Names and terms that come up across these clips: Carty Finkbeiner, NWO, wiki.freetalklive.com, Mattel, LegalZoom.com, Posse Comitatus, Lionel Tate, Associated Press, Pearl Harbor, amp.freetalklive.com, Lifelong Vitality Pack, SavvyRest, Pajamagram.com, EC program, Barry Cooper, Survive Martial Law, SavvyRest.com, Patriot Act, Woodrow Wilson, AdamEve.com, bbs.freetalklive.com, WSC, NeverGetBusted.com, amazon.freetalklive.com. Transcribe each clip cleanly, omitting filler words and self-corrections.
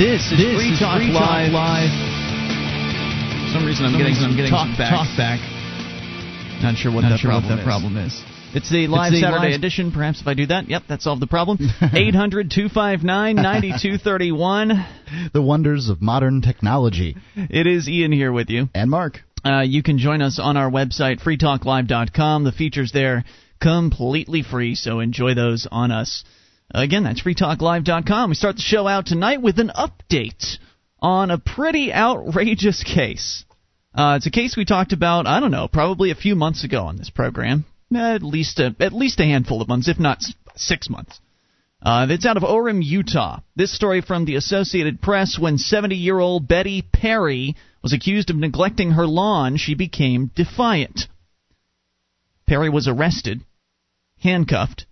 This is Free Talk Live. For some reason, I'm getting talk back. Not sure what that problem is. It's the live Saturday edition. Perhaps if I do that, yep, that solved the problem. 800-259-9231. The wonders of modern technology. It is Ian here with you. And Mark. You can join us on our website, freetalklive.com. The features there, completely free, so enjoy those on us. Again, that's freetalklive.com. We start the show out tonight with an update on a pretty outrageous case. It's a case we talked about, I don't know, probably a few months ago on this program. At least a handful of months, if not 6 months. It's out of Orem, Utah. This story from the Associated Press: when 70-year-old Betty Perry was accused of neglecting her lawn, she became defiant. Perry was arrested, handcuffed,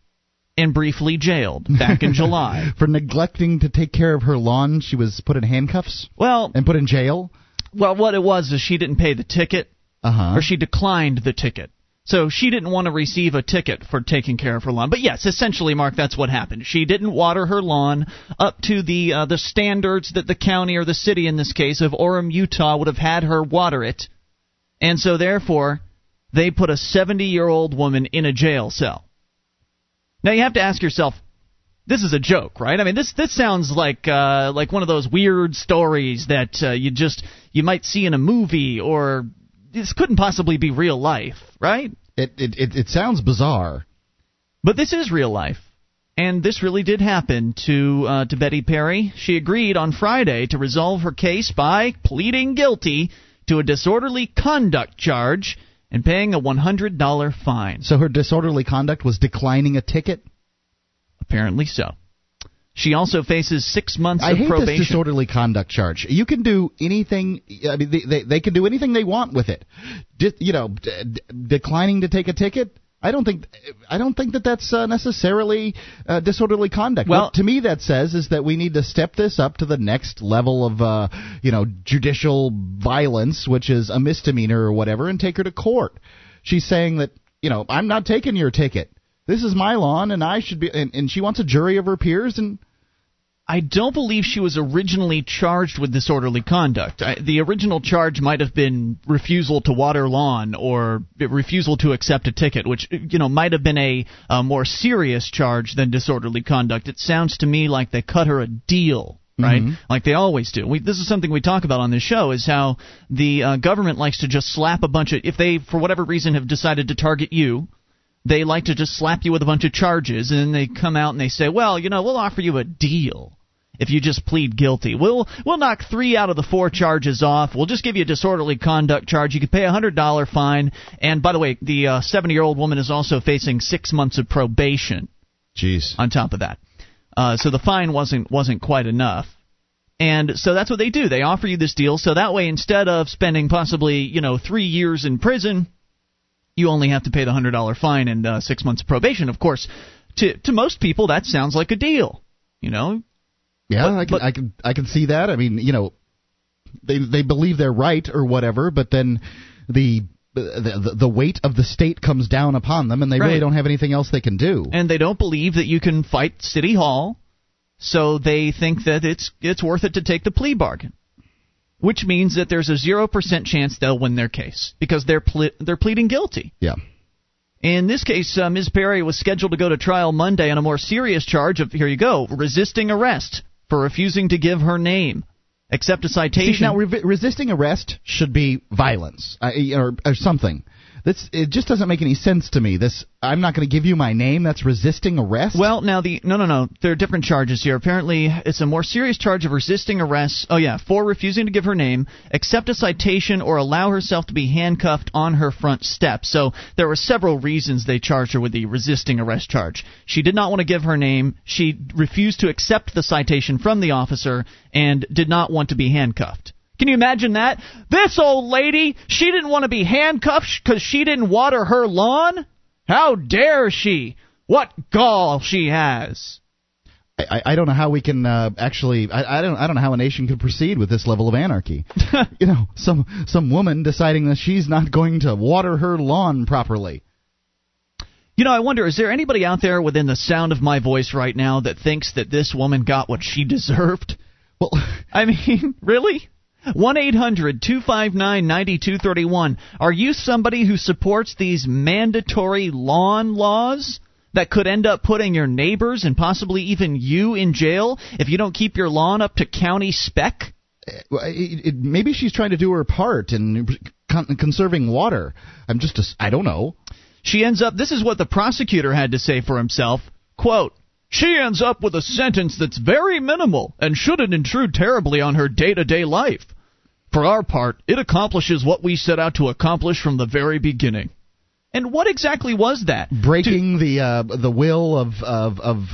and briefly jailed back in July. For neglecting to take care of her lawn, she was put in handcuffs? Well, and put in jail? Well, what it was is she didn't pay the ticket, or she declined the ticket. So she didn't want to receive a ticket for taking care of her lawn. But yes, essentially, Mark, that's what happened. She didn't water her lawn up to the standards that the county or the city, in this case, of Orem, Utah, would have had her water it. And so, therefore, they put a 70-year-old woman in a jail cell. Now, you have to ask yourself, this is a joke, right? I mean, this sounds like one of those weird stories that you might see in a movie, or this couldn't possibly be real life, right? It sounds bizarre, but this is real life, and this really did happen to Betty Perry. She agreed on Friday to resolve her case by pleading guilty to a disorderly conduct charge and paying a $100 fine. So her disorderly conduct was declining a ticket? Apparently so. She also faces 6 months of probation. I hate this disorderly conduct charge. You can do anything. I mean, they can do anything they want with it. Declining to take a ticket. I don't think that's necessarily disorderly conduct. Well, what to me that says is that we need to step this up to the next level of judicial violence, which is a misdemeanor or whatever, and take her to court. She's saying that, I'm not taking your ticket. This is my lawn, and I should be. And she wants a jury of her peers, and I don't believe she was originally charged with disorderly conduct. The original charge might have been refusal to water lawn or refusal to accept a ticket, which might have been a more serious charge than disorderly conduct. It sounds to me like they cut her a deal, right? Mm-hmm. Like they always do. This is something we talk about on this show, is how the government likes to just slap a bunch of – if they, for whatever reason, have decided to target you, they like to just slap you with a bunch of charges, and then they come out and they say, well, we'll offer you a deal. If you just plead guilty, we'll knock 3 out of the 4 charges off. We'll just give you a disorderly conduct charge. You can pay a $100 fine. And by the way, the 70-year-old woman is also facing 6 months of probation. Jeez. On top of that, so the fine wasn't quite enough. And so that's what they do. They offer you this deal, so that way, instead of spending possibly 3 years in prison, you only have to pay the $100 fine and 6 months of probation. Of course, to most people, that sounds like a deal. Yeah, I can see that. I mean, they believe they're right or whatever, but then the weight of the state comes down upon them, and they really don't have anything else they can do. And they don't believe that you can fight City Hall, so they think that it's worth it to take the plea bargain, which means that there's a 0% chance they'll win their case because they're pleading guilty. Yeah. In this case, Ms. Perry was scheduled to go to trial Monday on a more serious charge of, here you go, resisting arrest for refusing to give her name, accept a citation. See, now, resisting arrest should be violence or something. It just doesn't make any sense to me. This, I'm not going to give you my name, that's resisting arrest? Well, now, no. There are different charges here. Apparently, it's a more serious charge of resisting arrest. Oh, yeah, for refusing to give her name, accept a citation, or allow herself to be handcuffed on her front step. So there were several reasons they charged her with the resisting arrest charge. She did not want to give her name. She refused to accept the citation from the officer and did not want to be handcuffed. Can you imagine that? This old lady, she didn't want to be handcuffed because she didn't water her lawn? How dare she? What gall she has. I don't know how we can I don't know how a nation could proceed with this level of anarchy. Some woman deciding that she's not going to water her lawn properly. I wonder, is there anybody out there within the sound of my voice right now that thinks that this woman got what she deserved? Well, I mean, really? 1-800-259-9231. Are you somebody who supports these mandatory lawn laws that could end up putting your neighbors and possibly even you in jail if you don't keep your lawn up to county spec? Maybe she's trying to do her part in conserving water. I don't know. She ends up, this is what the prosecutor had to say for himself, quote, "She ends up with a sentence that's very minimal and shouldn't intrude terribly on her day-to-day life. For our part, it accomplishes what we set out to accomplish from the very beginning." And what exactly was that? Breaking the will of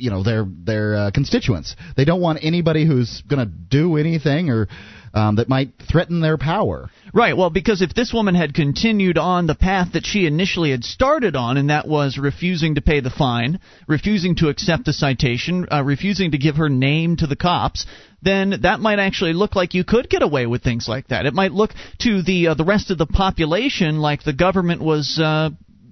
you know, their constituents. They don't want anybody who's going to do anything or that might threaten their power. Right. Well, because if this woman had continued on the path that she initially had started on, and that was refusing to pay the fine, refusing to accept the citation, refusing to give her name to the cops, then that might actually look like you could get away with things like that. It might look to the rest of the population like the government was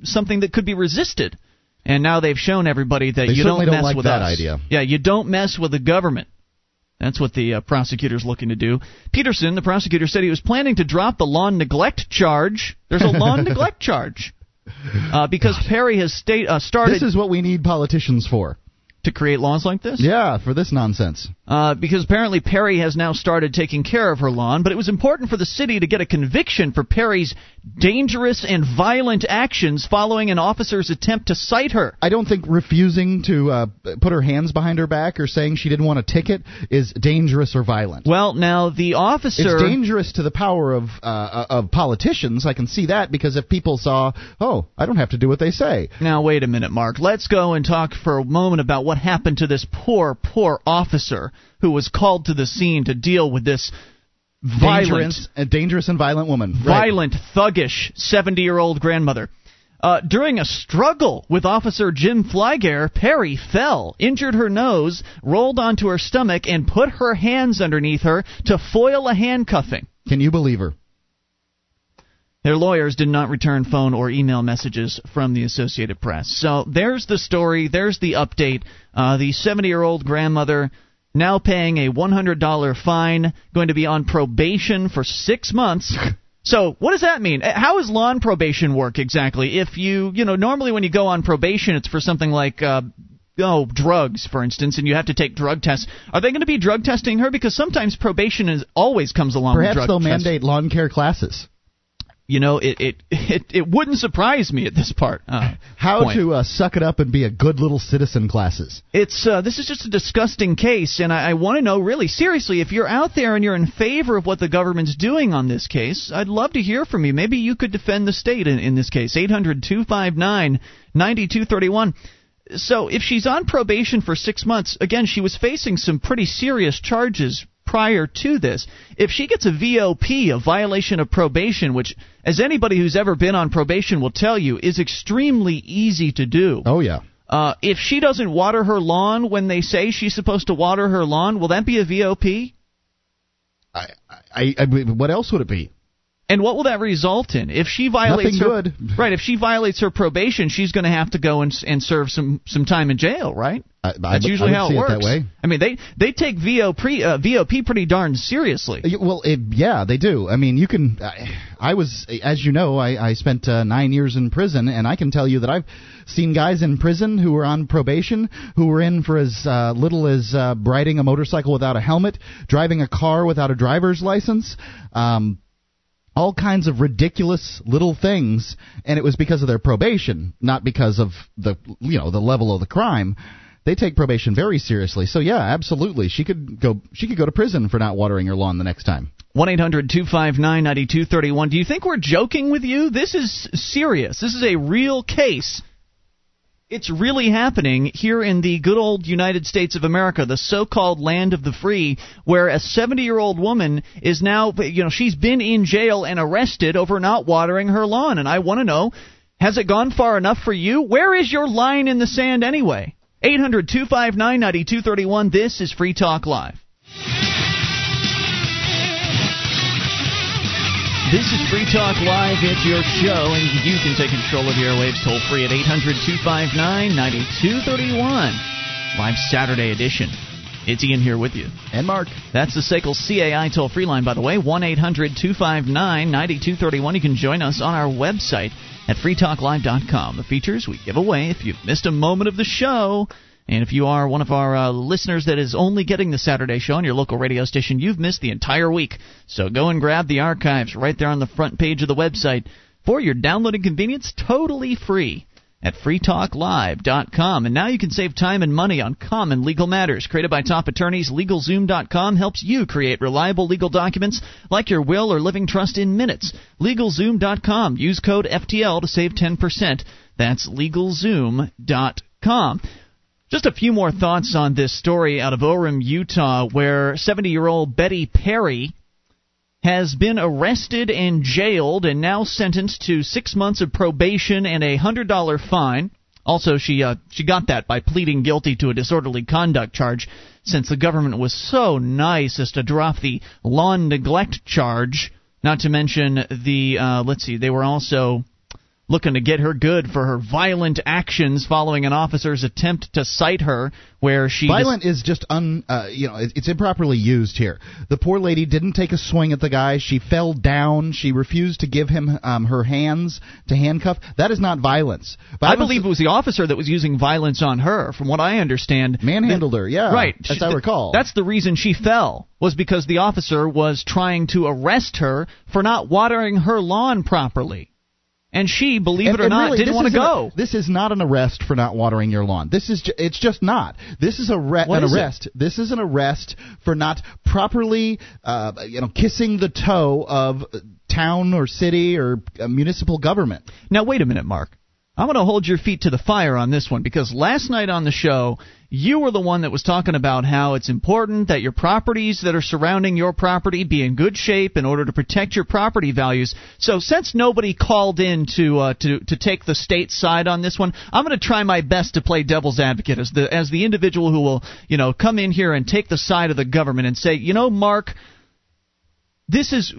something that could be resisted. And now they've shown everybody that you don't mess with us. Idea. Yeah, you don't mess with the government. That's what the prosecutor's looking to do. Peterson, the prosecutor, said he was planning to drop the lawn neglect charge. There's a lawn neglect charge. Because Perry has started... This is what we need politicians for. To create laws like this? Yeah, for this nonsense. Because apparently Perry has now started taking care of her lawn, but it was important for the city to get a conviction for Perry's dangerous and violent actions following an officer's attempt to cite her. I don't think refusing to put her hands behind her back or saying she didn't want a ticket is dangerous or violent. Well, now the officer... It's dangerous to the power of politicians. I can see that, because if people saw, oh, I don't have to do what they say. Now, wait a minute, Mark. Let's go and talk for a moment about what happened to this poor officer who was called to the scene to deal with this dangerous and violent woman. Violent, right. Thuggish 70-year-old grandmother. During a struggle with Officer Jim Flyger, Perry fell, injured her nose, rolled onto her stomach, and put her hands underneath her to foil a handcuffing. Can you believe her? Their lawyers did not return phone or email messages from the Associated Press. So there's the story. There's the update. The 70-year-old grandmother now paying a $100 fine, going to be on probation for 6 months. So what does that mean? How does lawn probation work exactly? If you know, normally when you go on probation, it's for something like... drugs, for instance, and you have to take drug tests. Are they going to be drug testing her? Because sometimes probation always comes along with drug tests. Perhaps they'll mandate lawn care classes. You know, it wouldn't surprise me at this part. How to suck it up and be a good little citizen classes. This is just a disgusting case, and I want to know, really, seriously, if you're out there and you're in favor of what the government's doing on this case, I'd love to hear from you. Maybe you could defend the state in this case. 800-259-9231. So if she's on probation for 6 months, again, she was facing some pretty serious charges prior to this. If she gets a VOP, a violation of probation, which, as anybody who's ever been on probation will tell you, is extremely easy to do. Oh, yeah. If she doesn't water her lawn when they say she's supposed to water her lawn, will that be a VOP? I what else would it be? And what will that result in? If she violates Right, if she violates her probation, she's going to have to go and serve some time in jail, right? That's usually how it works. That way. I mean, they take VOP pretty darn seriously. Well, yeah, they do. I mean, you can. I was, as you know, I spent 9 years in prison, and I can tell you that I've seen guys in prison who were on probation who were in for as little as riding a motorcycle without a helmet, driving a car without a driver's license. All kinds of ridiculous little things, and it was because of their probation, not because of the level of the crime. They take probation very seriously. So yeah, absolutely, she could go to prison for not watering her lawn the next time. 1-800-259-9231. Do you think we're joking with you? This is serious. This is a real case. It's really happening here in the good old United States of America, the so-called land of the free, where a 70-year-old woman is now, she's been in jail and arrested over not watering her lawn. And I want to know, has it gone far enough for you? Where is your line in the sand anyway? 800-259-9231. This is Free Talk Live. This is Free Talk Live. It's your show, and you can take control of your airwaves toll-free at 800-259-9231. Live Saturday edition. It's Ian here with you. And Mark. That's the SACL CAI toll-free line, by the way, 1-800-259-9231. You can join us on our website at freetalklive.com. The features we give away if you've missed a moment of the show. And if you are one of our listeners that is only getting the Saturday show on your local radio station, you've missed the entire week. So go and grab the archives right there on the front page of the website for your downloading convenience, totally free at freetalklive.com. And now you can save time and money on common legal matters. Created by top attorneys, LegalZoom.com helps you create reliable legal documents like your will or living trust in minutes. LegalZoom.com. Use code FTL to save 10%. That's LegalZoom.com. Just a few more thoughts on this story out of Orem, Utah, where 70-year-old Betty Perry has been arrested and jailed and now sentenced to 6 months of probation and a $100 fine. Also, she got that by pleading guilty to a disorderly conduct charge, since the government was so nice as to drop the lawn neglect charge, not to mention the, they were also looking to get her good for her violent actions following an officer's attempt to cite her, where she... Violent is just, it's improperly used here. The poor lady didn't take a swing at the guy. She fell down. She refused to give him her hands to handcuff. That is not violence. I believe it was the officer that was using violence on her, from what I understand. Manhandled her, yeah. Right. As I recall. That's the reason she fell, was because the officer was trying to arrest her for not watering her lawn properly. And she, believe it or not, didn't want to go. This is not an arrest for not watering your lawn. This is it's just not. This is an arrest. This is an arrest for not properly, kissing the toe of town or city or municipal government. Now wait a minute, Mark. I'm going to hold your feet to the fire on this one, because last night on the show, you were the one that was talking about how it's important that your properties that are surrounding your property be in good shape in order to protect your property values. So since nobody called in to take the state side on this one, I'm going to try my best to play devil's advocate as the individual who will, come in here and take the side of the government and say, Mark,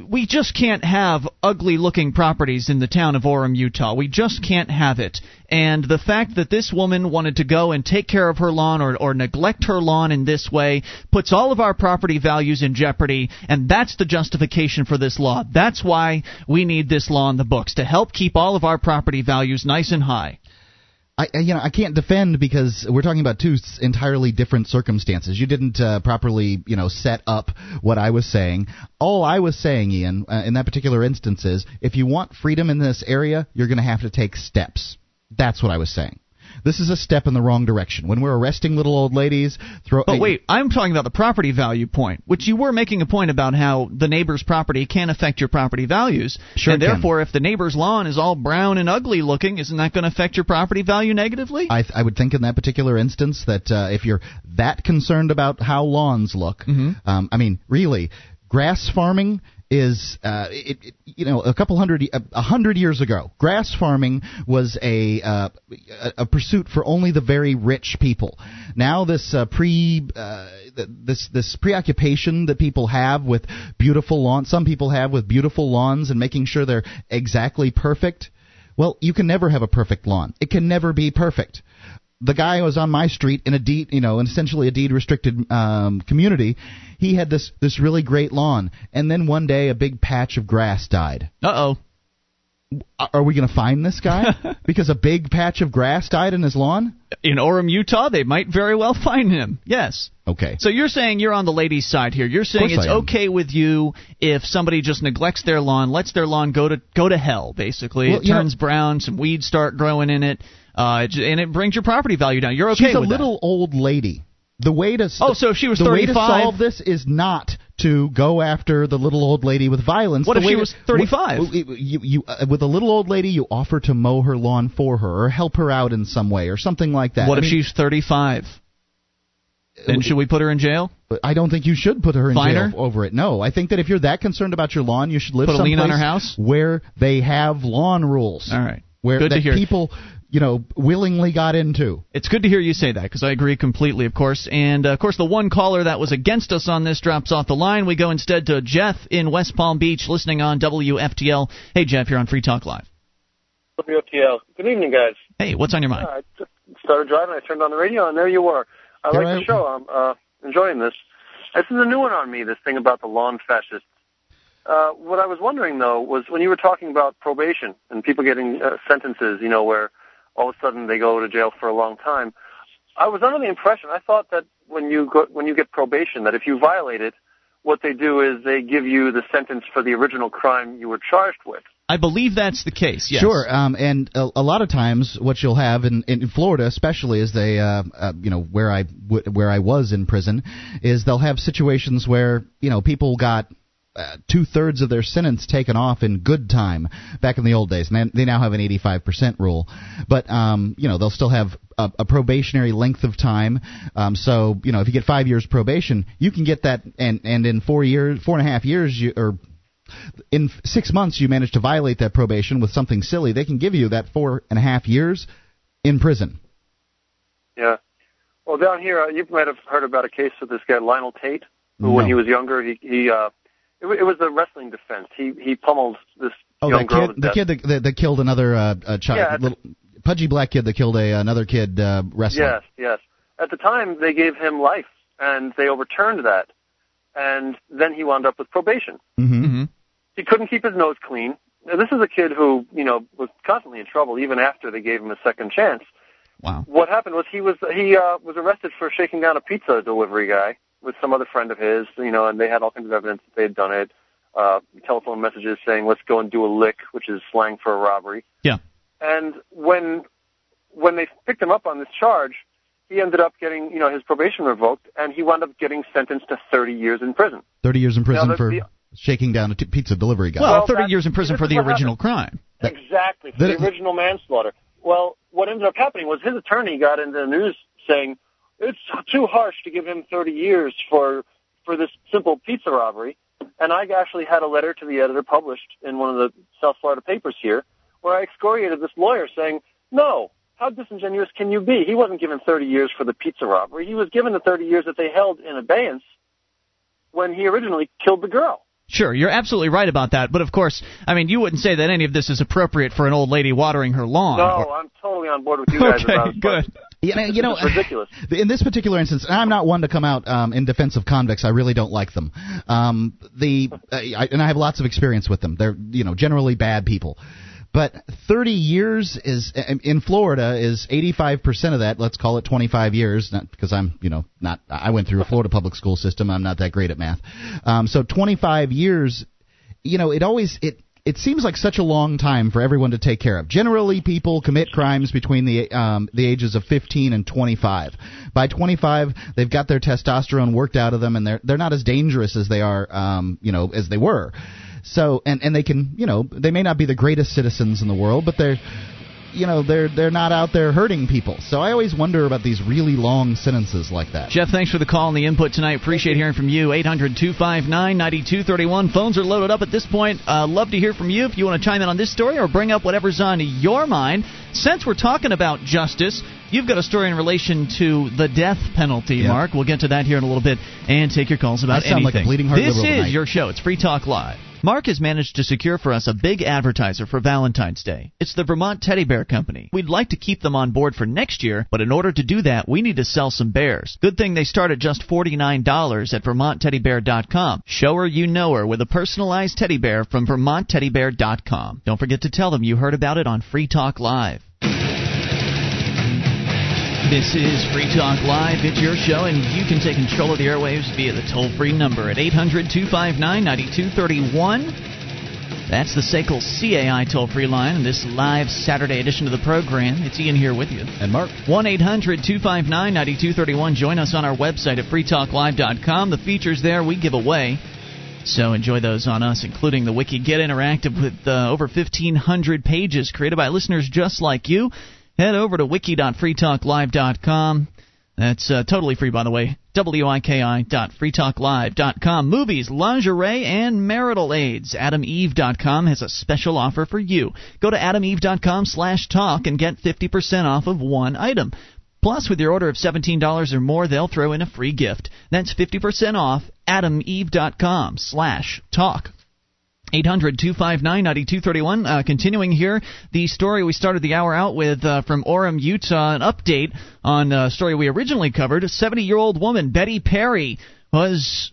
we just can't have ugly-looking properties in the town of Orem, Utah. We just can't have it. And the fact that this woman wanted to go and take care of her lawn or neglect her lawn in this way puts all of our property values in jeopardy, and that's the justification for this law. That's why we need this law in the books, to help keep all of our property values nice and high. I can't defend, because we're talking about two entirely different circumstances. You didn't properly, set up what I was saying. All I was saying, Ian, in that particular instance is, if you want freedom in this area, you're going to have to take steps. That's what I was saying. This is a step in the wrong direction. When we're arresting little old ladies, But wait, I'm talking about the property value point, which you were making a point about how the neighbor's property can affect your property values. Sure. And therefore, if the neighbor's lawn is all brown and ugly looking, isn't that going to affect your property value negatively? I would think in that particular instance that if you're that concerned about how lawns look, really, grass farming is, a 100 years ago, grass farming was a pursuit for only the very rich people. Now this this preoccupation that people have with beautiful lawns, some people have with beautiful lawns and making sure they're exactly perfect. Well, you can never have a perfect lawn. It can never be perfect. The guy who was on my street in a deed, essentially a deed-restricted community, he had this really great lawn, and then one day a big patch of grass died. Uh-oh. Are we going to find this guy? Because a big patch of grass died in his lawn? In Orem, Utah, they might very well find him, yes. Okay. So you're saying you're on the lady's side here. You're saying it's okay with you if somebody just neglects their lawn, lets their lawn go to hell, basically. Well, it turns brown, some weeds start growing in it. And it brings your property value down. You're okay with that. She's a little old lady. The way to if she was 35, the way to solve this is not to go after the little old lady with violence. What if she was 35? With a little old lady, you offer to mow her lawn for her or help her out in some way or something like that. What if she's 35? Then should we put her in jail? I don't think you should put her in jail over it. No, I think that if you're that concerned about your lawn, you should live someplace lien on her house? Where they have lawn rules. All right. Where good to hear. People, willingly got into. It's good to hear you say that, because I agree completely, of course. And, of course, the one caller that was against us on this drops off the line. We go instead to Jeff in West Palm Beach, listening on WFTL. Hey, Jeff, you're on Free Talk Live. WFTL. Good evening, guys. Hey, what's on your mind? I just started driving. I turned on the radio, and there you were. I like the show. enjoying this. This is a new one on me, this thing about the lawn fascists. What I was wondering, though, was when you were talking about probation and people getting sentences, you know, where all of a sudden they go to jail for a long time, I was under the impression, I thought that when you get probation, that if you violate it, what they do is they give you the sentence for the original crime you were charged with. I believe that's the case, yes. Sure, and a lot of times what you'll have in Florida especially is they, you know, where I was in prison, is they'll have situations where, you know, people got two-thirds of their sentence taken off in good time back in the old days, and they now have an 85% rule. But, you know, they'll still have a probationary length of time. So, you know, if you get 5 years probation, you can get that, and in 4.5 years, you or in 6 months you manage to violate that probation with something silly, they can give you that 4.5 years in prison. Yeah. Well, down here, you might have heard about a case of this guy, Lionel Tate, who when he was younger, it was the wrestling defense. He pummeled this young girl to death. The kid that killed another child, little pudgy black kid that killed another kid wrestling. Yes, yes. At the time, they gave him life, and they overturned that. And then he wound up with probation. Mm-hmm. He couldn't keep his nose clean. Now, this is a kid who, you know, was constantly in trouble even after they gave him a second chance. Wow. What happened was he was arrested for shaking down a pizza delivery guy with some other friend of his, you know, and they had all kinds of evidence that they had done it. Telephone messages saying, let's go and do a lick, which is slang for a robbery. Yeah. And when they picked him up on this charge, he ended up getting, you know, his probation revoked, and he wound up getting sentenced to 30 years in prison. 30 years in prison for shaking down a pizza delivery guy. Well 30 years in prison for the original crime. Exactly, for the original manslaughter. Well, what ended up happening was his attorney got into the news saying, it's too harsh to give him 30 years for this simple pizza robbery. And I actually had a letter to the editor published in one of the South Florida papers here where I excoriated this lawyer saying, no, how disingenuous can you be? He wasn't given 30 years for the pizza robbery. He was given the 30 years that they held in abeyance when he originally killed the girl. Sure, you're absolutely right about that. But, of course, I mean, you wouldn't say that any of this is appropriate for an old lady watering her lawn. No, I'm totally on board with you guys. Okay, good. You know, ridiculous. In this particular instance, and I'm not one to come out in defense of convicts. I really don't like them. And I have lots of experience with them. They're, you know, generally bad people. But 30 years is in Florida is 85% of that. Let's call it 25 years, not because I'm, you know, not. I went through a Florida public school system. I'm not that great at math. So 25 years, you know, it seems like such a long time for everyone to take care of. Generally, people commit crimes between the ages of 15 and 25. By 25, they've got their testosterone worked out of them, and they're not as dangerous as they are, you know, as they were. So and they can, you know, they may not be the greatest citizens in the world, but they're, you know, they're not out there hurting people. So I always wonder about these really long sentences like that. Jeff, thanks for the call and the input tonight. Appreciate hearing from you. 800-259-9231. Phones are loaded up at this point. Love to hear from you if you want to chime in on this story or bring up whatever's on your mind. Since we're talking about justice, you've got a story in relation to the death penalty, yep. Mark. We'll get to that here in a little bit and take your calls about anything. Like a bleeding heart liberal tonight. This is your show. It's Free Talk Live. Mark has managed to secure for us a big advertiser for Valentine's Day. It's the Vermont Teddy Bear Company. We'd like to keep them on board for next year, but in order to do that, we need to sell some bears. Good thing they start at just $49 at VermontTeddyBear.com. Show her you know her with a personalized teddy bear from VermontTeddyBear.com. Don't forget to tell them you heard about it on Free Talk Live. This is Free Talk Live. It's your show, and you can take control of the airwaves via the toll-free number at 800-259-9231. That's the SACL CAI toll-free line in this live Saturday edition of the program. It's Ian here with you. And Mark. 1-800-259-9231. Join us on our website at freetalklive.com. The features there we give away. So enjoy those on us, including the wiki. Get interactive with over 1,500 pages created by listeners just like you. Head over to wiki.freetalklive.com. That's totally free, by the way. wiki.freetalklive.com. Movies, lingerie, and marital aids. AdamEve.com has a special offer for you. Go to AdamEve.com/talk and get 50% off of one item. Plus, with your order of $17 or more, they'll throw in a free gift. That's 50% off AdamEve.com/talk. 800-259-9231. Continuing here, the story we started the hour out with from Orem, Utah, an update on a story we originally covered. A 70-year-old woman, Betty Perry, was...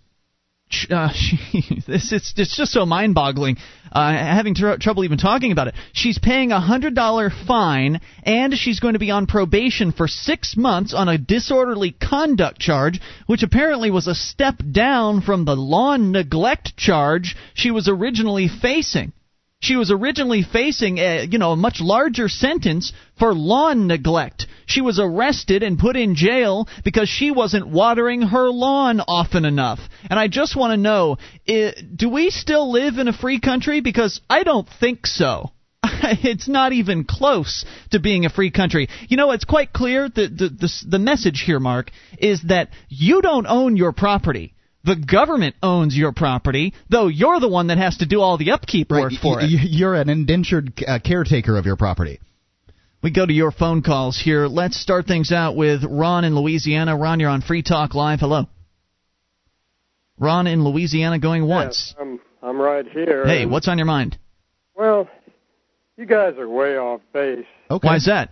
it's just so mind-boggling, having trouble even talking about it. She's paying a $100 fine, and she's going to be on probation for 6 months on a disorderly conduct charge, which apparently was a step down from the lawn neglect charge she was originally facing. She was originally facing a much larger sentence for lawn neglect. She was arrested and put in jail because she wasn't watering her lawn often enough. And I just want to know, do we still live in a free country? Because I don't think so. It's not even close to being a free country. You know, it's quite clear that the message here, Mark, is that you don't own your property. The government owns your property, though you're the one that has to do all the upkeep work for it. You're an indentured caretaker of your property. We go to your phone calls here. Let's start things out with Ron in Louisiana. Ron, you're on Free Talk Live. Hello. Ron in Louisiana going once. Yes, I'm right here. Hey, what's on your mind? Well, you guys are way off base. Okay. Why is that?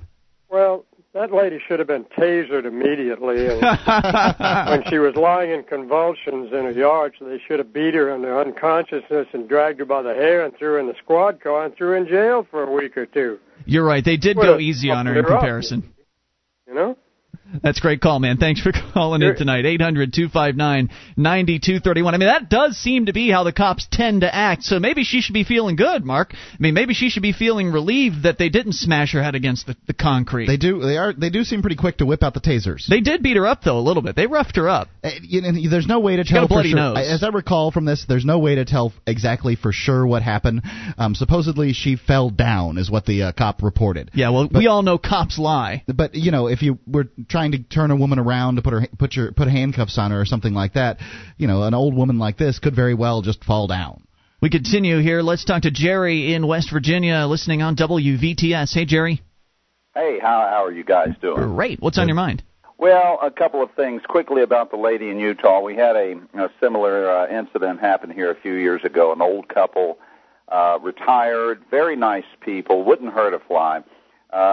Well... that lady should have been tasered immediately. And when she was lying in convulsions in her yard, so they should have beat her into unconsciousness and dragged her by the hair and threw her in the squad car and threw her in jail for a week or two. You're right. They did go easy on her in comparison. You know? That's a great call, man. Thanks for calling in tonight. 800-259-9231. I mean, that does seem to be how the cops tend to act, so maybe she should be feeling good, Mark. I mean, maybe she should be feeling relieved that they didn't smash her head against the concrete. They do seem pretty quick to whip out the tasers. They did beat her up, though, a little bit. They roughed her up. There's no way to tell for sure. Nose. As I recall from this, there's no way to tell exactly for sure what happened. Supposedly she fell down is what the cop reported. Yeah, well, we all know cops lie. But, you know, if you were trying to turn a woman around to put handcuffs on her or something like that, you know, an old woman like this could very well just fall down. We continue here. Let's talk to Jerry in West Virginia, listening on WVTS. Hey, Jerry. Hey, how are you guys doing? Great. What's on your mind? Well, a couple of things quickly about the lady in Utah. We had a similar incident happen here a few years ago. An old couple, retired, very nice people, wouldn't hurt a fly.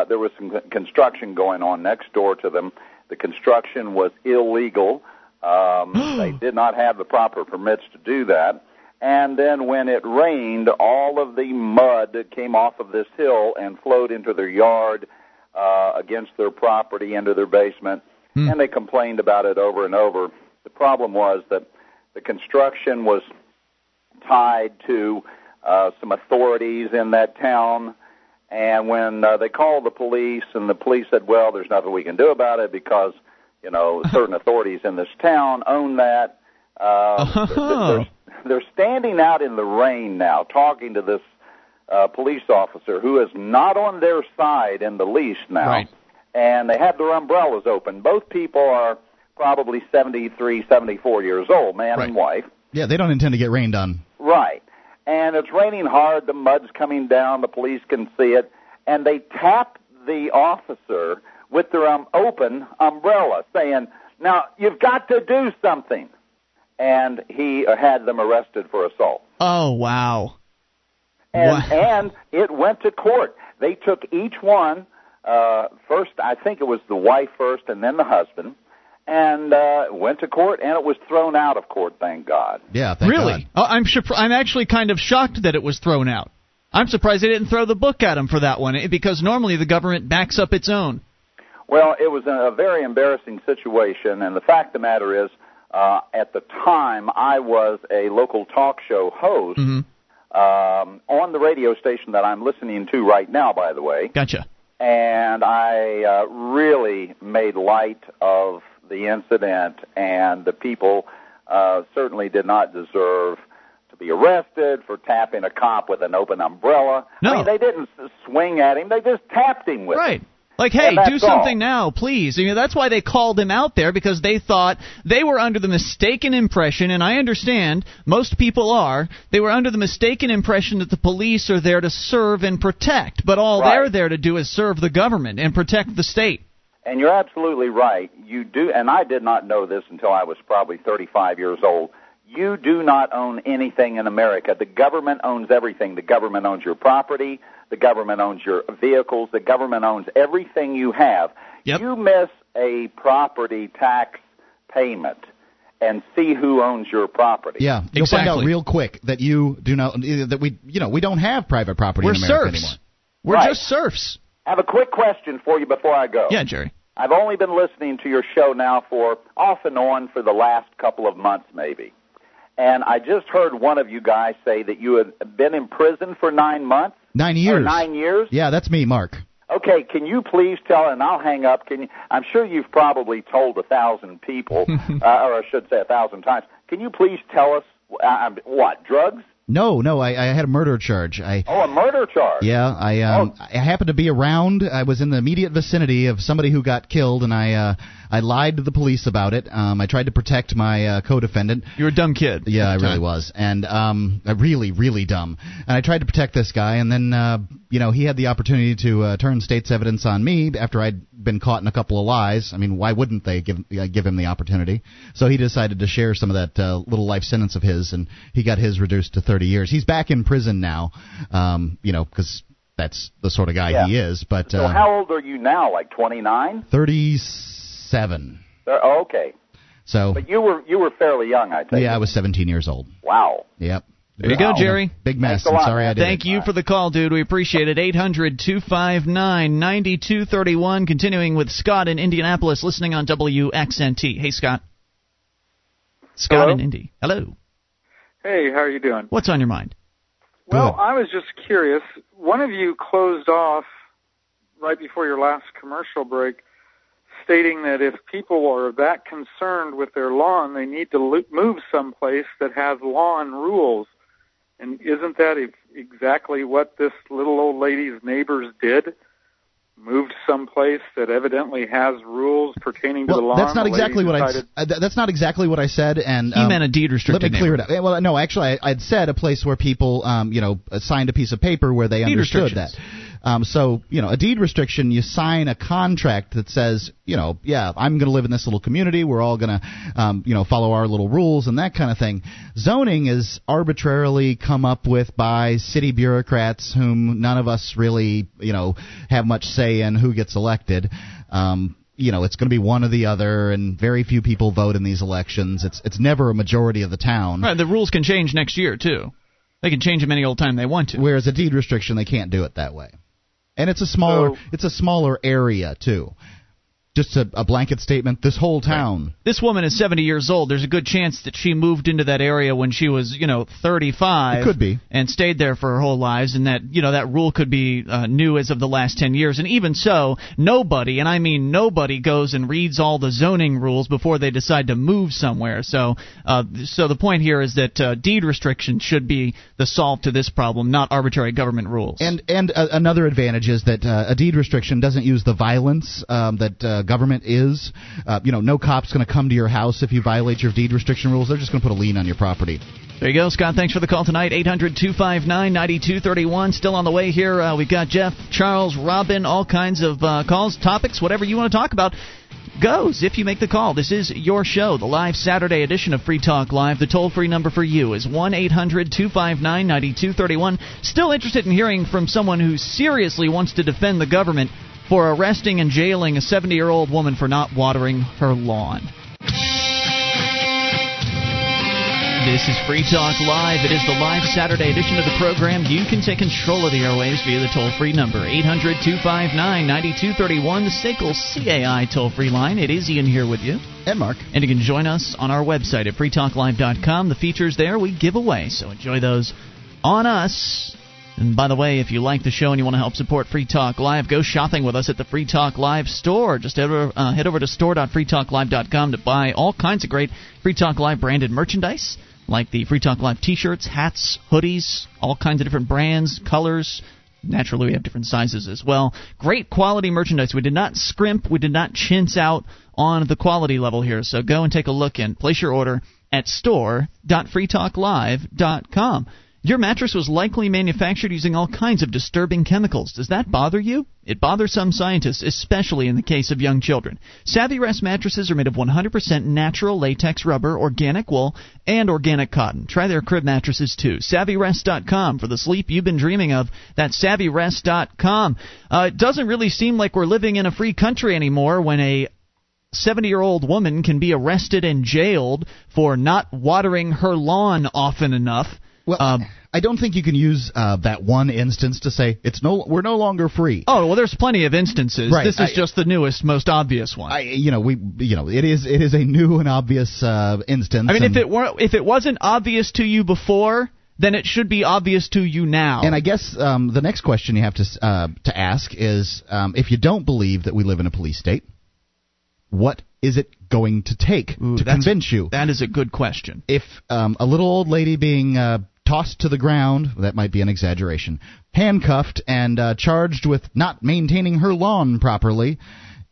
There was some construction going on next door to them. The construction was illegal. They did not have the proper permits to do that. And then when it rained, all of the mud that came off of this hill and flowed into their yard, against their property, into their basement. And they complained about it over and over. The problem was that the construction was tied to some authorities in that town. And when they called the police, and the police said, well, there's nothing we can do about it because, you know, certain authorities in this town own that. They're standing out in the rain now talking to this police officer who is not on their side in the least now. Right. And they have their umbrellas open. Both people are probably 73, 74 years old, man and wife. Yeah, they don't intend to get rained on. Right. And it's raining hard, the mud's coming down, the police can see it, and they tap the officer with their open umbrella, saying, now, you've got to do something. And he had them arrested for assault. Oh, wow. And it went to court. They took each one, first, I think it was the wife first, and then the husband, and went to court, and it was thrown out of court, thank God. Yeah, thank God. Really? I'm actually kind of shocked that it was thrown out. I'm surprised they didn't throw the book at him for that one, because normally the government backs up its own. Well, it was a very embarrassing situation, and the fact of the matter is, at the time, I was a local talk show host on the radio station that I'm listening to right now, by the way. Gotcha. And I really made light of the incident, and the people certainly did not deserve to be arrested for tapping a cop with an open umbrella. No. I mean, they didn't swing at him. They just tapped him with it. Like, hey, do something now, please. You know, that's why they called him out there, because they thought they were under the mistaken impression, and I understand most people are, they were under the mistaken impression that the police are there to serve and protect, but all they're there to do is serve the government and protect the state. And you're absolutely right. You do, and I did not know this until I was probably 35 years old. You do not own anything in America. The government owns everything. The government owns your property. The government owns your vehicles. The government owns everything you have. Yep. You miss a property tax payment and see who owns your property. Yeah, exactly. You'll find out real quick that you do not, that we, you know, we don't have private property in America anymore. We're serfs. We're just serfs. I have a quick question for you before I go. Yeah, Jerry. I've only been listening to your show now for off and on for the last couple of months maybe. And I just heard one of you guys say that you had been in prison for 9 months. 9 years. 9 years? Yeah, that's me, Mark. Okay, can you please tell, and I'll hang up, can you, I'm sure you've probably told 1,000 people, or I should say 1,000 times, can you please tell us, what, drugs? No, I had a murder charge. A murder charge. Yeah, I happened to be around. I was in the immediate vicinity of somebody who got killed, and I lied to the police about it. I tried to protect my co-defendant. You were a dumb kid. Yeah, I really was, and really, really dumb. And I tried to protect this guy, and then he had the opportunity to turn state's evidence on me after I'd been caught in a couple of lies. I mean, why wouldn't they give him the opportunity? So he decided to share some of that little life sentence of his, and he got his reduced to 30 years. He's back in prison now, because that's the sort of guy he is. But so how old are you now, like 29? 37. Okay. So, but you were fairly young, I think. Yeah, I was 17 years old. Wow. Yep. There you go, Jerry. Big mess. I'm sorry I did. Thank you for the call, dude. We appreciate it. 800-259-9231. Continuing with Scott in Indianapolis, listening on WXNT. Hey, Scott. Scott in Indy. Hello. Hey, how are you doing? What's on your mind? Well, I was just curious. One of you closed off right before your last commercial break stating that if people are that concerned with their lawn, they need to move someplace that has lawn rules. And isn't that exactly what this little old lady's neighbors did? Moved someplace that evidently has rules pertaining to the lawn. That's not exactly what that's not exactly what I said. And he meant a deed restricted. Let me clear it up. Well, no, actually, I'd said a place where people, signed a piece of paper where they understood that. A deed restriction, you sign a contract that says, I'm going to live in this little community. We're all going to, follow our little rules and that kind of thing. Zoning is arbitrarily come up with by city bureaucrats whom none of us really, have much say in who gets elected. It's going to be one or the other, and very few people vote in these elections. It's never a majority of the town. Right, the rules can change next year, too. They can change them any old time they want to. Whereas a deed restriction, they can't do it that way. And it's a smaller area, too. Just a blanket statement, this whole town. Right. This woman is 70 years old. There's a good chance that she moved into that area when she was, 35. It could be. And stayed there for her whole lives, and that, that rule could be new as of the last 10 years. And even so, nobody, and I mean nobody, goes and reads all the zoning rules before they decide to move somewhere. So the point here is that deed restrictions should be the solve to this problem, not arbitrary government rules. And another advantage is that a deed restriction doesn't use the violence that... government is. No cop's going to come to your house if you violate your deed restriction rules. They're just going to put a lien on your property. There you go, Scott. Thanks for the call tonight. 800-259-9231. Still on the way here. We've got Jeff, Charles, Robin, all kinds of calls, topics, whatever you want to talk about goes if you make the call. This is your show, the live Saturday edition of Free Talk Live. The toll-free number for you is 1-800-259-9231. Still interested in hearing from someone who seriously wants to defend the government for arresting and jailing a 70-year-old woman for not watering her lawn. This is Free Talk Live. It is the live Saturday edition of the program. You can take control of the airwaves via the toll-free number, 800-259-9231, the SACL CAI toll-free line. It is Ian here with you. And Mark. And you can join us on our website at freetalklive.com. The features there we give away, so enjoy those on us. And by the way, if you like the show and you want to help support Free Talk Live, go shopping with us at the Free Talk Live store. Just head over to store.freetalklive.com to buy all kinds of great Free Talk Live branded merchandise, like the Free Talk Live t-shirts, hats, hoodies, all kinds of different brands, colors. Naturally, we have different sizes as well. Great quality merchandise. We did not scrimp. We did not chintz out on the quality level here. So go and take a look and place your order at store.freetalklive.com. Your mattress was likely manufactured using all kinds of disturbing chemicals. Does that bother you? It bothers some scientists, especially in the case of young children. SavvyRest mattresses are made of 100% natural latex rubber, organic wool, and organic cotton. Try their crib mattresses, too. SavvyRest.com for the sleep you've been dreaming of. That's SavvyRest.com. It doesn't really seem like we're living in a free country anymore when a 70-year-old woman can be arrested and jailed for not watering her lawn often enough. Well, I don't think you can use that one instance to say we're no longer free. Oh well, there's plenty of instances. Right. This is just the newest, most obvious one. It is a new and obvious instance. I mean, if it wasn't obvious to you before, then it should be obvious to you now. And I guess the next question you have to ask is if you don't believe that we live in a police state, what is it going to take to convince you? That is a good question. If a little old lady being tossed to the ground, that might be an exaggeration, handcuffed and charged with not maintaining her lawn properly,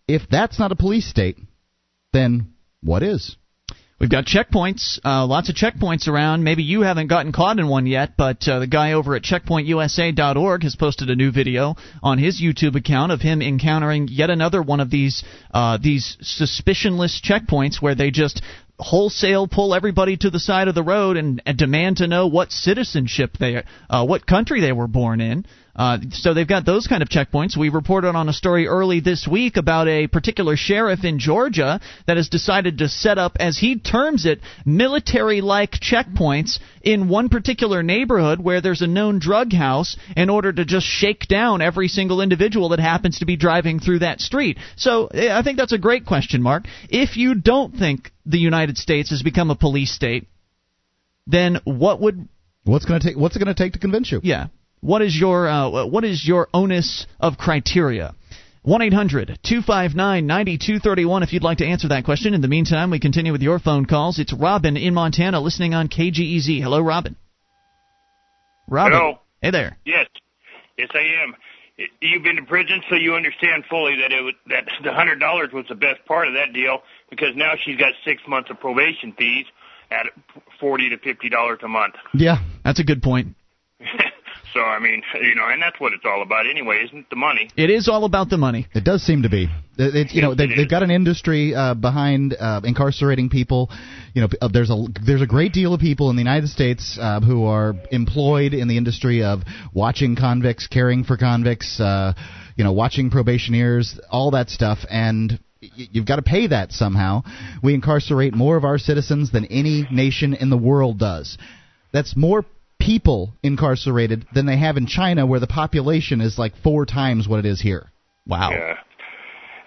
if that's not a police state, then what is? We've got checkpoints, lots of checkpoints around. Maybe you haven't gotten caught in one yet, but the guy over at checkpointusa.org has posted a new video on his YouTube account of him encountering yet another one of these suspicionless checkpoints where they just wholesale pull everybody to the side of the road and demand to know what citizenship what country they were born in. So they've got those kind of checkpoints. We reported on a story early this week about a particular sheriff in Georgia that has decided to set up, as he terms it, military-like checkpoints in one particular neighborhood where there's a known drug house in order to just shake down every single individual that happens to be driving through that street. So I think that's a great question, Mark. If you don't think the United States has become a police state, then what's it going to take to convince you? Yeah. What is your onus of criteria? 1-800-259-9231 if you'd like to answer that question. In the meantime, we continue with your phone calls. It's Robin in Montana listening on KGEZ. Hello, Robin. Robin. Hello. Hey there. Yes, I am. You've been to prison, so you understand fully that the $100 was the best part of that deal, because now she's got 6 months of probation fees at $40 to $50 a month. Yeah, that's a good point. So, I mean, and that's what it's all about anyway, isn't it? The money. It is all about the money. It does seem to be. They've got an industry behind incarcerating people. There's a great deal of people in the United States who are employed in the industry of watching convicts, caring for convicts, watching probationers, all that stuff, and you've got to pay that somehow. We incarcerate more of our citizens than any nation in the world does. That's more people incarcerated than they have in China, where the population is like 4 times what it is here. Wow. Yeah.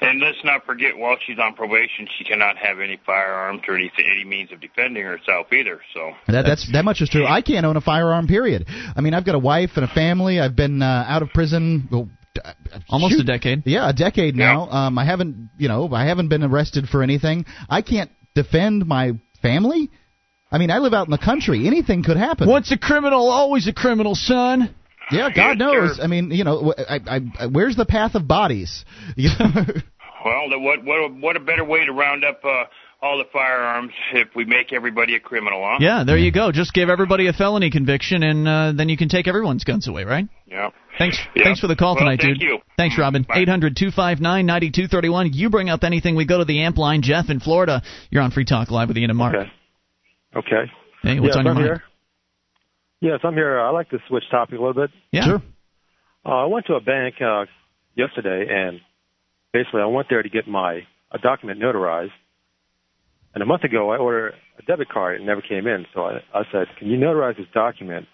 And let's not forget, while she's on probation, she cannot have any firearms or any means of defending herself either. So that much is true. I can't own a firearm, period. I mean, I've got a wife and a family. I've been out of prison almost a decade. Yeah, a decade now. Yeah. I haven't been arrested for anything. I can't defend my family. I mean, I live out in the country. Anything could happen. Once a criminal, always a criminal, son. Yeah, God knows. Sure. I mean, where's the path of bodies? Well, what a better way to round up all the firearms if we make everybody a criminal, huh? Yeah, there you go. Just give everybody a felony conviction, and then you can take everyone's guns away, right? Yeah. Thanks for the call tonight, dude. Thank you. Thanks, Robin. 800-259-9231. You bring up anything, we go to the amp line. Jeff in Florida, you're on Free Talk Live with Ian and Mark. Okay. Hey, what's on your mind? Yes, I'm here. I'd like to switch topic a little bit. Yeah. Sure. I went to a bank yesterday, and basically I went there to get a document notarized. And a month ago I ordered a debit card, and it never came in. So I said, can you notarize this document?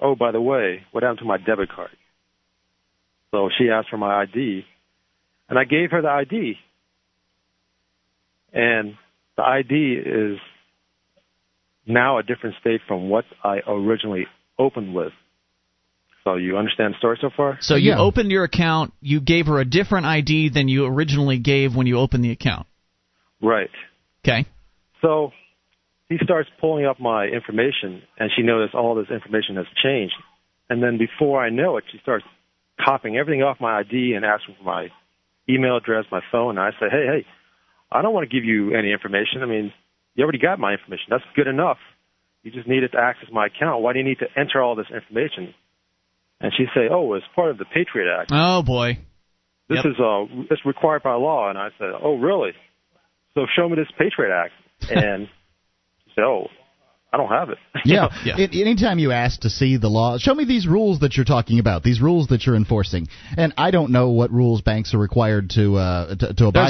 Oh, by the way, what happened to my debit card? So she asked for my ID, and I gave her the ID. And the ID is now a different state from what I originally opened with. So you understand the story so far? So you opened your account, you gave her a different ID than you originally gave when you opened the account. Right. Okay. So he starts pulling up my information, and she noticed all this information has changed. And then before I know it, she starts copying everything off my ID and asking for my email address, my phone. And I say, hey, I don't want to give you any information. I mean, you already got my information. That's good enough. You just need it to access my account. Why do you need to enter all this information? And she'd say, oh, it's part of the Patriot Act. Oh, boy. This is it's required by law. And I said, oh, really? So show me this Patriot Act. And she said, oh, I don't have it. Yeah. Anytime you ask to see the law, show me these rules that you're talking about, these rules that you're enforcing. And I don't know what rules banks are required to abide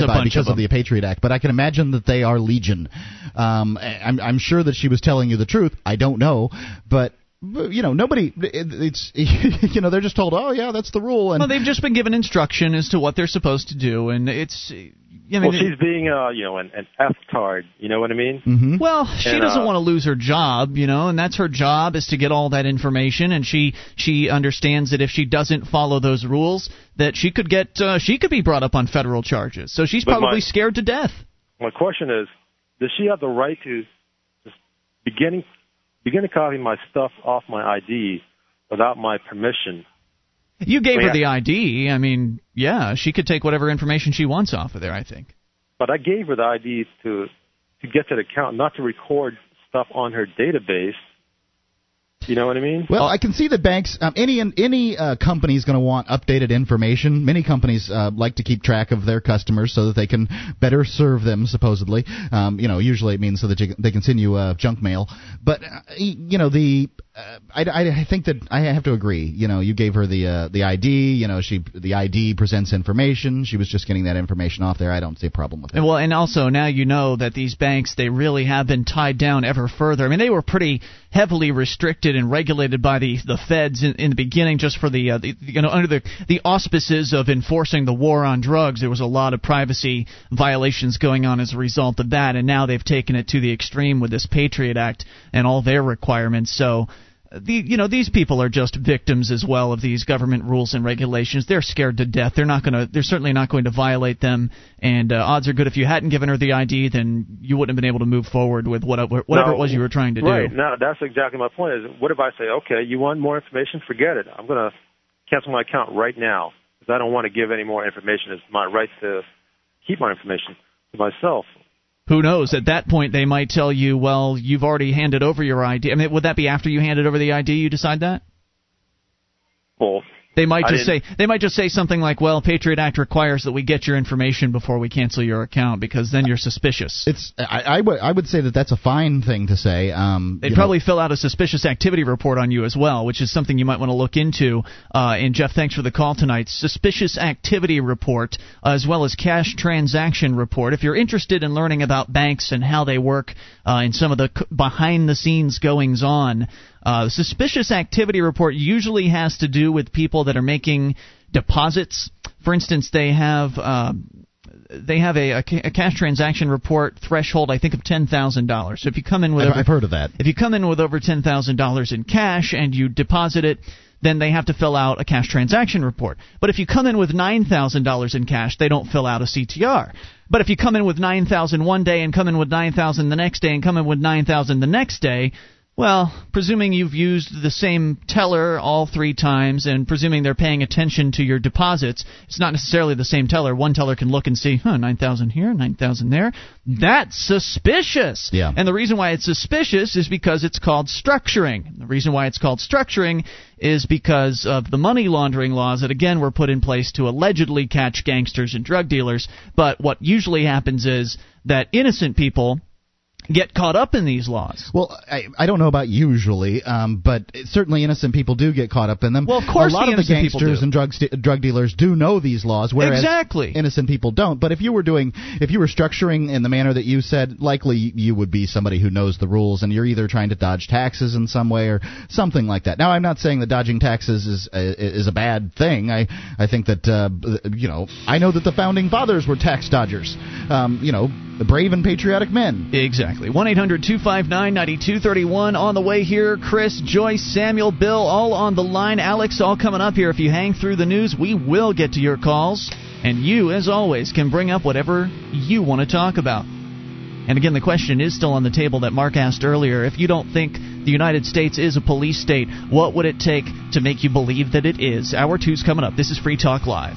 by because of the Patriot Act, but I can imagine that they are legion. I'm sure that she was telling you the truth. I don't know, but... You know, nobody, it's, you know, they're just told, oh, yeah, that's the rule. And well, they've just been given instruction as to what they're supposed to do, and it's, you know. Well, she's being, you know, an F-tard, you know what I mean? Mm-hmm. Well, she doesn't want to lose her job, you know, and that's her job is to get all that information, and she understands that if she doesn't follow those rules, that she could get, she could be brought up on federal charges. So she's probably scared to death. My question is, does she have the right to just begin to copy my stuff off my ID without my permission? You gave her the ID. I mean, yeah, she could take whatever information she wants off of there, I think. But I gave her the ID to get that account, not to record stuff on her database. You know what I mean? Well, I can see that banks, any company is going to want updated information. Many companies like to keep track of their customers so that they can better serve them, supposedly. You know, usually it means so that they can send you junk mail. But, you know, I think that I have to agree. You know, you gave her the ID. You know, the ID presents information. She was just getting that information off there. I don't see a problem with it. Well, and also now you know that these banks, they really have been tied down ever further. I mean, they were pretty heavily restricted and regulated by the feds in the beginning, just for under the auspices of enforcing the war on drugs. There was a lot of privacy violations going on as a result of that, and now they've taken it to the extreme with this Patriot Act and all their requirements. So. These people are just victims as well of these government rules and regulations. They're scared to death. They're certainly not going to violate them. And odds are good if you hadn't given her the ID, then you wouldn't have been able to move forward with whatever it was you were trying to do. Right. No, that's exactly my point. Is what if I say, okay, you want more information? Forget it. I'm going to cancel my account right now because I don't want to give any more information. It's my right to keep my information to myself. Who knows? At that point, they might tell you, well, you've already handed over your ID. I mean, would that be after you handed over the ID you decide that? Well, they might just say something like, well, Patriot Act requires that we get your information before we cancel your account because then you're suspicious. I would say that that's a fine thing to say. They'd probably fill out a suspicious activity report on you as well, which is something you might want to look into. And, Jeff, thanks for the call tonight. Suspicious activity report as well as cash transaction report. If you're interested in learning about banks and how they work and some of the behind-the-scenes goings-on, the suspicious activity report usually has to do with people that are making deposits. For instance, they have a cash transaction report threshold, I think, of $10,000. So if you come in with I've heard of that. If you come in with over $10,000 in cash and you deposit it, then they have to fill out a cash transaction report. But if you come in with $9,000 in cash, they don't fill out a CTR. But if you come in with $9,000 one day and come in with $9,000 the next day and come in with $9,000 the next day. Well, presuming you've used the same teller all three times and presuming they're paying attention to your deposits, it's not necessarily the same teller. One teller can look and see, $9,000 here, $9,000 there. That's suspicious. Yeah. And the reason why it's suspicious is because it's called structuring. The reason why it's called structuring is because of the money laundering laws that, again, were put in place to allegedly catch gangsters and drug dealers. But what usually happens is that innocent people get caught up in these laws. Well, I don't know about usually, but certainly innocent people do get caught up in them. Well, of course, a lot of the gangsters and drug dealers do know these laws, whereas innocent people don't. But if you were structuring in the manner that you said, likely you would be somebody who knows the rules, and you're either trying to dodge taxes in some way or something like that. Now, I'm not saying that dodging taxes is a bad thing. I think that I know that the founding fathers were tax dodgers. The brave and patriotic men. Exactly. 1-800-259-9231 on the way here. Chris, Joyce, Samuel, Bill, all on the line. Alex, all coming up here. If you hang through the news, we will get to your calls. And you, as always, can bring up whatever you want to talk about. And again, the question is still on the table that Mark asked earlier. If you don't think the United States is a police state, what would it take to make you believe that it is? Hour 2's coming up. This is Free Talk Live.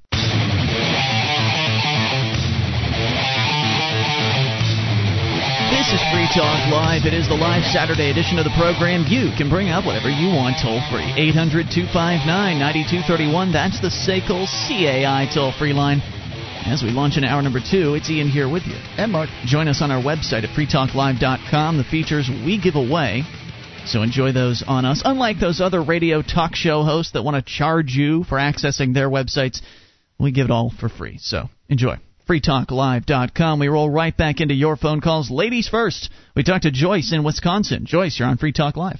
This is Free Talk Live. It is the live Saturday edition of the program. You can bring up whatever you want toll-free. 800-259-9231. That's the SACL CAI toll-free line. As we launch in hour number 2, it's Ian here with you. And Mark. Join us on our website at freetalklive.com. The features we give away, so enjoy those on us. Unlike those other radio talk show hosts that want to charge you for accessing their websites, we give it all for free. So enjoy. freetalklive.com. We roll right back into your phone calls. Ladies first. We talked to Joyce in Wisconsin. Joyce, you're on Free Talk Live.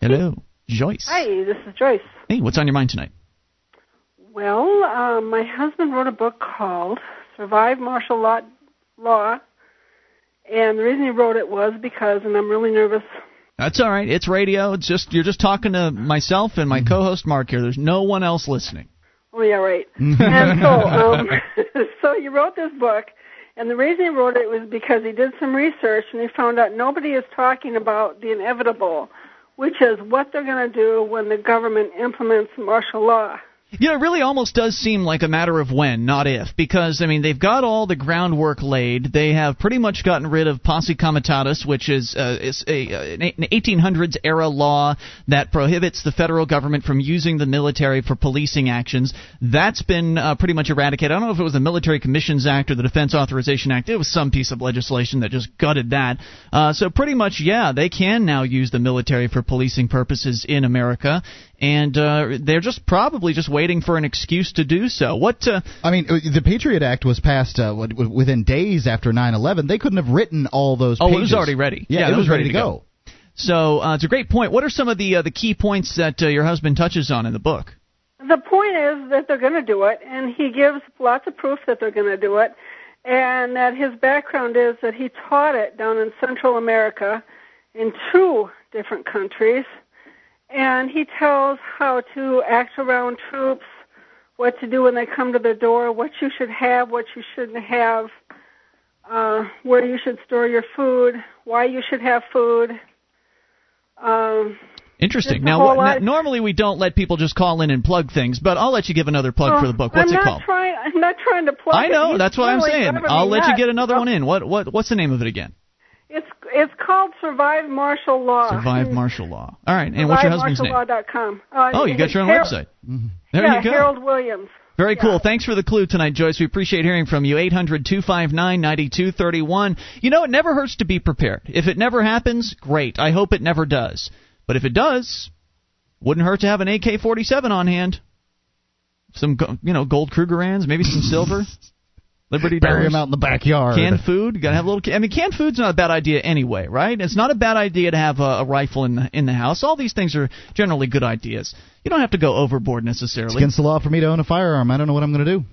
Hello, Joyce. Hi, this is Joyce. Hey, what's on your mind tonight? Well, my husband wrote a book called Survive Martial Law, and the reason he wrote it was because, and I'm really nervous. That's all right. It's radio. It's just you're just talking to myself and my co-host Mark here. There's no one else listening. Oh, yeah, right. And so, so you wrote this book, and the reason he wrote it was because he did some research, and he found out nobody is talking about the inevitable, which is what they're going to do when the government implements martial law. You know, it really almost does seem like a matter of when, not if, because, I mean, they've got all the groundwork laid. They have pretty much gotten rid of posse comitatus, which is an 1800s-era law that prohibits the federal government from using the military for policing actions. That's been pretty much eradicated. I don't know if it was the Military Commissions Act or the Defense Authorization Act. It was some piece of legislation that just gutted that. So pretty much, yeah, they can now use the military for policing purposes in America. And they're just probably just waiting for an excuse to do so. What? I mean, the Patriot Act was passed within days after 9/11. They couldn't have written all those pages. Oh, it was already ready. Yeah, it was ready to go. So it's a great point. What are some of the key points that your husband touches on in the book? The point is that they're going to do it, and he gives lots of proof that they're going to do it, and that his background is that he taught it down in Central America in 2 different countries. And he tells how to act around troops, what to do when they come to the door, what you should have, what you shouldn't have, where you should store your food, why you should have food. Interesting. Now, normally we don't let people just call in and plug things, but I'll let you give another plug for the book. What's it called? I'm not trying to plug it. I know. That's what I'm saying. I'll let you get another one in. What's the name of it again? It's called Survive Martial Law. Survive Martial Law. All right. And what's your husband's name? SurviveMartialLaw.com. Oh, you got your own website. There you go. Harold Williams. Very cool. Thanks for the clue tonight, Joyce. We appreciate hearing from you. 800-259-9231. You know, it never hurts to be prepared. If it never happens, great. I hope it never does. But if it does, wouldn't hurt to have an AK-47 on hand. Some, gold Krugerrands, maybe some silver. Liberty bury them out in the backyard. Canned food, gotta have a little. I mean, canned food's not a bad idea anyway, right? It's not a bad idea to have a rifle in the house. All these things are generally good ideas. You don't have to go overboard necessarily. It's against the law for me to own a firearm. I don't know what I'm going to do.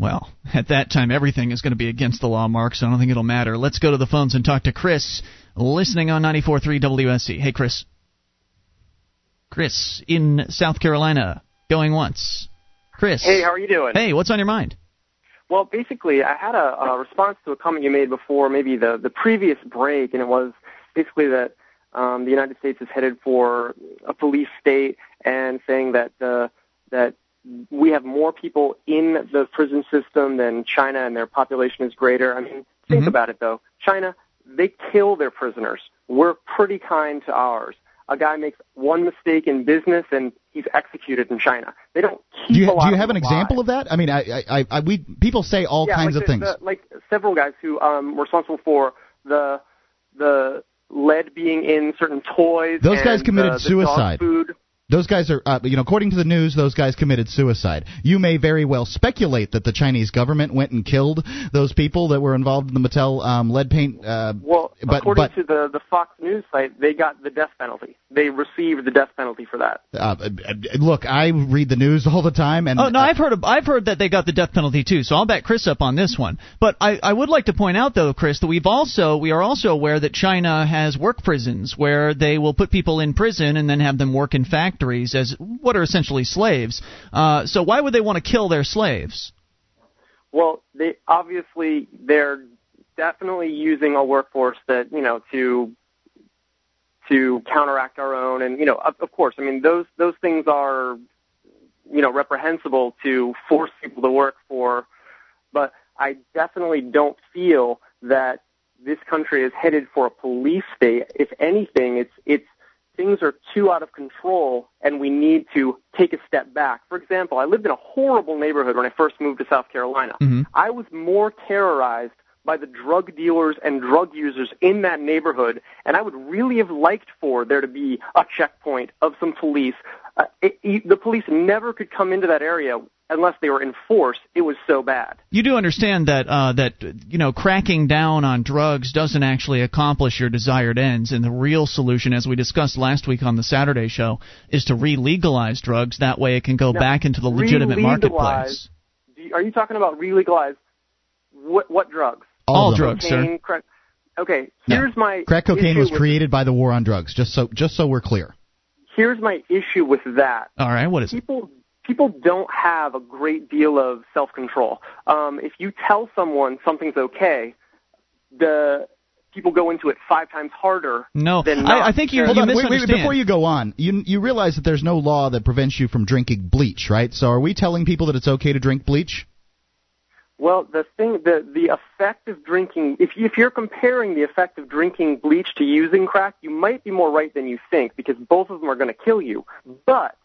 Well, at that time, everything is going to be against the law, Mark. So I don't think it'll matter. Let's go to the phones and talk to Chris, listening on 94.3 WSC. Hey, Chris. Chris in South Carolina, going once. Chris. Hey, how are you doing? Hey, what's on your mind? Well, basically, I had a response to a comment you made before, maybe the previous break, and it was basically that the United States is headed for a police state, and saying that that we have more people in the prison system than China, and their population is greater. I mean, think about it, though. China, they kill their prisoners. We're pretty kind to ours. A guy makes one mistake in business, and he's executed in China. They don't keep a lot of. Do you have an example of that? I mean, we people say all kinds of things. Like several guys who were responsible for the lead being in certain toys. Those guys committed suicide. Dog food. Those guys are, according to the news, those guys committed suicide. You may very well speculate that the Chinese government went and killed those people that were involved in the Mattel lead paint. According to the Fox News site, they got the death penalty. They received the death penalty for that. Look, I read the news all the time, and I've heard that they got the death penalty too. So I'll back Chris up on this one. But I would like to point out, though, Chris, that we are also aware that China has work prisons where they will put people in prison and then have them work in factories. factories as what are essentially slaves. So why would they want to kill their slaves? Well, they're definitely using a workforce that, to counteract our own. And, of course, those things are, reprehensible to force people to work for. But I definitely don't feel that this country is headed for a police state. If anything, it's things are too out of control, and we need to take a step back. For example, I lived in a horrible neighborhood when I first moved to South Carolina. Mm-hmm. I was more terrorized by the drug dealers and drug users in that neighborhood, and I would really have liked for there to be a checkpoint of some police. The police never could come into that area unless they were in force. It was so bad. You do understand that cracking down on drugs doesn't actually accomplish your desired ends, and the real solution, as we discussed last week on the Saturday show, is to re-legalize drugs. That way it can go back into the legitimate marketplace. Are you talking about re-legalize what drugs? All drugs, cocaine, sir. Here's my crack cocaine was created by the war on drugs, just so we're clear. Here's my issue with that. All right, what is it? People don't have a great deal of self-control. If you tell someone something's okay, people go into it 5 times harder. No, than not. I think you misunderstand. Wait, before you go on, you realize that there's no law that prevents you from drinking bleach, right? So are we telling people that it's okay to drink bleach? Well, the effect of drinking, if you're comparing the effect of drinking bleach to using crack, you might be more right than you think, because both of them are going to kill you. But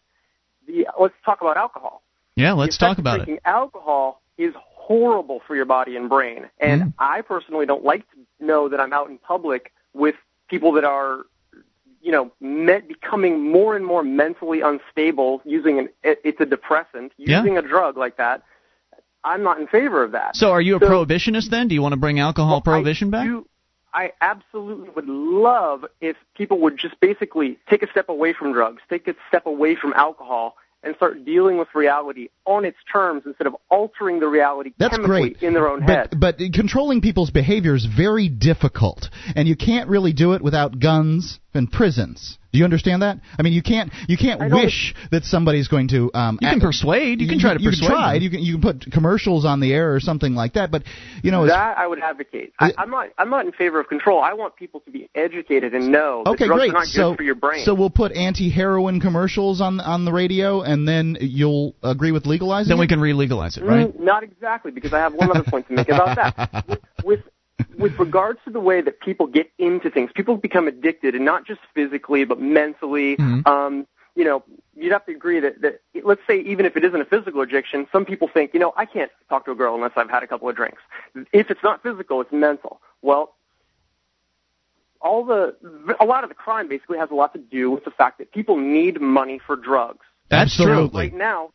let's talk about alcohol. Yeah, let's talk about it. Alcohol is horrible for your body and brain, and I personally don't like to know that I'm out in public with people that are, becoming more and more mentally unstable. It's a depressant. Using a drug like that, I'm not in favor of that. So, are you a prohibitionist then? Do you want to bring alcohol prohibition back? I absolutely would love if people would just basically take a step away from drugs, take a step away from alcohol, and start dealing with reality on its terms instead of altering the reality chemically in their own head. But controlling people's behavior is very difficult, and you can't really do it without guns and prisons. Do you understand that? I mean, you can't wish that somebody's going to. You can persuade. You can try to persuade. You can put commercials on the air or something like that. But that I would advocate. I'm not in favor of control. I want people to be educated and know that drugs are not good for your brain. So we'll put anti-heroin commercials on the radio, and then you'll agree with legalizing. Then we can re-legalize it, right? Not exactly, because I have one other point to make about that. With regards to the way that people get into things, people become addicted, and not just physically but mentally. Mm-hmm. You'd have to agree that let's say even if it isn't a physical addiction, some people think, I can't talk to a girl unless I've had a couple of drinks. If it's not physical, it's mental. Well, a lot of the crime basically has a lot to do with the fact that people need money for drugs. Absolutely. So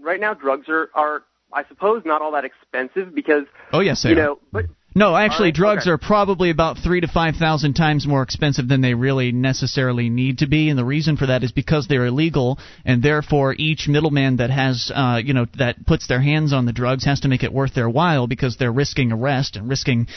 right now drugs are, I suppose, not all that expensive because but. No, actually, drugs are probably about 3,000 to 5,000 times more expensive than they really necessarily need to be, and the reason for that is because they're illegal, and therefore each middleman that has, that puts their hands on the drugs has to make it worth their while because they're risking arrest and risking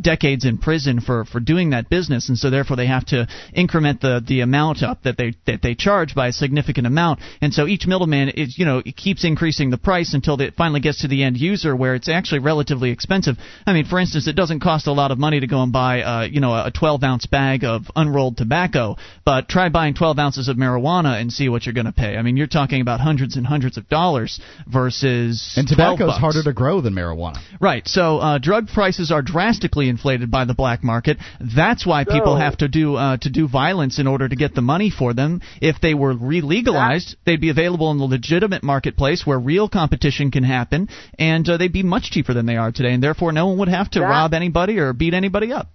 decades in prison for doing that business, and so therefore they have to increment the amount up that they charge by a significant amount, and so each middleman is, it keeps increasing the price until it finally gets to the end user where it's actually relatively expensive. I mean, for instance, it doesn't cost a lot of money to go and buy a 12-ounce bag of unrolled tobacco, but try buying 12 ounces of marijuana and see what you're going to pay. I mean, you're talking about hundreds and hundreds of dollars versus and tobacco's harder to grow than marijuana. Right. So drug prices are drastically inflated by the black market. That's why people have to do violence in order to get the money for them. If they were re-legalized, they'd be available in the legitimate marketplace where real competition can happen, and they'd be much cheaper than they are today, and therefore no one would have to rob anybody or beat anybody up.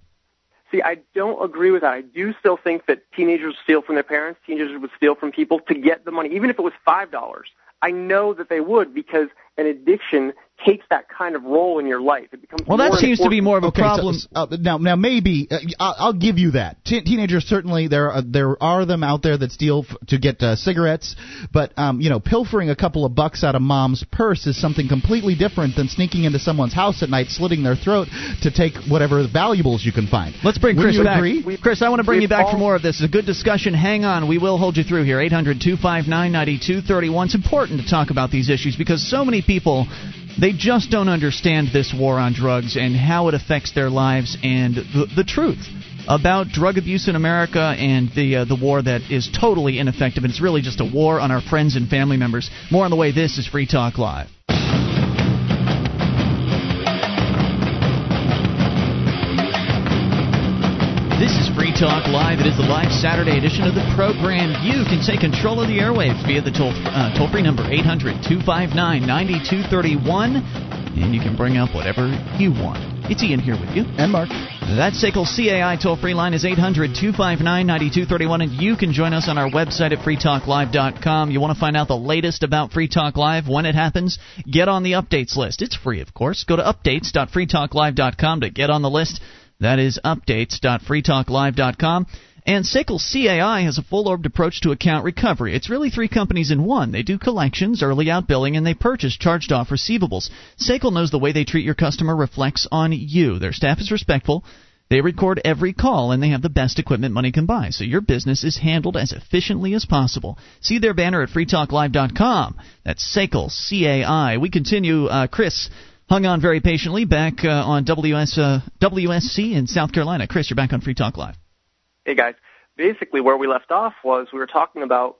See, I don't agree with that. I do still think that teenagers steal from their parents, teenagers would steal from people to get the money, even if it was $5. I know that they would because and addiction takes that kind of role in your life. It becomes Well, that seems to be more of a problem. So, now, maybe I'll give you that. Teenagers certainly there are them out there that steal to get cigarettes, but pilfering a couple of bucks out of mom's purse is something completely different than sneaking into someone's house at night, slitting their throat to take whatever valuables you can find. Let's bring Chris back. Chris, I want to bring you back for more of this. It's a good discussion. Hang on, we will hold you through here. 800-259-9231. It's important to talk about these issues because so many people, they just don't understand this war on drugs and how it affects their lives and the truth about drug abuse in America and the war that is totally ineffective. And it's really just a war on our friends and family members. More on the way. This is Free Talk Live. This is Free Talk Live. It is the live Saturday edition of the program. You can take control of the airwaves via the toll-free number, 800-259-9231. And you can bring up whatever you want. It's Ian here with you. And Mark. That SACL CAI toll-free line is 800-259-9231. And you can join us on our website at freetalklive.com. You want to find out the latest about Free Talk Live, when it happens, get on the updates list. It's free, of course. Go to updates.freetalklive.com to get on the list. That is updates.freetalklive.com. And SACL CAI has a full-orbed approach to account recovery. It's really three companies in one. They do collections, early outbilling, and they purchase charged-off receivables. SACL knows the way they treat your customer reflects on you. Their staff is respectful. They record every call, and they have the best equipment money can buy, so your business is handled as efficiently as possible. See their banner at freetalklive.com. That's SACL CAI. We continue. Chris hung on very patiently back on WSC in South Carolina. Chris, you're back on Free Talk Live. Hey, guys. Basically, where we left off was we were talking about,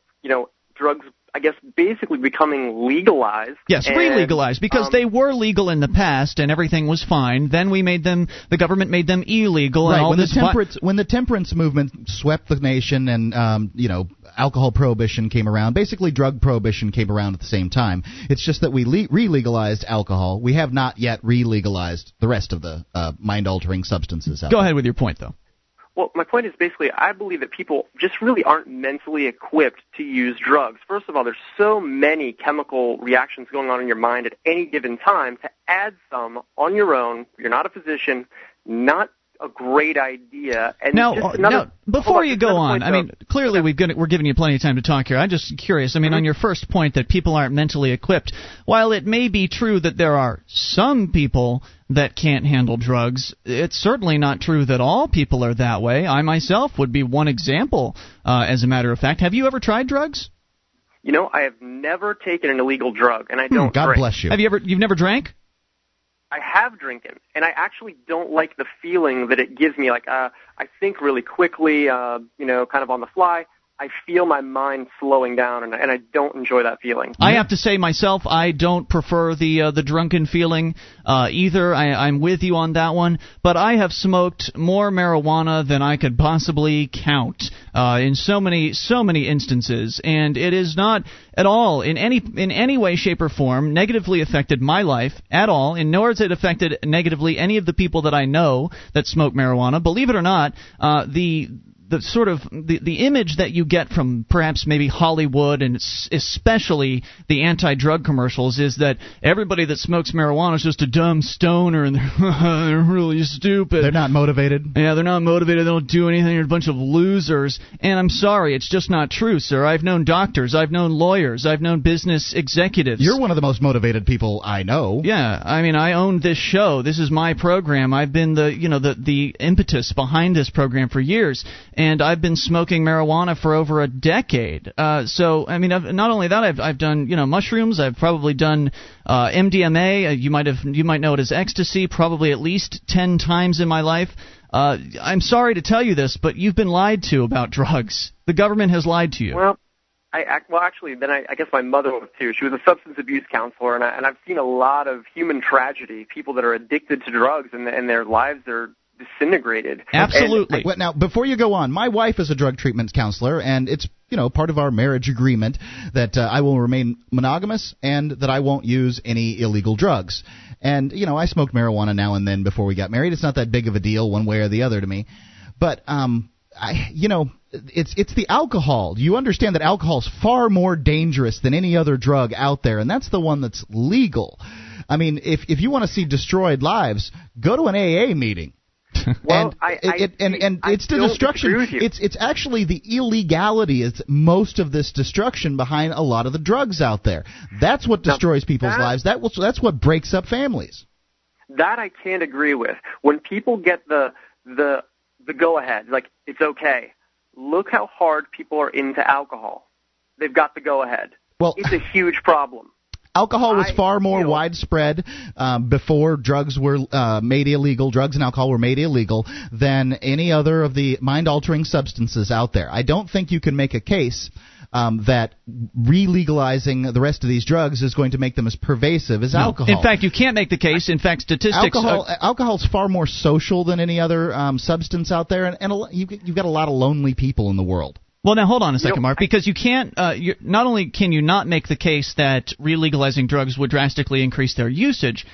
drugs, I guess, basically becoming legalized. Yes, re-legalized, because they were legal in the past and everything was fine. Then we made them, the government made them illegal. Right, and all when the temperance movement swept the nation and, alcohol prohibition came around. Basically, drug prohibition came around at the same time. It's just that we re-legalized alcohol. We have not yet re-legalized the rest of the mind-altering substances. Go ahead with your point, though. Well, my point is basically I believe that people just really aren't mentally equipped to use drugs. First of all, there's so many chemical reactions going on in your mind at any given time. To add some on your own, you're not a physician, not a great idea. And now, before you go on, I mean, clearly we're giving you plenty of time to talk here. I'm just curious. I mean, on your first point that people aren't mentally equipped, while it may be true that there are some people that can't handle drugs, it's certainly not true that all people are that way. I myself would be one example, as a matter of fact. Have you ever tried drugs? I have never taken an illegal drug, and I don't God drink. Bless you. Have you ever? You've never drank? I have drinking, and I actually don't like the feeling that it gives me. Like, I think really quickly, kind of on the fly. I feel my mind slowing down, and I don't enjoy that feeling. I have to say myself, I don't prefer the drunken feeling either. I'm with you on that one. But I have smoked more marijuana than I could possibly count in so many instances, and it is not at all in any way, shape, or form negatively affected my life at all, and nor has it affected negatively any of the people that I know that smoke marijuana. Believe it or not, the sort of the image that you get from perhaps maybe Hollywood and especially the anti-drug commercials is that everybody that smokes marijuana is just a dumb stoner and they're really stupid. They're not motivated. Yeah, they're not motivated. They don't do anything. They're a bunch of losers. And I'm sorry, it's just not true, sir. I've known doctors. I've known lawyers. I've known business executives. You're one of the most motivated people I know. Yeah, I mean, I own this show. This is my program. I've been the impetus behind this program for years. And I've been smoking marijuana for over a decade. So, I mean, not only that, I've done mushrooms. I've probably done MDMA. You might know it as ecstasy. Probably at least 10 times in my life. I'm sorry to tell you this, but you've been lied to about drugs. The government has lied to you. Well, I guess my mother was too. She was a substance abuse counselor, and I've seen a lot of human tragedy. People that are addicted to drugs and their lives are disintegrated. Absolutely. And now, before you go on, my wife is a drug treatment counselor, and it's part of our marriage agreement that I will remain monogamous and that I won't use any illegal drugs. And I smoked marijuana now and then before we got married. It's not that big of a deal one way or the other to me, but It's the alcohol. You understand that alcohol is far more dangerous than any other drug out there, and that's the one that's legal. I mean, if you want to see destroyed lives, go to an AA meeting. Well, it's the destruction. It's actually the illegality is most of this destruction behind a lot of the drugs out there. That's what destroys people's lives. That's what breaks up families. That I can't agree with. When people get the go ahead, like it's okay. Look how hard people are into alcohol. They've got the go ahead. Well, it's a huge problem. Alcohol was far more widespread before drugs were made illegal, drugs and alcohol were made illegal, than any other of the mind-altering substances out there. I don't think you can make a case that re-legalizing the rest of these drugs is going to make them as pervasive as alcohol. In fact, you can't make the case. In fact, statistics... Alcohol is far more social than any other substance out there, and you've got a lot of lonely people in the world. Well, now, hold on a second, Mark, because you can't not only can you not make the case that re-legalizing drugs would drastically increase their usage,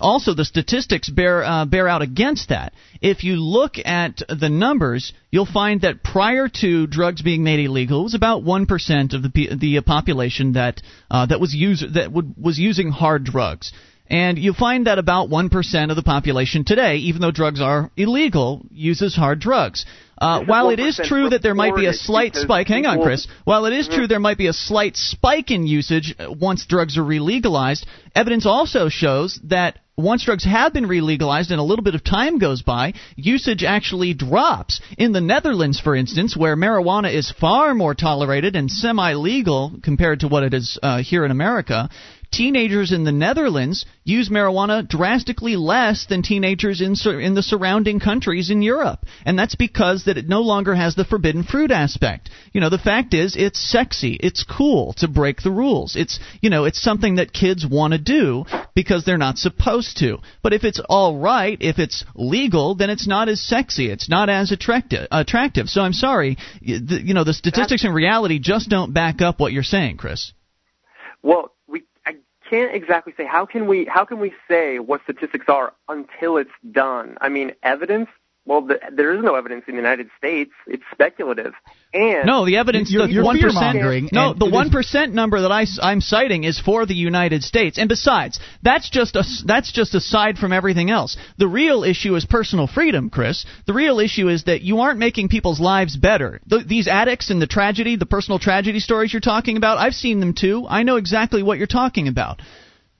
also the statistics bear out against that. If you look at the numbers, you'll find that prior to drugs being made illegal, it was about 1% of the population that was using hard drugs. And you find that about 1% of the population today, even though drugs are illegal, uses hard drugs. While it is true that there might be a slight spike, hang on, Chris. While it is true there might be a slight spike in usage once drugs are re-legalized, evidence also shows that once drugs have been re-legalized and a little bit of time goes by, usage actually drops. In the Netherlands, for instance, where marijuana is far more tolerated and semi-legal compared to what it is here in America, teenagers in the Netherlands use marijuana drastically less than teenagers in the surrounding countries in Europe. And that's because that it no longer has the forbidden fruit aspect. You know, the fact is it's sexy, it's cool to break the rules. It's, you know, it's something that kids want to do because they're not supposed to. But if it's all right, if it's legal, then it's not as sexy, it's not as attractive. So I'm sorry, the statistics and reality just don't back up what you're saying, Chris. Well, can't exactly say how can we say what statistics are until it's done. I mean, evidence. Well, there is no evidence in the United States. It's speculative. And no, the evidence. You're 1%. No, the 1% number that I'm citing is for the United States. And besides, that's just aside from everything else. The real issue is personal freedom, Chris. The real issue is that you aren't making people's lives better. These addicts and the personal tragedy stories you're talking about, I've seen them too. I know exactly what you're talking about.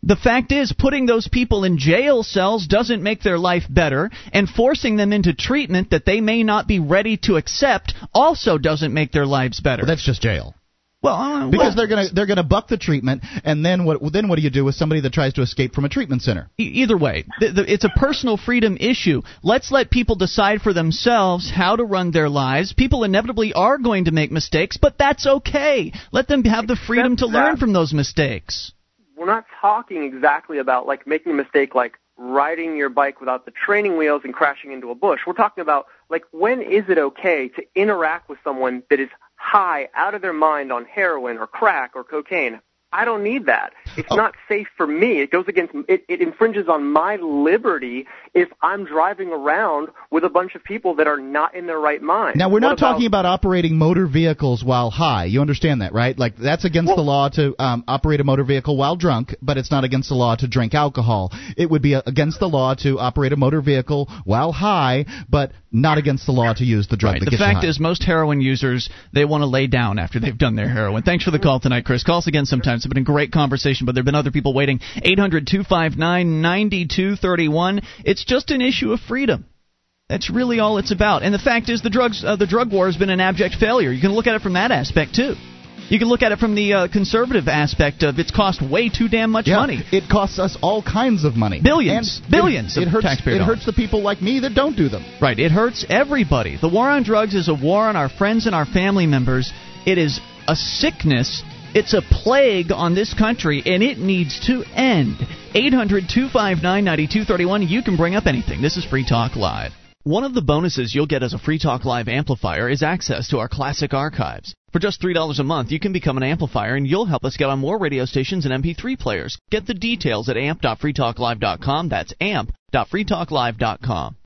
The fact is, putting those people in jail cells doesn't make their life better, and forcing them into treatment that they may not be ready to accept also doesn't make their lives better. Well, that's just jail. Well, because they're gonna buck the treatment, and then what do you do with somebody that tries to escape from a treatment center? Either way, it's a personal freedom issue. Let's let people decide for themselves how to run their lives. People inevitably are going to make mistakes, but that's okay. Let them have the freedom to learn from those mistakes. We're not talking exactly about like making a mistake like riding your bike without the training wheels and crashing into a bush. We're talking about like when is it okay to interact with someone that is high out of their mind on heroin or crack or cocaine? I don't need that. It's not safe for me. It goes against it infringes on my liberty if I'm driving around with a bunch of people that are not in their right mind. Now, we're not talking about operating motor vehicles while high. You understand that, right? Like, that's against the law to operate a motor vehicle while drunk, but it's not against the law to drink alcohol. It would be against the law to operate a motor vehicle while high, but not against the law to use the drug that gets you high. The fact is, most heroin users, they want to lay down after they've done their heroin. Thanks for the call tonight, Chris. Call us again sometime. It's been a great conversation, but there have been other people waiting. 800-259-9231. It's just an issue of freedom. That's really all it's about. And the fact is the drug war has been an abject failure. You can look at it from that aspect, too. You can look at it from the conservative aspect of it's cost way too damn much money. It costs us all kinds of money. Billions. And billions of taxpayer dollars. It hurts the people like me that don't do them. Right. It hurts everybody. The war on drugs is a war on our friends and our family members. It is a sickness. It's a plague on this country, and it needs to end. 800-259-9231. You can bring up anything. This is Free Talk Live. One of the bonuses you'll get as a Free Talk Live amplifier is access to our classic archives. For just $3 a month, you can become an amplifier, and you'll help us get on more radio stations and MP3 players. Get the details at amp.freetalklive.com. That's amp.freetalklive.com.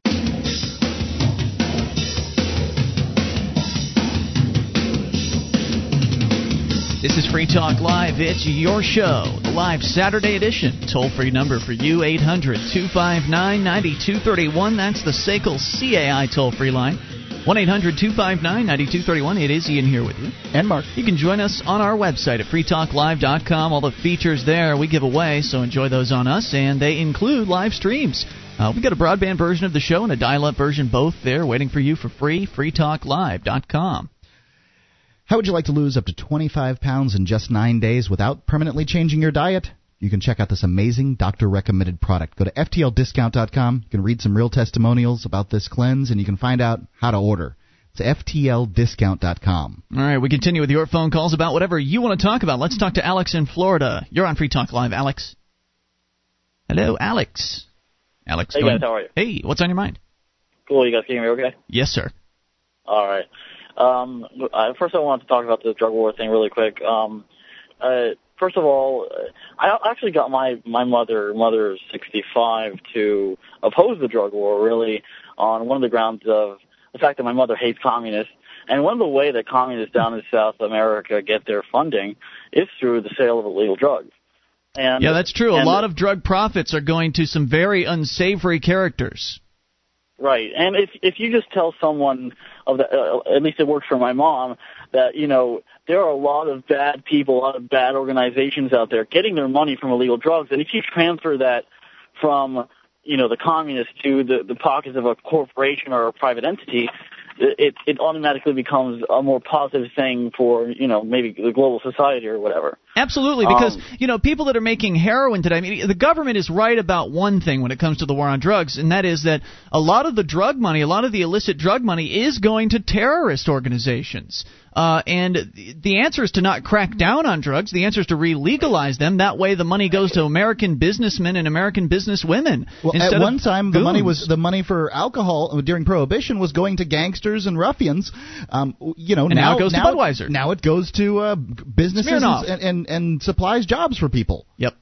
This is Free Talk Live. It's your show, the live Saturday edition. Toll-free number for you, 800-259-9231. That's the SACL CAI toll-free line, 1-800-259-9231. It is Ian here with you. And Mark. You can join us on our website at freetalklive.com. All the features there we give away, so enjoy those on us. And they include live streams. We've got a broadband version of the show and a dial-up version, both there waiting for you for free, freetalklive.com. How would you like to lose up to 25 pounds in just 9 days without permanently changing your diet? You can check out this amazing doctor-recommended product. Go to FTLDiscount.com. You can read some real testimonials about this cleanse, and you can find out how to order. It's FTLDiscount.com. All right, we continue with your phone calls about whatever you want to talk about. Let's talk to Alex in Florida. You're on Free Talk Live, Alex. Hello, Alex. Alex, hey, guys, how are you? Hey, what's on your mind? Cool, you guys getting me okay? Yes, sir. All right. First I wanted to talk about the drug war thing really quick. First of all, I actually got my mother 65 to oppose the drug war really on one of the grounds of the fact that my mother hates communists. And one of the way that communists down in South America get their funding is through the sale of illegal drugs. And, yeah, that's true. A lot of drug profits are going to some very unsavory characters. Right, and if you just tell someone, at least it worked for my mom, that, you know, there are a lot of bad people, a lot of bad organizations out there getting their money from illegal drugs, and if you transfer that from, you know, the communists to the pockets of a corporation or a private entity, it automatically becomes a more positive thing for, you know, maybe the global society or whatever. Absolutely, because, you know, people that are making heroin today, I mean, the government is right about one thing when it comes to the war on drugs, and that is that a lot of the drug money, a lot of the illicit drug money is going to terrorist organizations. And the answer is to not crack down on drugs. The answer is to re-legalize them. That way the money goes to American businessmen and American businesswomen. Well, at one time, the money for alcohol during Prohibition was going to gangsters and ruffians. You know, and now it goes to Budweiser. Now it goes to businesses and supplies jobs for people. Yep.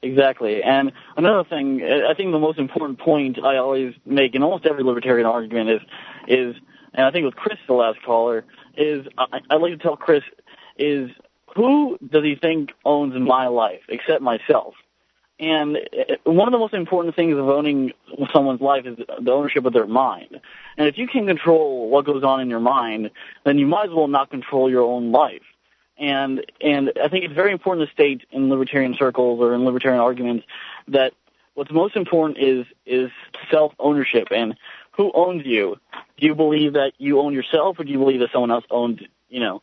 Exactly. And another thing, I think the most important point I always make in almost every libertarian argument is and I think it was Chris, the last caller, is I'd like to tell Chris is who does he think owns my life except myself? And one of the most important things of owning someone's life is the ownership of their mind. And if you can control what goes on in your mind, then you might as well not control your own life. And I think it's very important to state in libertarian circles or in libertarian arguments that what's most important is self-ownership and who owns you. Do you believe that you own yourself, or do you believe that someone else owns you?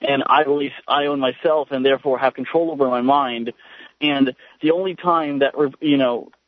And I believe I own myself, and therefore have control over my mind. And the only time that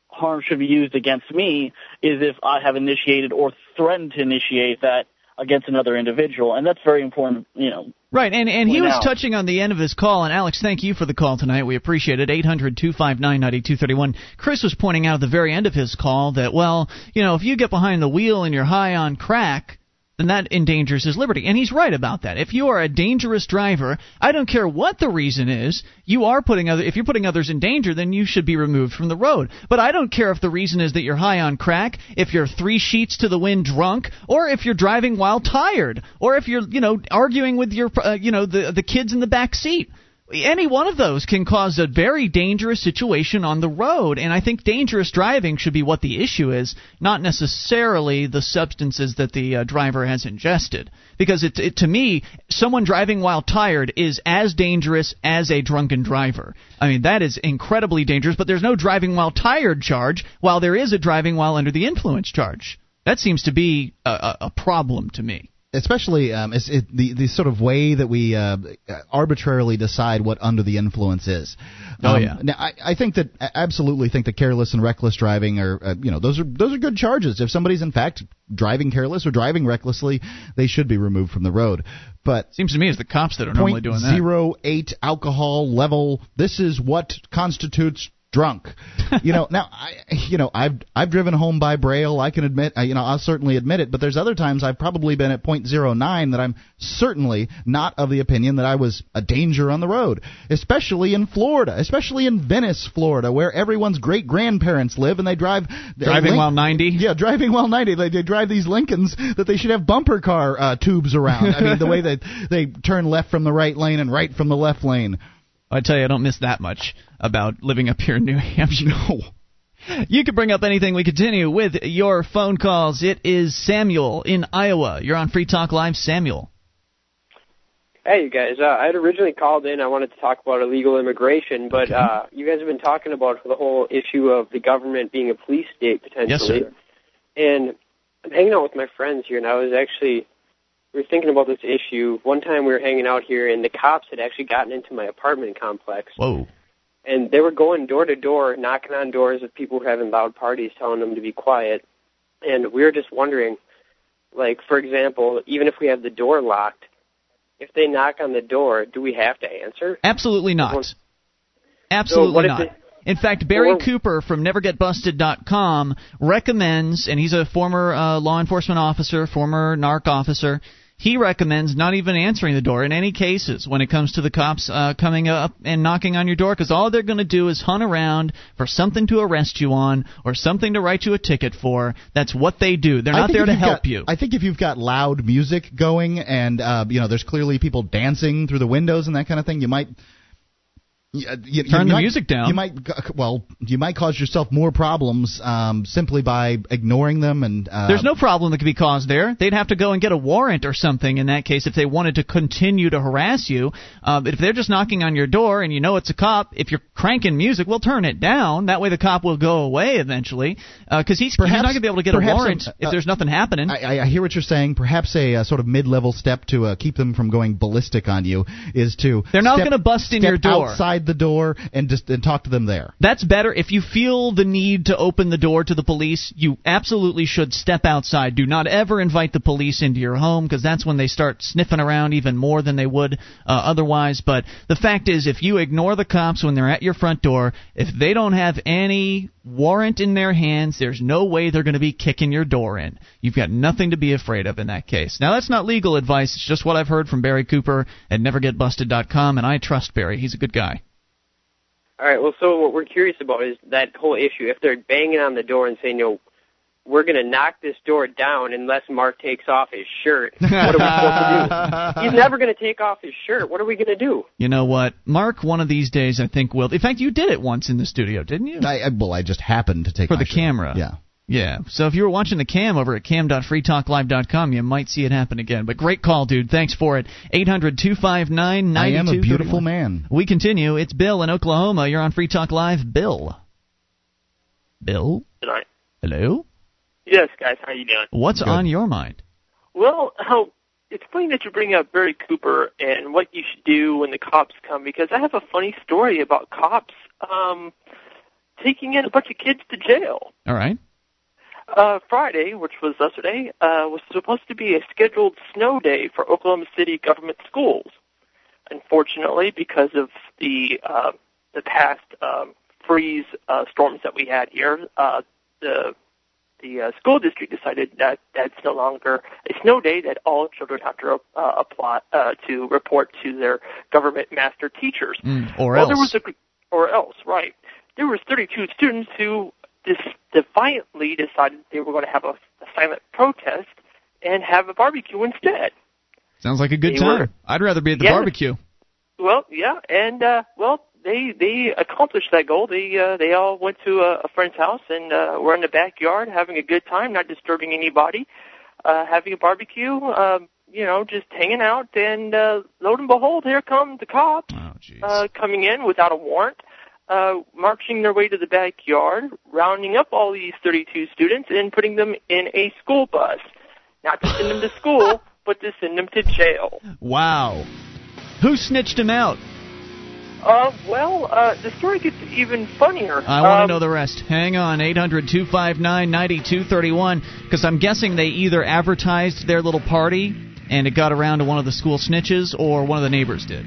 harm should be used against me is if I have initiated or threatened to initiate that against another individual, and that's very important, you know. Right, and he was touching on the end of his call, and Alex, thank you for the call tonight. We appreciate it, 800-259-9231. Chris was pointing out at the very end of his call that, well, you know, if you get behind the wheel and you're high on crack, then that endangers his liberty. And he's right about that. If you are a dangerous driver, I don't care what the reason is, if you're putting others in danger, then you should be removed from the road. But I don't care if the reason is that you're high on crack, if you're three sheets to the wind drunk, or if you're driving while tired, or if you're, you know, arguing with your, the kids in the back seat. Any one of those can cause a very dangerous situation on the road, and I think dangerous driving should be what the issue is, not necessarily the substances that the driver has ingested. Because to me, someone driving while tired is as dangerous as a drunken driver. I mean, that is incredibly dangerous, but there's no driving while tired charge, while there is a driving while under the influence charge. That seems to be a problem to me. Especially the sort of way that we arbitrarily decide what under the influence is. Now, I absolutely think that careless and reckless driving are those are good charges. If somebody's in fact driving careless or driving recklessly, they should be removed from the road. But seems to me it's the cops that are normally doing that. 0.08 alcohol level. This is what constitutes drunk. You know, now I've driven home by Braille. I can admit, I'll certainly admit it. But there's other times I've probably been at 0.09 that I'm certainly not of the opinion that I was a danger on the road, especially in Florida, especially in Venice, Florida, where everyone's great grandparents live and they drive driving while 90. Yeah, driving while 90. They drive these Lincolns that they should have bumper car tubes around. I mean, the way that they turn left from the right lane and right from the left lane. I tell you, I don't miss that much about living up here in New Hampshire. No. You can bring up anything. We continue with your phone calls. It is Samuel in Iowa. You're on Free Talk Live. Samuel. Hey, you guys. I had originally called in. I wanted to talk about illegal immigration, but okay. You guys have been talking about the whole issue of the government being a police state, potentially. Yes, sir. And I'm hanging out with my friends here, and I was actually... we were thinking about this issue. One time we were hanging out here, and the cops had actually gotten into my apartment complex. Whoa. And they were going door to door, knocking on doors of people who were having loud parties, telling them to be quiet. And we were just wondering, like, for example, even if we have the door locked, if they knock on the door, do we have to answer? Absolutely not. Absolutely not. In fact, Barry Cooper from NeverGetBusted.com recommends, and he's a former law enforcement officer, former narc officer, he recommends not even answering the door in any cases when it comes to the cops coming up and knocking on your door, because all they're going to do is hunt around for something to arrest you on or something to write you a ticket for. That's what they do. They're not there to help you. I think if you've got loud music going and there's clearly people dancing through the windows and that kind of thing, you might... Turn the music down. You might cause yourself more problems simply by ignoring them. And there's no problem that could be caused there. They'd have to go and get a warrant or something in that case if they wanted to continue to harass you. But if they're just knocking on your door and you know it's a cop, if you're cranking music, we'll turn it down. That way the cop will go away eventually, because he's not going to be able to get a warrant if there's nothing happening. I hear what you're saying. Perhaps a sort of mid-level step to keep them from going ballistic on you is to they're not going to bust in your door. Outside the door and talk to them there. That's better. If you feel the need to open the door to the police, you absolutely should step outside. Do not ever invite the police into your home, because that's when they start sniffing around even more than they would otherwise. But the fact is, if you ignore the cops when they're at your front door, if they don't have any warrant in their hands, there's no way they're going to be kicking your door in. You've got nothing to be afraid of in that case. Now, that's not legal advice. It's just what I've heard from Barry Cooper at NeverGetBusted.com, and I trust Barry. He's a good guy. All right, well, so what we're curious about is that whole issue. If they're banging on the door and saying, we're going to knock this door down unless Mark takes off his shirt, what are we supposed to do? He's never going to take off his shirt. What are we going to do? You know what? Mark, one of these days, I think, will. In fact, you did it once in the studio, didn't you? I just happened to take off my shirt. For the camera. Yeah. Yeah. So if you were watching the cam over at cam.freetalklive.com, you might see it happen again. But great call, dude. Thanks for it. 800-259-9231. I am a beautiful man. We continue. It's Bill in Oklahoma. You're on Free Talk Live. Bill. Bill? Hello? Yes, guys. How you doing? What's on your mind? Well, it's funny that you bring up Barry Cooper and what you should do when the cops come, because I have a funny story about cops taking in a bunch of kids to jail. All right. Friday, which was yesterday, was supposed to be a scheduled snow day for Oklahoma City government schools. Unfortunately, because of the past freeze storms that we had here, the school district decided that that's no longer a snow day, that all children have to apply to report to their government master teachers. Or else, right. There was 32 students who defiantly decided they were going to have a silent protest and have a barbecue instead. Sounds like a good time. I'd rather be at the barbecue. Well, yeah, and they accomplished that goal. They all went to a friend's house and were in the backyard having a good time, not disturbing anybody, having a barbecue, just hanging out. And lo and behold, here come the cops coming in without a warrant. Marching their way to the backyard, rounding up all these 32 students and putting them in a school bus. Not to send them to school, but to send them to jail. Wow. Who snitched him out? The story gets even funnier. I want to know the rest. Hang on, 800-259-9231, because I'm guessing they either advertised their little party and it got around to one of the school snitches or one of the neighbors did.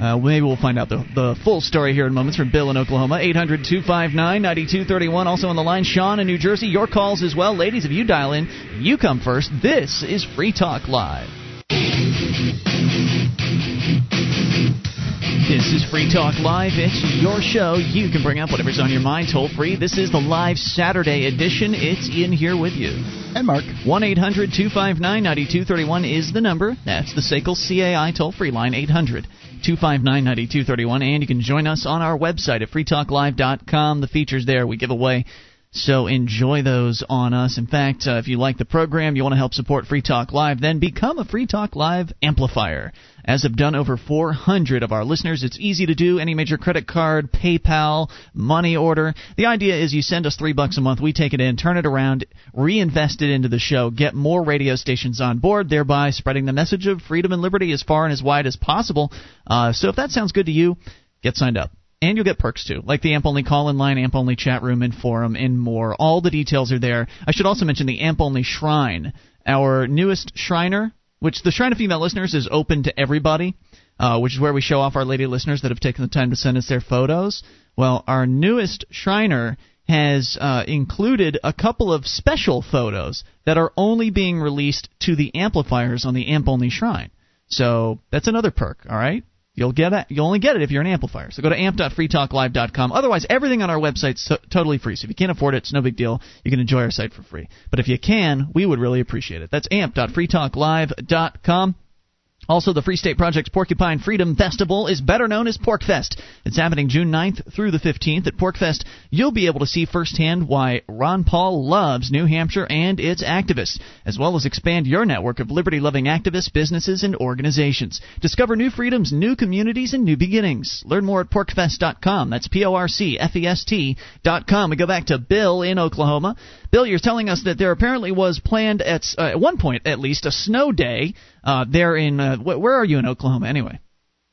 Maybe we'll find out the full story here in moments from Bill in Oklahoma. 800-259-9231. Also on the line, Sean in New Jersey. Your calls as well. Ladies, if you dial in, you come first. This is Free Talk Live. This is Free Talk Live. It's your show. You can bring up whatever's on your mind toll free. This is the live Saturday edition. It's Ian here with you. And Mark. 1-800-259-9231 is the number. That's the SACL CAI toll free line, 800-259-9231. And you can join us on our website at freetalklive.com. The features there we give away. So enjoy those on us. In fact, if you like the program, you want to help support Free Talk Live, then become a Free Talk Live amplifier. As have done over 400 of our listeners, it's easy to do. Any major credit card, PayPal, money order. The idea is you send us $3 a month, we take it in, turn it around, reinvest it into the show, get more radio stations on board, thereby spreading the message of freedom and liberty as far and as wide as possible. So if that sounds good to you, get signed up. And you'll get perks, too, like the AMP-only call-in line, AMP-only chat room and forum, and more. All the details are there. I should also mention the AMP-only Shrine, our newest Shriner, which the Shrine of Female Listeners is open to everybody, which is where we show off our lady listeners that have taken the time to send us their photos. Well, our newest Shriner has included a couple of special photos that are only being released to the amplifiers on the AMP-only Shrine. So that's another perk, all right? You'll get it. You'll only get it if you're an amplifier. So go to amp.freetalklive.com. Otherwise, everything on our website's totally free. So if you can't afford it, it's no big deal. You can enjoy our site for free. But if you can, we would really appreciate it. That's amp.freetalklive.com. Also, the Free State Project's Porcupine Freedom Festival is better known as Porkfest. It's happening June 9th through the 15th. At Porkfest, you'll be able to see firsthand why Ron Paul loves New Hampshire and its activists, as well as expand your network of liberty-loving activists, businesses, and organizations. Discover new freedoms, new communities, and new beginnings. Learn more at porkfest.com. That's porkfest.com. We go back to Bill in Oklahoma. Bill, you're telling us that there apparently was planned, at one point at least, a snow day there in where are you in Oklahoma anyway?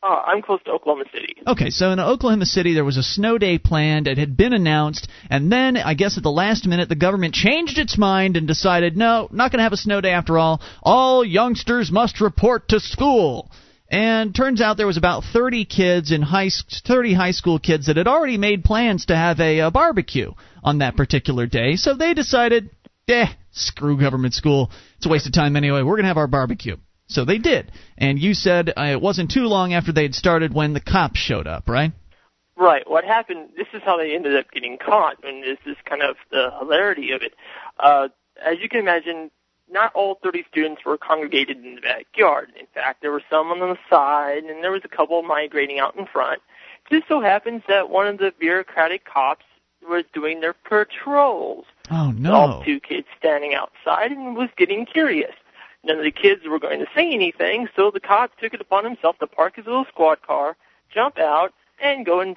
I'm close to Oklahoma City. Okay, so in Oklahoma City there was a snow day planned. It had been announced, and then I guess at the last minute the government changed its mind and decided, no, not going to have a snow day after all. All youngsters must report to school. And turns out there was about 30 high school kids that had already made plans to have a barbecue on that particular day. So they decided, screw government school. It's a waste of time anyway. We're going to have our barbecue. So they did. And you said it wasn't too long after they'd started when the cops showed up, right? Right. What happened, this is how they ended up getting caught, and this is kind of the hilarity of it. As you can imagine, not all 30 students were congregated in the backyard. In fact, there were some on the side, and there was a couple migrating out in front. It just so happens that one of the bureaucratic cops was doing their patrols. Oh, no. All two kids standing outside and was getting curious. None of the kids were going to say anything, so the cop took it upon himself to park his little squad car, jump out, and go and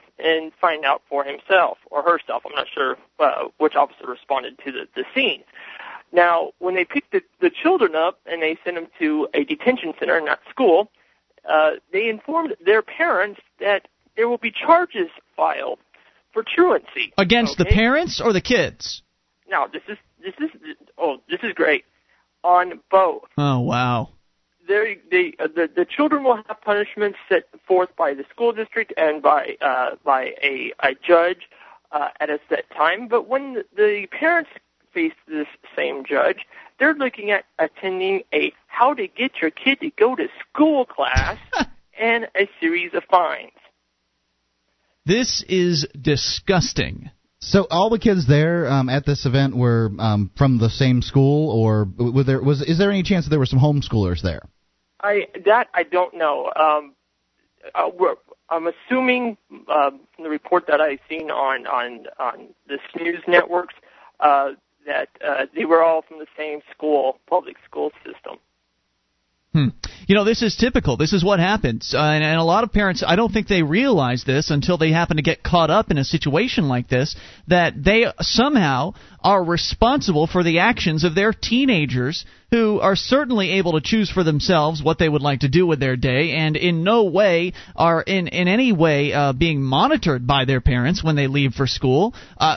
find out for himself or herself. I'm not sure which officer responded to the scene. Now, when they picked the children up and they sent them to a detention center, not school, they informed their parents that there will be charges filed for truancy. Against the parents or the kids? No, this is great. On both. Oh, wow. The children will have punishments set forth by the school district and by a judge at a set time. But when the parents face this same judge, they're looking at attending a how to get your kid to go to school class and a series of fines. This is disgusting. So all the kids there at this event were from the same school, or is there any chance that there were some homeschoolers there? I don't know. I'm assuming from the report that I've seen on the news networks that they were all from the same school, public school system. You know, this is typical. This is what happens. And a lot of parents, I don't think they realize this until they happen to get caught up in a situation like this, that they somehow are responsible for the actions of their teenagers who are certainly able to choose for themselves what they would like to do with their day and in no way are in any way being monitored by their parents when they leave for school. I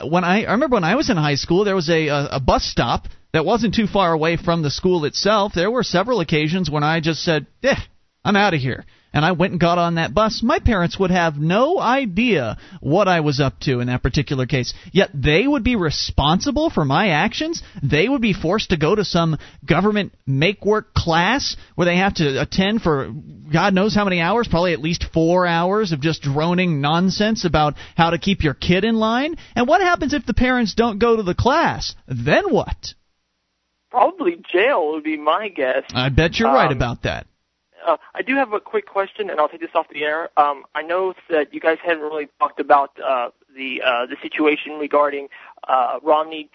remember when I was in high school, there was a bus stop that wasn't too far away from the school itself. There were several occasions when I just said, I'm out of here. and I went and got on that bus, my parents would have no idea what I was up to in that particular case. Yet they would be responsible for my actions. They would be forced to go to some government make-work class where they have to attend for God knows how many hours, probably at least 4 hours of just droning nonsense about how to keep your kid in line. And what happens if the parents don't go to the class? Then what? Probably jail would be my guess. I bet you're right about that. I do have a quick question, and I'll take this off the air. I know that you guys haven't really talked about the situation regarding Romney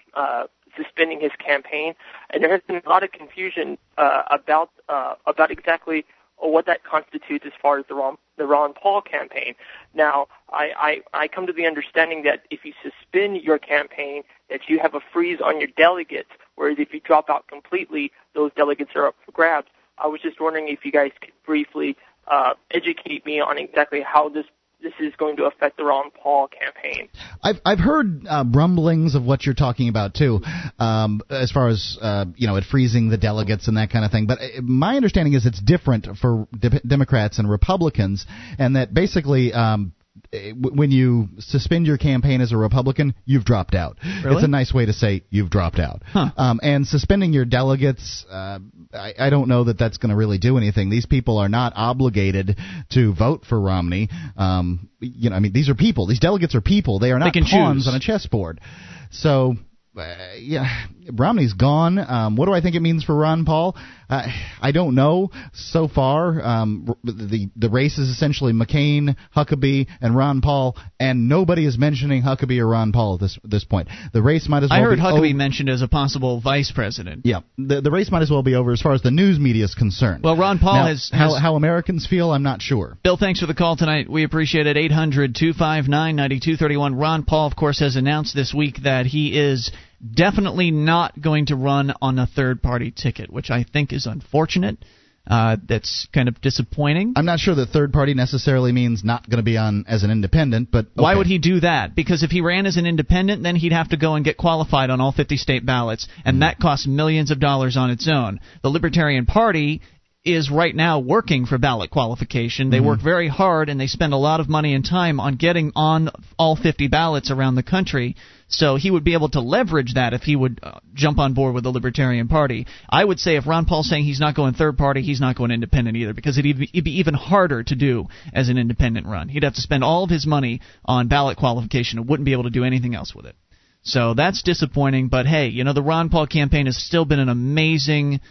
suspending his campaign, and there has been a lot of confusion about exactly what that constitutes as far as the Ron Paul campaign. Now, I come to the understanding that if you suspend your campaign, that you have a freeze on your delegates, whereas if you drop out completely, those delegates are up for grabs. I was just wondering if you guys could briefly educate me on exactly how this is going to affect the Ron Paul campaign. I've heard rumblings of what you're talking about too, as far as it freezing the delegates and that kind of thing. But my understanding is it's different for Democrats and Republicans, and that basically. When you suspend your campaign as a Republican, you've dropped out. Really? It's a nice way to say you've dropped out. Huh. And suspending your delegates, I don't know that that's going to really do anything. These people are not obligated to vote for Romney. These are people. These delegates are people. They are not pawns on a chessboard. So, Romney's gone. What do I think it means for Ron Paul? I don't know. So far, the race is essentially McCain, Huckabee, and Ron Paul, and nobody is mentioning Huckabee or Ron Paul at this point. The race might as well. I heard Huckabee mentioned as a possible vice president. Yeah, the race might as well be over as far as the news media is concerned. Well, Ron Paul now, how Americans feel, I'm not sure. Bill, thanks for the call tonight. We appreciate it. 800-259-9231. Ron Paul, of course, has announced this week that he is definitely not going to run on a third-party ticket, which I think is unfortunate. That's kind of disappointing. I'm not sure that third-party necessarily means not going to be on as an independent, but... Okay. Why would he do that? Because if he ran as an independent, then he'd have to go and get qualified on all 50 state ballots, and that costs millions of dollars on its own. The Libertarian Party is right now working for ballot qualification. They work very hard, and they spend a lot of money and time on getting on all 50 ballots around the country. So he would be able to leverage that if he would jump on board with the Libertarian Party. I would say if Ron Paul's saying he's not going third party, he's not going independent either, because it'd be even harder to do as an independent run. He'd have to spend all of his money on ballot qualification and wouldn't be able to do anything else with it. So that's disappointing, but hey, the Ron Paul campaign has still been an amazing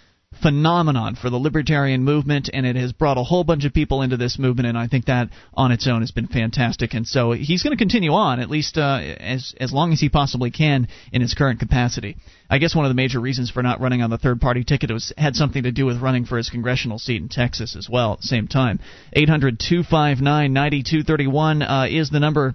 phenomenon for the libertarian movement, and it has brought a whole bunch of people into this movement, and I think that on its own has been fantastic. And so he's going to continue on, at least as long as he possibly can in his current capacity. I guess one of the major reasons for not running on the third-party ticket had something to do with running for his congressional seat in Texas as well at the same time. 800-259-9231 is the number.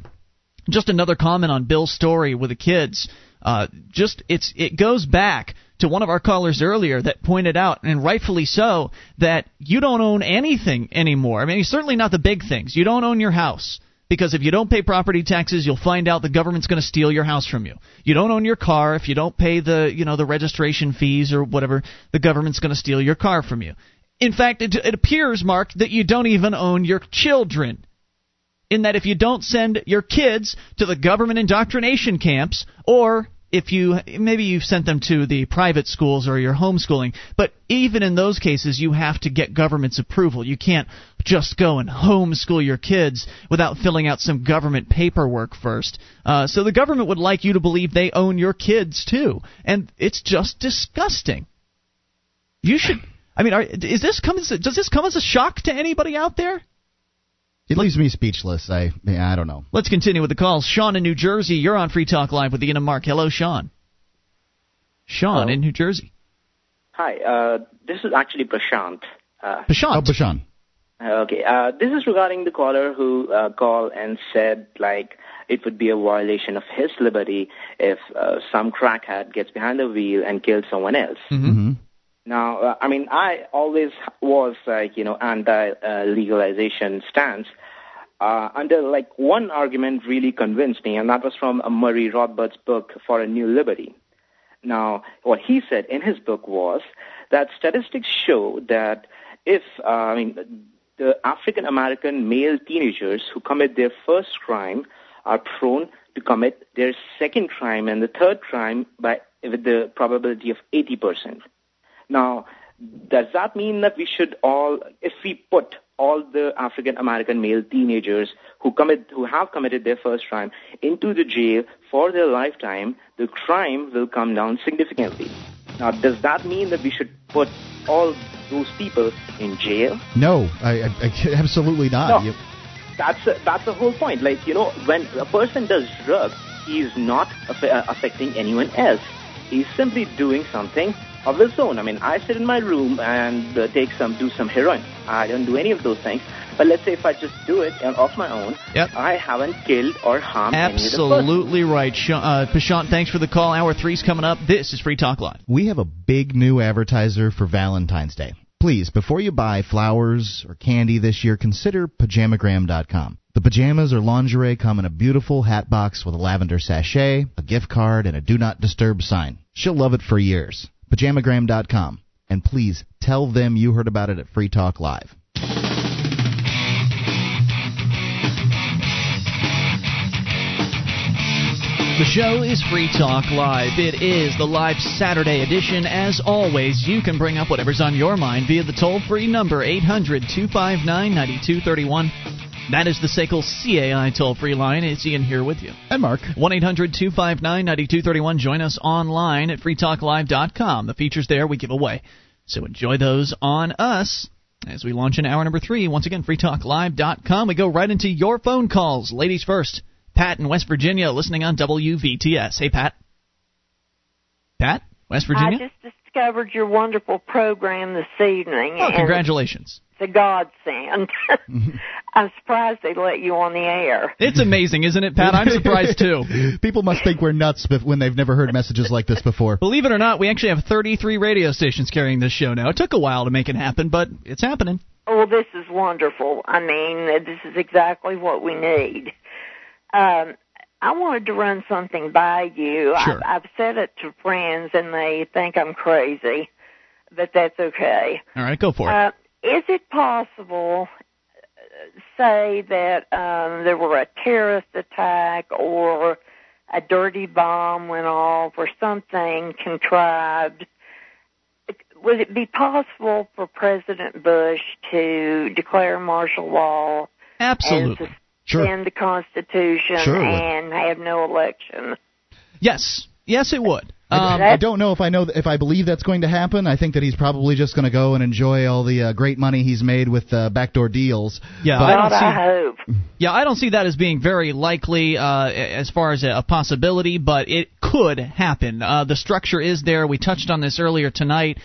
Just another comment on Bill's story with the kids. It goes back to one of our callers earlier that pointed out, and rightfully so, that you don't own anything anymore. I mean, certainly not the big things. You don't own your house, because if you don't pay property taxes, you'll find out the government's going to steal your house from you. You don't own your car. If you don't pay the registration fees or whatever, the government's going to steal your car from you. In fact, it appears, Mark, that you don't even own your children, in that if you don't send your kids to the government indoctrination camps, or if you've sent them to the private schools or your homeschooling, but even in those cases, you have to get government's approval. You can't just go and homeschool your kids without filling out some government paperwork first. So the government would like you to believe they own your kids too, and it's just disgusting. You should. I mean, does this come as a shock to anybody out there? It leaves me speechless. I don't know. Let's continue with the calls. Sean in New Jersey, you're on Free Talk Live with Ian and Mark. Hello, Sean. Hello. In New Jersey. Hi. This is actually Prashant. Prashant. Oh, Prashant. Okay. This is regarding the caller who called and said, it would be a violation of his liberty if some crackhead gets behind the wheel and kills someone else. Mm-hmm. Now, I always was, anti-legalization stance until, one argument really convinced me, and that was from Murray Rothbard's book, For a New Liberty. Now, what he said in his book was that statistics show that if the African-American male teenagers who commit their first crime are prone to commit their second crime and the third crime by with the probability of 80%. Now, does that mean that we should all, if we put all the African-American male teenagers who have committed their first crime into the jail for their lifetime, the crime will come down significantly? Now, does that mean that we should put all those people in jail? No, I absolutely not. No, that's the whole point. Like, you know, when a person does drugs, he is not affecting anyone else. He's simply doing something of his own. I mean, I sit in my room and do some heroin. I don't do any of those things. But let's say if I just do it off my own, yep, I haven't killed or harmed any of the person. Absolutely right. Prashant, thanks for the call. Hour 3's coming up. This is Free Talk Live. We have a big new advertiser for Valentine's Day. Please, before you buy flowers or candy this year, consider Pajamagram.com. The pajamas or lingerie come in a beautiful hat box with a lavender sachet, a gift card, and a do not disturb sign. She'll love it for years. Pajamagram.com. And please tell them you heard about it at Free Talk Live. The show is Free Talk Live. It is the live Saturday edition. As always, you can bring up whatever's on your mind via the toll-free number 800-259-9231. That is the SACL CAI toll-free line. It's Ian here with you. And Mark. 1-800-259-9231. Join us online at freetalklive.com. The features there we give away. So enjoy those on us as we launch in hour number 3. Once again, freetalklive.com. We go right into your phone calls. Ladies first. Pat in West Virginia, listening on WVTS. Hey, Pat. Pat, West Virginia? I just discovered your wonderful program this evening. Oh, congratulations. It's a godsend. I'm surprised they let you on the air. It's amazing, isn't it, Pat? I'm surprised, too. People must think we're nuts when they've never heard messages like this before. Believe it or not, we actually have 33 radio stations carrying this show now. It took a while to make it happen, but it's happening. Oh, well, this is wonderful. I mean, this is exactly what we need. I wanted to run something by you. Sure. I've said it to friends, and they think I'm crazy, but that's okay. All right, go for it. Is it possible, say, that there were a terrorist attack or a dirty bomb went off or something contrived? Would it be possible for President Bush to declare martial law? Absolutely. Sure. In the Constitution, sure, and have no election. Yes, it would. I don't know if I believe that's going to happen. I think that he's probably just going to go and enjoy all the great money he's made with backdoor deals. Yeah, I hope. Yeah, I don't see that as being very likely as far as a possibility, but it could happen. The structure is there. We touched on this earlier tonight.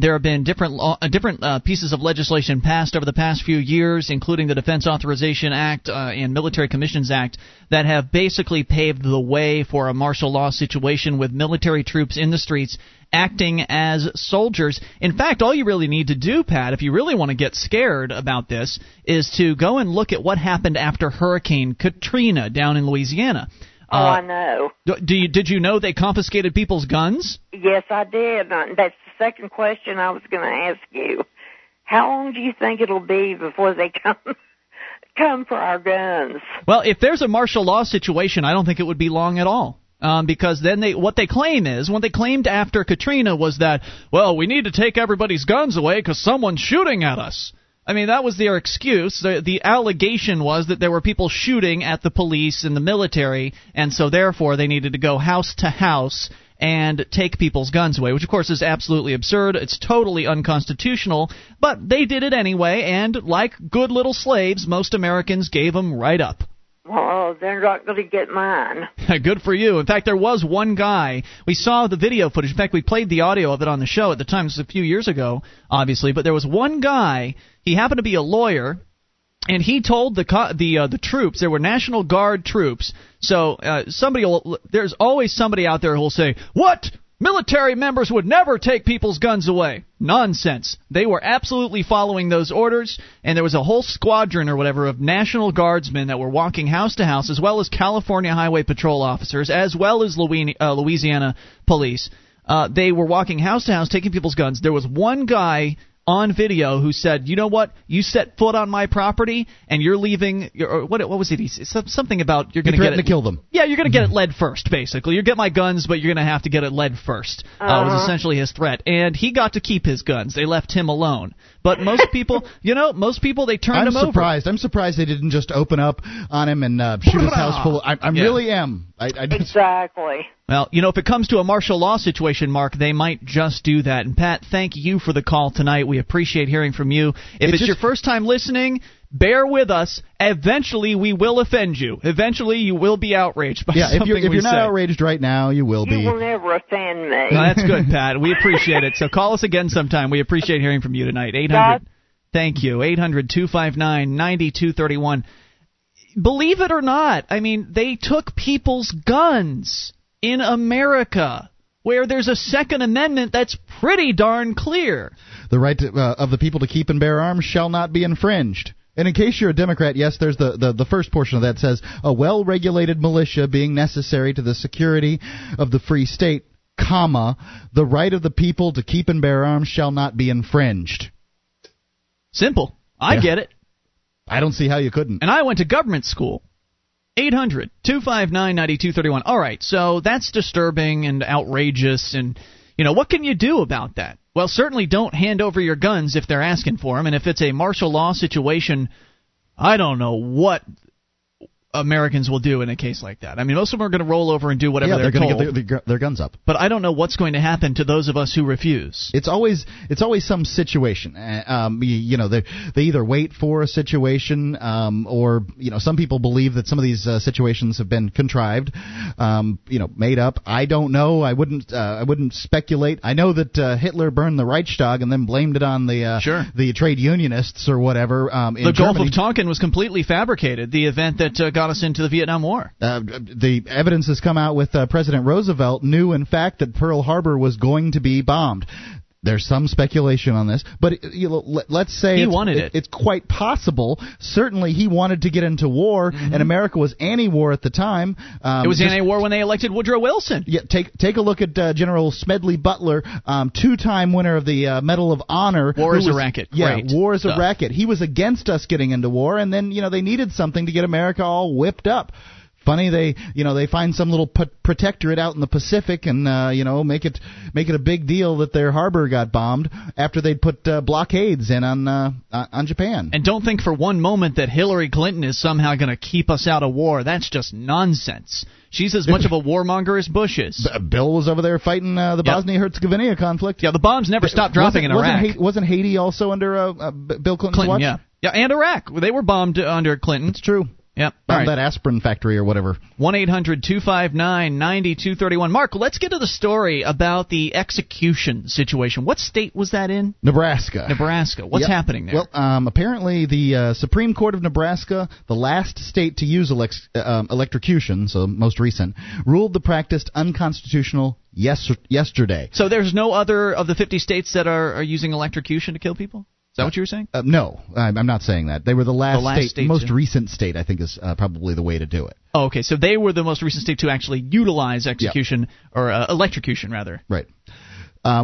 There have been different pieces of legislation passed over the past few years, including the Defense Authorization Act and Military Commissions Act, that have basically paved the way for a martial law situation with military troops in the streets acting as soldiers. In fact, all you really need to do, Pat, if you really want to get scared about this, is to go and look at what happened after Hurricane Katrina down in Louisiana. Oh, I know. Did you know they confiscated people's guns? Yes, I did. That's the second question I was going to ask you. How long do you think it'll be before they come for our guns? Well, if there's a martial law situation, I don't think it would be long at all. Because then what they claimed after Katrina was that, well, we need to take everybody's guns away because someone's shooting at us. I mean, that was their excuse. The allegation was that there were people shooting at the police and the military, and so therefore they needed to go house to house and take people's guns away, which of course is absolutely absurd. It's totally unconstitutional, but they did it anyway, and like good little slaves, most Americans gave them right up. Oh, they're not going to get mine. Good for you. In fact, there was one guy. We saw the video footage. In fact, we played the audio of it on the show at the time. This was a few years ago, obviously. But there was one guy. He happened to be a lawyer, and he told the troops. There were National Guard troops. So there's always somebody out there who will say, what? Military members would never take people's guns away. Nonsense. They were absolutely following those orders, and there was a whole squadron or whatever of National Guardsmen that were walking house to house, as well as California Highway Patrol officers, as well as Louisiana police. They were walking house to house, taking people's guns. There was one guy on video who said, you know what, you set foot on my property and you're leaving, or what was it, he said something about you're going to get it. Threatened to kill them. Yeah, you're going to get it lead first, basically. You get my guns, but you're going to have to get it lead first. Was essentially his threat. And he got to keep his guns. They left him alone. But most people, they turned him over. I'm surprised they didn't just open up on him and shoot his house full. Really am. Exactly. Well, if it comes to a martial law situation, Mark, they might just do that. And, Pat, thank you for the call tonight. We appreciate hearing from you. If it's your first time listening, bear with us. Eventually, we will offend you. Eventually, you will be outraged by something we say. If you're not outraged right now, you will be. You will never offend me. No, that's good, Pat. We appreciate it. So call us again sometime. We appreciate hearing from you tonight. 800. Thank you. 800-259-9231. Believe it or not, they took people's guns in America, where there's a Second Amendment that's pretty darn clear. The right of the people to keep and bear arms shall not be infringed. And in case you're a Democrat, yes, there's the first portion of that says, a well-regulated militia being necessary to the security of the free state, comma, the right of the people to keep and bear arms shall not be infringed. Simple. I get it. I don't see how you couldn't. And I went to government school. 800-259-9231. All right, so that's disturbing and outrageous, and, what can you do about that? Well, certainly don't hand over your guns if they're asking for them, and if it's a martial law situation, I don't know what Americans will do in a case like that. Most of them are going to roll over and do whatever they're told. They're going to get their guns up. But I don't know what's going to happen to those of us who refuse. It's always some situation. They either wait for a situation, or some people believe that some of these situations have been contrived, made up. I don't know. I wouldn't speculate. I know that Hitler burned the Reichstag and then blamed it on the trade unionists or whatever. The Gulf of Tonkin was completely fabricated. The event that got us into the Vietnam War. The evidence has come out with President Roosevelt knew, in fact, that Pearl Harbor was going to be bombed. There's some speculation on this, but let's say he wanted it. It's quite possible. Certainly, he wanted to get into war, and America was anti-war at the time. It was anti-war when they elected Woodrow Wilson. Yeah, take a look at General Smedley Butler, two-time winner of the Medal of Honor. War is a racket. Yeah, great war is a racket. He was against us getting into war, and then they needed something to get America all whipped up. Funny, they find some little protectorate out in the Pacific and make it a big deal that their harbor got bombed after they'd put blockades in on Japan. And don't think for one moment that Hillary Clinton is somehow going to keep us out of war. That's just nonsense. She's as much of a warmonger as Bush is. Bill was over there fighting the Bosnia-Herzegovina conflict. Yeah, the bombs never stopped dropping in Iraq. Wasn't Haiti also under Bill Clinton's watch? Yeah, and Iraq. They were bombed under Clinton. It's true. Yep. Right. That aspirin factory or whatever. 1-800-259-9231. Mark, let's get to the story about the execution situation. What state was that in? Nebraska. What's happening there? Well, apparently the Supreme Court of Nebraska, the last state to use electrocution, so most recent, ruled the practice unconstitutional yesterday. So there's no other of the 50 states that are using electrocution to kill people? Is that what you were saying? No, I'm not saying that. They were the last state, most recent state, I think, is probably the way to do it. Oh, okay, so they were the most recent state to actually utilize electrocution, rather. Right.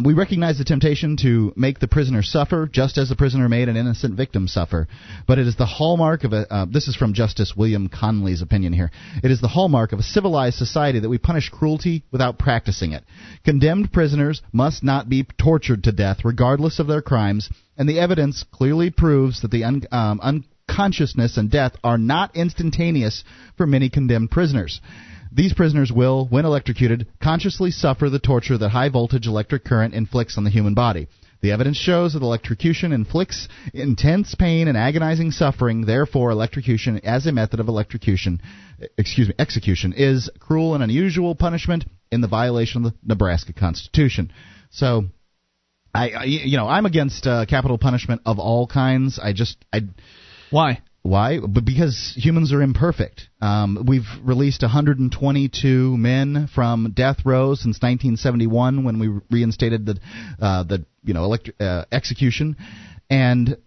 We recognize the temptation to make the prisoner suffer, just as the prisoner made an innocent victim suffer. But it is the hallmark of this is from Justice William Conley's opinion here. It is the hallmark of a civilized society that we punish cruelty without practicing it. Condemned prisoners must not be tortured to death, regardless of their crimes. And the evidence clearly proves that the unconsciousness and death are not instantaneous for many condemned prisoners. These prisoners will, when electrocuted, consciously suffer the torture that high-voltage electric current inflicts on the human body. The evidence shows that electrocution inflicts intense pain and agonizing suffering. Therefore, electrocution as a method of execution is cruel and unusual punishment in the violation of the Nebraska Constitution. So, I'm against capital punishment of all kinds. Why? But because humans are imperfect. We've released 122 men from death row since 1971, when we reinstated the execution, and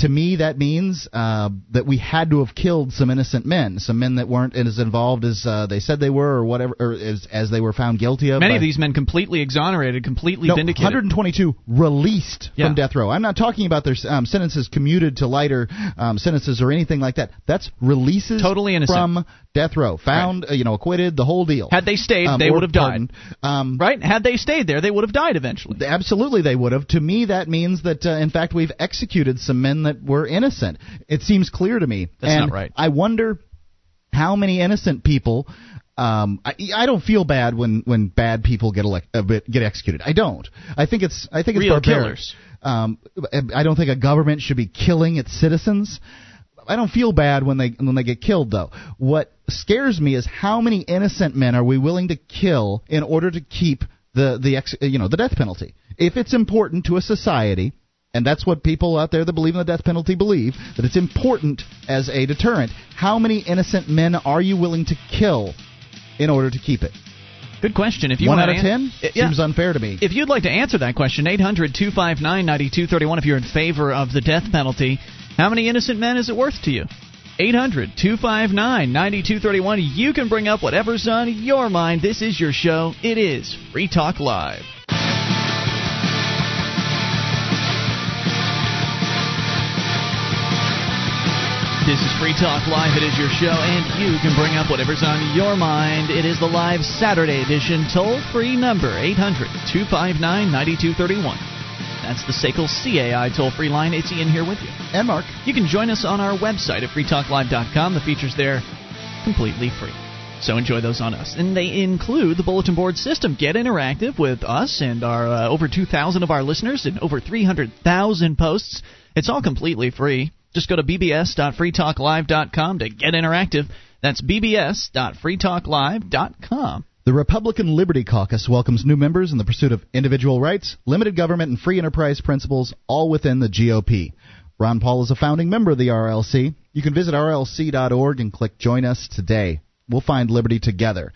To me, that means that we had to have killed some men that weren't as involved as they said they were, or whatever, or as they were found guilty of. Many of these men completely exonerated, completely vindicated. 122 released from death row. I'm not talking about their sentences commuted to lighter sentences or anything like that. That's releases totally innocent from death row, found, acquitted, the whole deal. Had they stayed, they would have died. Right? Had they stayed there, they would have died eventually. Absolutely, they would have. To me, that means that, in fact, we've executed some men that were innocent. It seems clear to me. That's not right. I wonder how many innocent people. I don't feel bad when bad people get executed. I don't. I think it's real killers. I don't think a government should be killing its citizens. I don't feel bad when they get killed, though. What scares me is how many innocent men are we willing to kill in order to keep the death penalty. If it's important to a society. And that's what people out there that believe in the death penalty believe, that it's important as a deterrent. How many innocent men are you willing to kill in order to keep it? Good question. If you 1 out of 10? Seems unfair to me. If you'd like to answer that question, 800-259-9231, if you're in favor of the death penalty, how many innocent men is it worth to you? 800-259-9231. You can bring up whatever's on your mind. This is your show. It is Free Talk Live. This is Free Talk Live. It is your show, and you can bring up whatever's on your mind. It is the live Saturday edition toll-free number, 800-259-9231. That's the SACL CAI toll-free line. It's Ian here with you. And Mark. You can join us on our website at freetalklive.com. The features there, completely free. So enjoy those on us. And they include the bulletin board system. Get interactive with us and our over 2,000 of our listeners and over 300,000 posts. It's all completely free. Just go to bbs.freetalklive.com to get interactive. That's bbs.freetalklive.com. The Republican Liberty Caucus welcomes new members in the pursuit of individual rights, limited government, and free enterprise principles, all within the GOP. Ron Paul is a founding member of the RLC. You can visit rlc.org and click Join Us today. We'll find liberty together.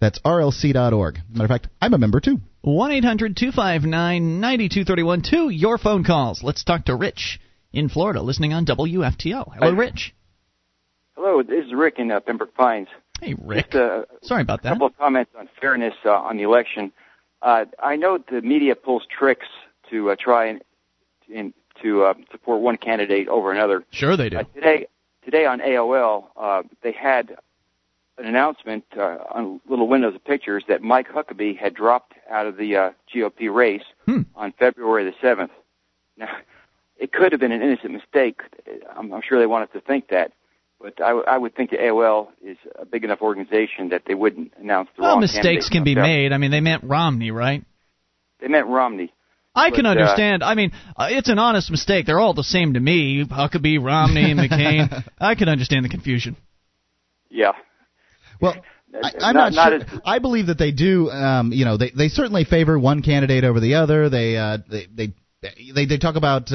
That's rlc.org. Matter of fact, I'm a member too. 1-800-259-9231 to your phone calls. Let's talk to Rich in Florida, listening on WFTL. Hello, Rich. Hello, this is Rick in Pembroke Pines. Hey, Rick. Sorry about that. A couple of comments on fairness on the election. I know the media pulls tricks to try and to support one candidate over another. Sure they do. Today on AOL, they had an announcement on little windows of pictures that Mike Huckabee had dropped out of the GOP race on February the 7th. Now, it could have been an innocent mistake. I'm sure they wanted to think that. But I would think the AOL is a big enough organization that they wouldn't announce the wrong candidate. Well, mistakes can be made. I mean, they meant Romney, right? They meant Romney. I can understand. It's an honest mistake. They're all the same to me, Huckabee, Romney, McCain. I can understand the confusion. Yeah. Well, I'm not sure. I believe that they do. They certainly favor one candidate over the other. They talk about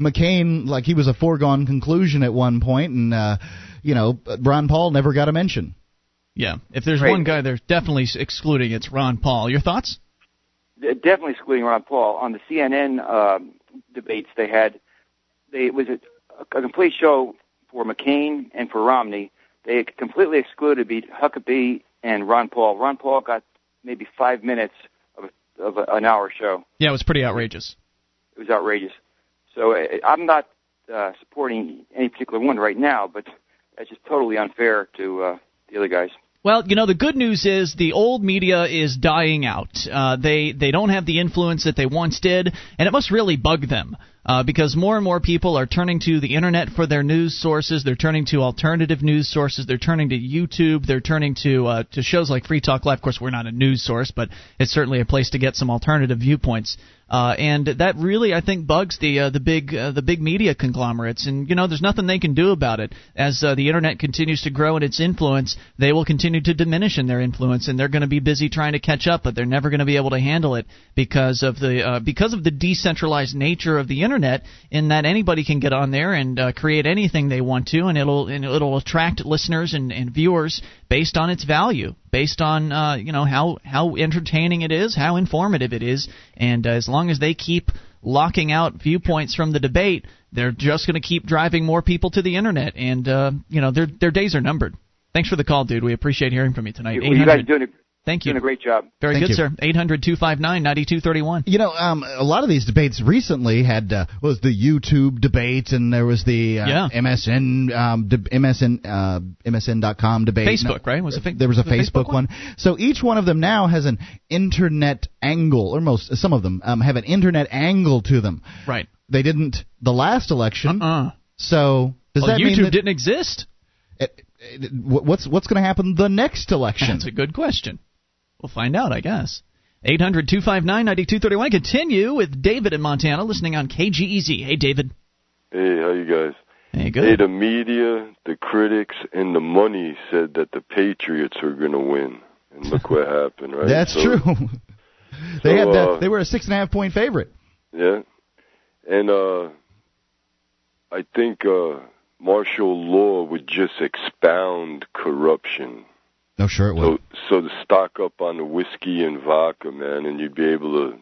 McCain like he was a foregone conclusion at one point, and Ron Paul never got a mention. Yeah, if there's one guy they're definitely excluding, it's Ron Paul. Your thoughts? Definitely excluding Ron Paul. On the CNN debates they had, it was a complete show for McCain and for Romney. They completely excluded Huckabee and Ron Paul. Ron Paul got maybe 5 minutes of an hour show. Yeah, it was pretty outrageous. It was outrageous. So I'm not supporting any particular one right now, but that's just totally unfair to the other guys. Well, the good news is the old media is dying out. They don't have the influence that they once did, and it must really bug them because more and more people are turning to the Internet for their news sources. They're turning to alternative news sources. They're turning to YouTube. They're turning to shows like Free Talk Live. Of course, we're not a news source, but it's certainly a place to get some alternative viewpoints. And that really, I think, bugs the big media conglomerates. And, there's nothing they can do about it. As the Internet continues to grow in its influence, they will continue to diminish in their influence, and they're going to be busy trying to catch up, but they're never going to be able to handle it because of the decentralized nature of the Internet, in that anybody can get on there and create anything they want to, and it'll attract listeners and viewers based on its value, based on how entertaining it is, how informative it is, and as long as they keep locking out viewpoints from the debate, they're just going to keep driving more people to the internet, and their days are numbered. Thanks for the call, dude. We appreciate hearing from you tonight. Well, you guys are doing it. Thank you. Doing a great job. Very Thank good, you. Sir. 800-259-9231. A lot of these debates recently had was the YouTube debate, and there was the MSN.com debate. Facebook, right? There was a Facebook one. So each one of them now has an internet angle, or some of them have an internet angle to them. Right. They didn't the last election. So does that mean YouTube didn't exist? What's going to happen the next election? That's a good question. We'll find out, I guess. 800-259-9231. Continue with David in Montana, listening on KGEZ. Hey, David. Hey, how you guys? Hey, good. Hey, the media, the critics, and the money said that the Patriots were going to win. And look what happened, right? That's true. They were a 6.5-point favorite. Yeah. And I think martial law would just expound corruption. No, sure it would. So to stock up on the whiskey and vodka, man, and you'd be able to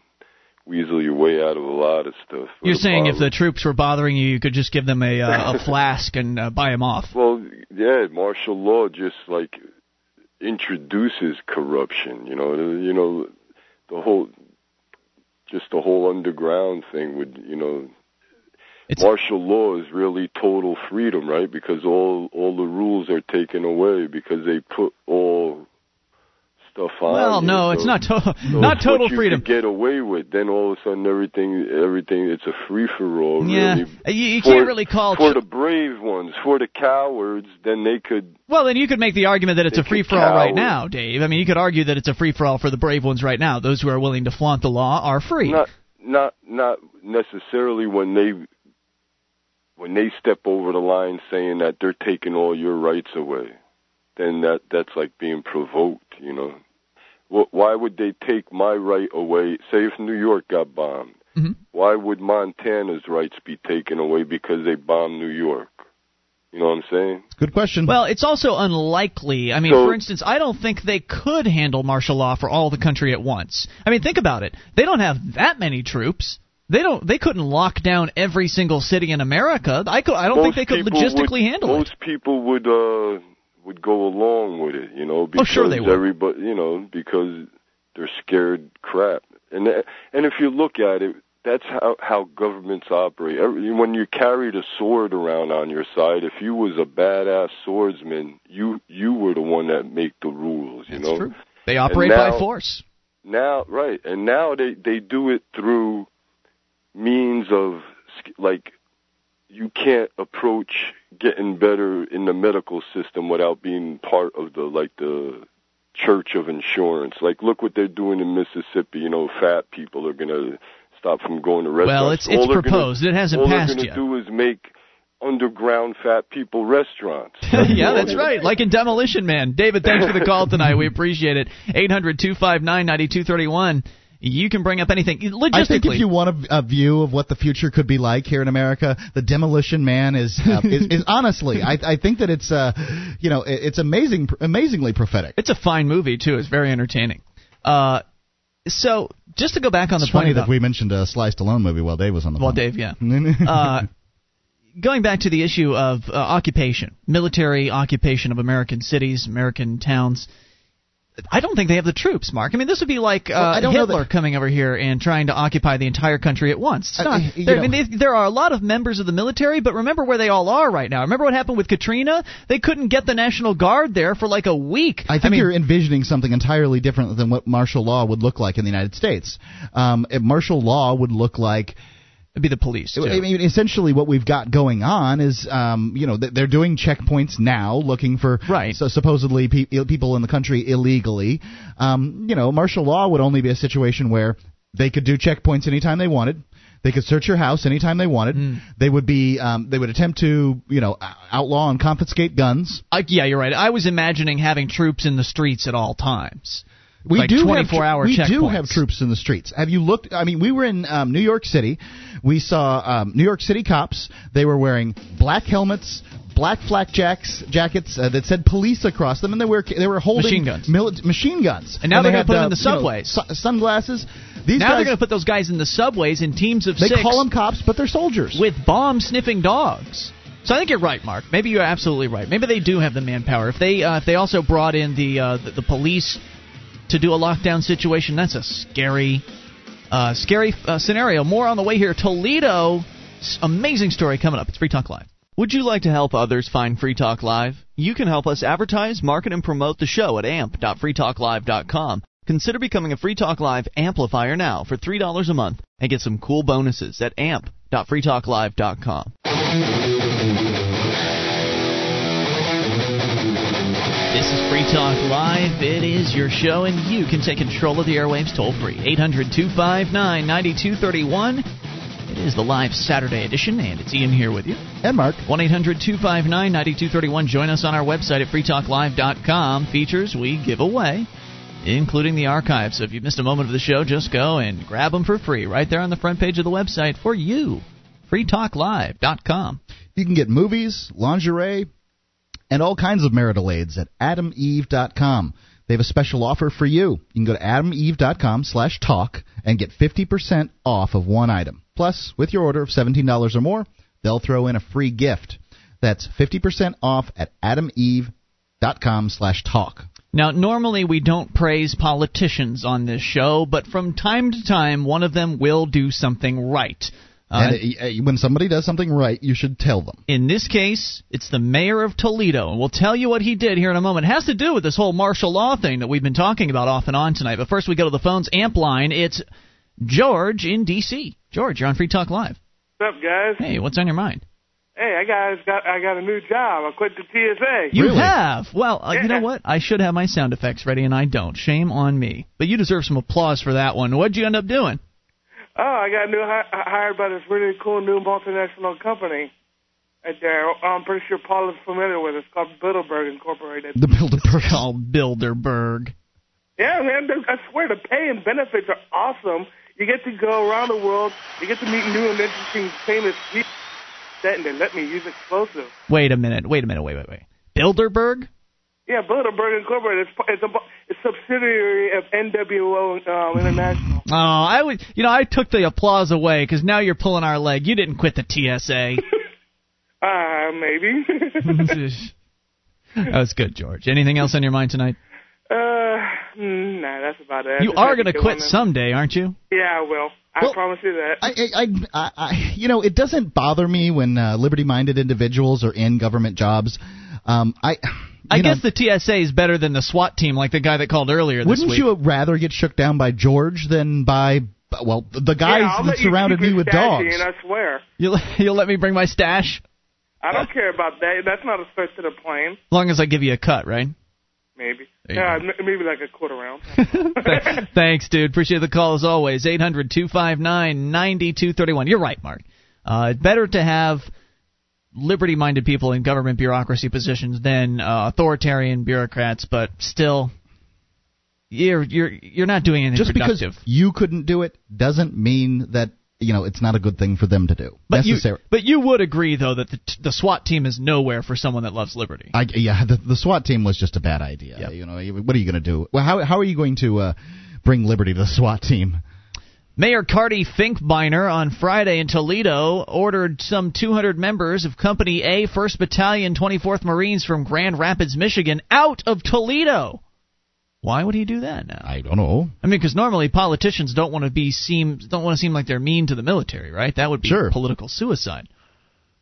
weasel your way out of a lot of stuff. You're saying if the troops were bothering you, you could just give them a flask and buy them off. Well, yeah, martial law just, like, introduces corruption. The whole underground thing would, martial law is really total freedom, right? Because all the rules are taken away because they put all stuff on. Well, no, it's not total freedom. You get away with, then all of a sudden everything it's a free for all. Yeah, really. You can't really call for the brave ones, for the cowards. Then they could. Well, then you could make the argument that it's a free for all right now, Dave. I mean, you could argue that it's a free for all for the brave ones right now. Those who are willing to flaunt the law are free. Not necessarily when they. When they step over the line saying that they're taking all your rights away, then that's like being provoked, Why would they take my right away? Say if New York got bombed, why would Montana's rights be taken away because they bombed New York? You know what I'm saying? Good question. Well, it's also unlikely. I mean, for instance, I don't think they could handle martial law for all the country at once. I mean, think about it. They don't have that many troops. They couldn't lock down every single city in America. I don't think they could logistically handle it. Most people would go along with it, because sure they would. Everybody, because they're scared crap. And if you look at it, that's how governments operate. When you carried a sword around on your side, if you was a badass swordsman, you were the one that make the rules, That's true. They operate by force. Now, right. And now they do it through means of, like, you can't approach getting better in the medical system without being part of the church of insurance. Like, look what they're doing in Mississippi. Fat people are going to stop from going to restaurants. Well, it's proposed. It hasn't passed yet. All they're going to do is make underground fat people restaurants. Yeah, that's right. Like in Demolition Man. David, thanks for the call tonight. We appreciate it. 800-259-9231. You can bring up anything. Logistically, I think if you want a view of what the future could be like here in America, the Demolition Man is honestly, I think that it's it's amazingly prophetic. It's a fine movie too. It's very entertaining. So just to go back on the point that we mentioned a Sly Stallone movie while Dave was on the phone. Dave, yeah. Going back to the issue of occupation, military occupation of American cities, American towns. I don't think they have the troops, Mark. I mean, this would be like Hitler coming over here and trying to occupy the entire country at once. It's not, there are a lot of members of the military, but remember where they all are right now. Remember what happened with Katrina? They couldn't get the National Guard there for like a week. I mean, you're envisioning something entirely different than what martial law would look like in the United States. Martial law would look like... It'd be the police, too. I mean, essentially what we've got going on is, they're doing checkpoints now looking for so supposedly people in the country illegally. Martial law would only be a situation where they could do checkpoints anytime they wanted. They could search your house anytime they wanted. They would be they would attempt to, outlaw and confiscate guns. Yeah, you're right. I was imagining having troops in the streets at all times. We do have troops in the streets. Have you looked? I mean, we were in New York City. We saw New York City cops. They were wearing black helmets, black flak jackets that said police across them, and they were holding machine guns. And now they have them in the subways. Sunglasses. These now guys, they're going to put those guys in the subways in teams of six. They call them cops, but they're soldiers. With bomb-sniffing dogs. So I think you're right, Mark. Maybe you're absolutely right. Maybe they do have the manpower. If they also brought in the police to do a lockdown situation, that's a scary scenario. More on the way here. Toledo, amazing story coming up. It's Free Talk Live. Would you like to help others find Free Talk Live? You can help us advertise, market, and promote the show at amp.freetalklive.com. Consider becoming a Free Talk Live amplifier now for $3 a month and get some cool bonuses at amp.freetalklive.com. This is Free Talk Live. It is your show, and you can take control of the airwaves toll-free. 800-259-9231. It is the live Saturday edition, and it's Ian here with you. And Mark. 1-800-259-9231. Join us on our website at freetalklive.com. Features we give away, including the archives. So if you missed a moment of the show, just go and grab them for free right there on the front page of the website for you. freetalklive.com. You can get movies, lingerie, and all kinds of marital aids at AdamEve.com. They have a special offer for you. You can go to AdamEve.com/talk and get 50% off of one item. Plus, with your order of $17 or more, they'll throw in a free gift. That's 50% off at AdamEve.com/talk. Now, normally we don't praise politicians on this show, but from time to time, one of them will do something right. And when somebody does something right, you should tell them. In this case, it's the mayor of Toledo, and we'll tell you what he did here in a moment. It has to do with this whole martial law thing that we've been talking about off and on tonight. But first we go to the phones. Amp line, it's George in D.C. George, you're on Free Talk Live. What's up, guys? Hey, what's on your mind? Hey, I got a new job. I quit the TSA. You really? Have? Well, yeah. You know what? I should have my sound effects ready, and I don't. Shame on me. But you deserve some applause for that one. What'd you end up doing? Oh, I got hired by this really cool new multinational company right there. I'm pretty sure Paul is familiar with it. It's called Bilderberg Incorporated. The Bilderberg. Oh, Bilderberg. Yeah, man. I swear, the pay and benefits are awesome. You get to go around the world. You get to meet new and interesting famous people. And they let me use explosives. Wait a minute. Bilderberg? Yeah, Bilderberg Incorporated. It's a subsidiary of NWO International. Oh, I took the applause away because now you're pulling our leg. You didn't quit the TSA. Maybe. That was good, George. Anything else on your mind tonight? Nah, that's about it. You are going to quit someday, aren't you? Yeah, I will. I promise you that. It doesn't bother me when liberty-minded individuals are in government jobs. I guess the TSA is better than the SWAT team, like the guy that called earlier this week. Wouldn't you rather get shook down by George than by, the guys that surrounded me with dogs? And I swear. You'll let me bring my stash? I don't care about that. That's not a threat to the plane. As long as I give you a cut, right? Maybe. Yeah, maybe like a quarter round. Thanks, dude. Appreciate the call as always. 800-259-9231. You're right, Mark. Better to have liberty-minded people in government bureaucracy positions than authoritarian bureaucrats, but still, you're not doing anything productive. Just because you couldn't do it doesn't mean that it's not a good thing for them to do. But you would agree, though, that the SWAT team is nowhere for someone that loves liberty. The SWAT team was just a bad idea. Yep. What are you going to do? Well, how are you going to bring liberty to the SWAT team? Mayor Carty Finkbeiner on Friday in Toledo ordered some 200 members of Company A, 1st Battalion, 24th Marines from Grand Rapids, Michigan, out of Toledo. Why would he do that now? I don't know. I mean, because normally politicians don't want to seem like they're mean to the military, right? That would be political suicide.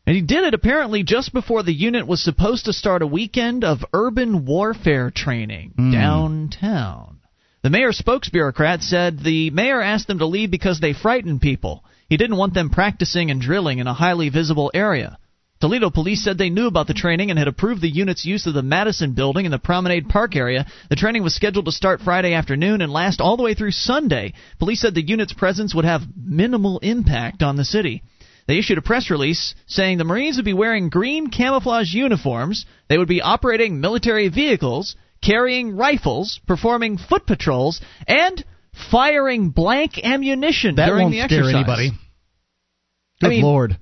And he did it apparently just before the unit was supposed to start a weekend of urban warfare training downtown. The mayor's spokesbureaucrat said the mayor asked them to leave because they frighten people. He didn't want them practicing and drilling in a highly visible area. Toledo police said they knew about the training and had approved the unit's use of the Madison building and the Promenade Park area. The training was scheduled to start Friday afternoon and last all the way through Sunday. Police said the unit's presence would have minimal impact on the city. They issued a press release saying the Marines would be wearing green camouflage uniforms, they would be operating military vehicles, carrying rifles, performing foot patrols, and firing blank ammunition during the exercise. That won't scare anybody. Good Lord.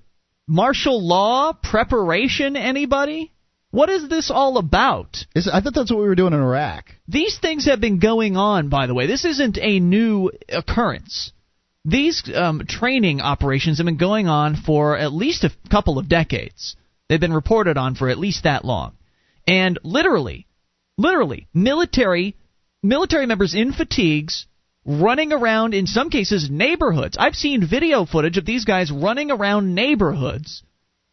Martial law preparation, anybody? What is this all about? I thought that's what we were doing in Iraq. These things have been going on, by the way. This isn't a new occurrence. These training operations have been going on for at least a couple of decades. They've been reported on for at least that long. And literally, military members in fatigues running around, in some cases, neighborhoods. I've seen video footage of these guys running around neighborhoods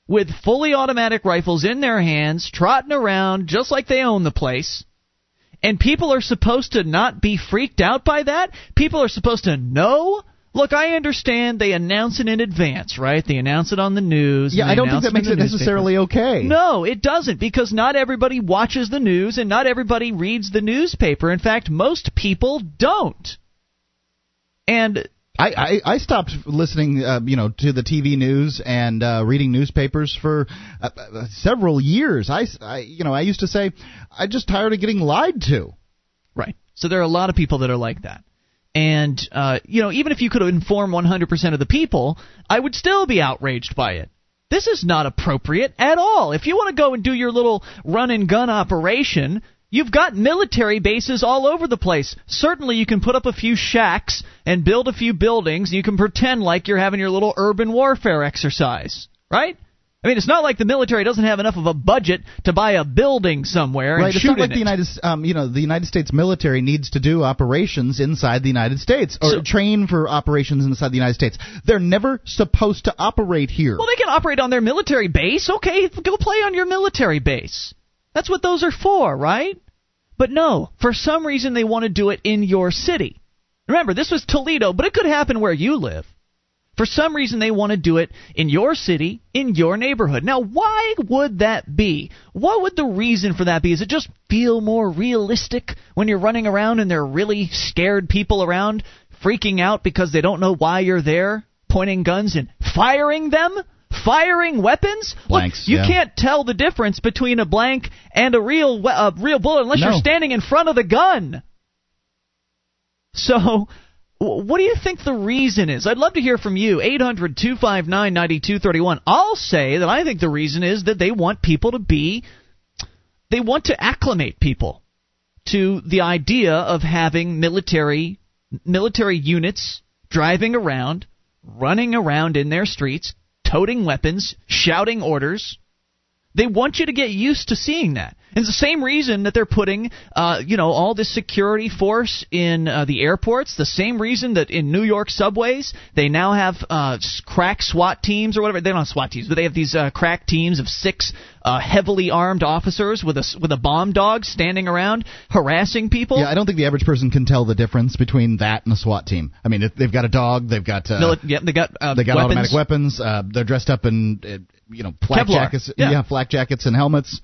with fully automatic rifles in their hands, trotting around just like they own the place. And people are supposed to not be freaked out by that? People are supposed to know? Look, I understand they announce it in advance, right? They announce it on the news. Yeah, I don't think that makes it necessarily okay. No, it doesn't, because not everybody watches the news and not everybody reads the newspaper. In fact, most people don't. And I stopped listening, to the TV news and reading newspapers for several years. I used to say, I'm just tired of getting lied to. Right. So there are a lot of people that are like that. And, even if you could inform 100% of the people, I would still be outraged by it. This is not appropriate at all. If you want to go and do your little run-and-gun operation, you've got military bases all over the place. Certainly you can put up a few shacks and build a few buildings. You can pretend like you're having your little urban warfare exercise, right? I mean, it's not like the military doesn't have enough of a budget to buy a building somewhere and right, shoot in it. Right, it's not like the United States military needs to do operations inside the United States or train for operations inside the United States. They're never supposed to operate here. Well, they can operate on their military base. Okay, go play on your military base. That's what those are for, right? But no, for some reason they want to do it in your city. Remember, this was Toledo, but it could happen where you live. For some reason, they want to do it in your city, in your neighborhood. Now, why would that be? What would the reason for that be? Is it just feel more realistic when you're running around and there are really scared people around freaking out because they don't know why you're there, pointing guns and firing them? Firing weapons? Blanks, look, you can't tell the difference between a blank and a real bullet unless you're standing in front of the gun. So what do you think the reason is? I'd love to hear from you. 800-259-9231. I'll say that I think the reason is that they want to acclimate people to the idea of having military units driving around, running around in their streets, toting weapons, shouting orders. They want you to get used to seeing that. And it's the same reason that they're putting, all this security force in the airports. The same reason that in New York subways they now have crack SWAT teams or whatever. They don't have SWAT teams, but they have these crack teams of six heavily armed officers with a bomb dog standing around harassing people. Yeah, I don't think the average person can tell the difference between that and a SWAT team. I mean, they've got a dog, they've got they got weapons. Automatic weapons. They're dressed up in flak Kevlar. Jackets, flak jackets and helmets.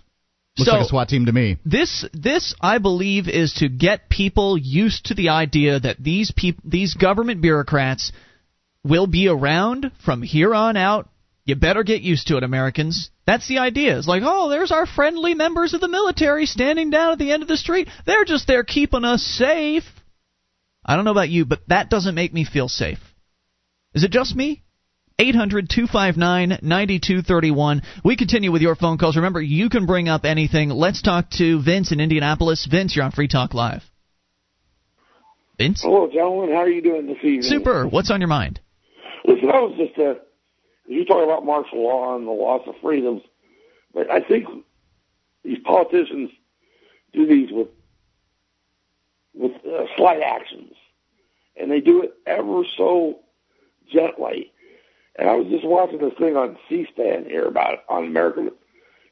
Looks like a SWAT team to me. This I believe is to get people used to the idea that these government bureaucrats will be around from here on out. You better get used to it, Americans. That's the idea. It's like, oh, there's our friendly members of the military standing down at the end of the street. They're just there keeping us safe. I don't know about you, but that doesn't make me feel safe. Is it just me? 800-259-9231. We continue with your phone calls. Remember, you can bring up anything. Let's talk to Vince in Indianapolis. Vince, you're on Free Talk Live. Vince? Hello, gentlemen. How are you doing this evening? Super. What's on your mind? Listen, I was just you talk about martial law and the loss of freedoms, but I think these politicians do these with slight actions, and they do it ever so gently. And I was just watching this thing on C-SPAN here about it, on American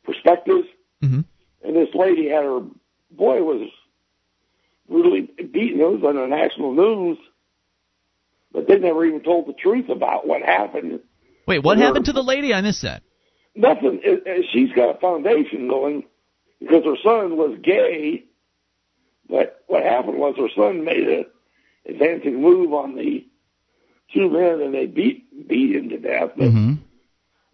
Perspectives. Mm-hmm. And this lady had her boy was brutally beaten. It was on the national news. But they never even told the truth about what happened. Wait, what happened to the lady? I missed that. Nothing. She's got a foundation going because her son was gay. But what happened was her son made an advancing move on the two men, and they beat him to death. But mm-hmm.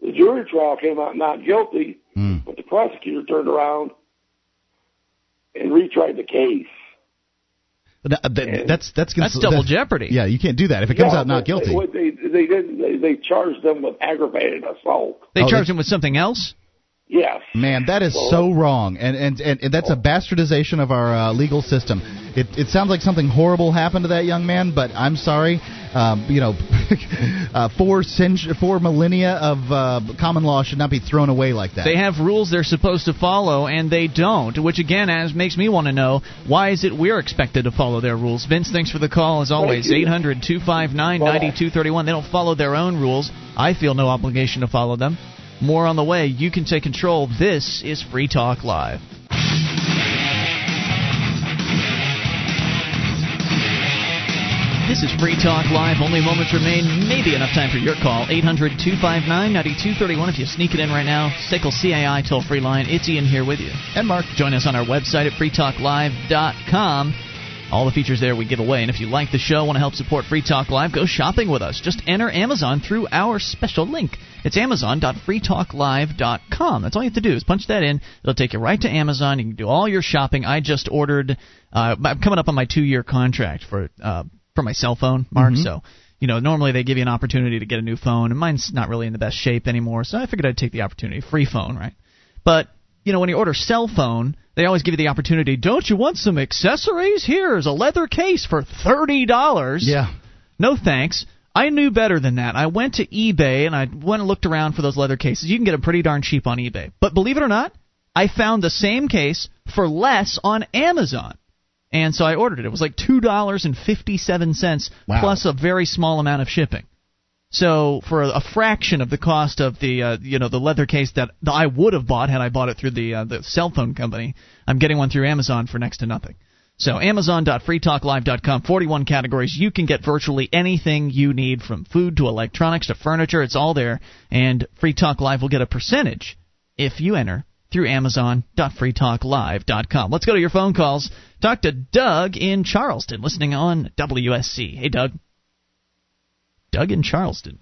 The jury trial came out not guilty, but the prosecutor turned around and retried the case. That's double jeopardy. Yeah, you can't do that if it comes out not guilty. They charged them with aggravated assault. They charged him with something else? Yes. Man, that is so wrong, and that's a bastardization of our legal system. It sounds like something horrible happened to that young man, but I'm sorry. Four millennia of common law should not be thrown away like that. They have rules they're supposed to follow, and they don't, which, again, makes me want to know, why is it we're expected to follow their rules? Vince, thanks for the call, as always. 800-259-9231. They don't follow their own rules. I feel no obligation to follow them. More on the way. You can take control. This is Free Talk Live. This is Free Talk Live. Only moments remain. Maybe enough time for your call. 800-259-9231. If you sneak it in right now, SACL CAI toll-free line. It's Ian here with you. And Mark. Join us on our website at freetalklive.com. All the features there we give away. And if you like the show, want to help support Free Talk Live, go shopping with us. Just enter Amazon through our special link. It's amazon.freetalklive.com. That's all you have to do is punch that in. It'll take you right to Amazon. You can do all your shopping. I just ordered I'm coming up on my 2-year contract for my cell phone, Mark. Mm-hmm. So, you know, normally they give you an opportunity to get a new phone. And mine's not really in the best shape anymore. So I figured I'd take the opportunity. Free phone, right? But, you know, when you order cell phone, they always give you the opportunity. Don't you want some accessories? Here's a leather case for $30. Yeah. No thanks. I knew better than that. I went to eBay, and I went and looked around for those leather cases. You can get them pretty darn cheap on eBay. But believe it or not, I found the same case for less on Amazon. And so I ordered it. It was like $2.57 plus a very small amount of shipping. So for a fraction of the cost of the the leather case that I would have bought had I bought it through the cell phone company, I'm getting one through Amazon for next to nothing. So amazon.freetalklive.com, 41 categories. You can get virtually anything you need, from food to electronics to furniture. It's all there. And Free Talk Live will get a percentage if you enter through amazon.freetalklive.com. Let's go to your phone calls. Talk to Doug in Charleston, listening on WSC. Hey, Doug. Doug in Charleston.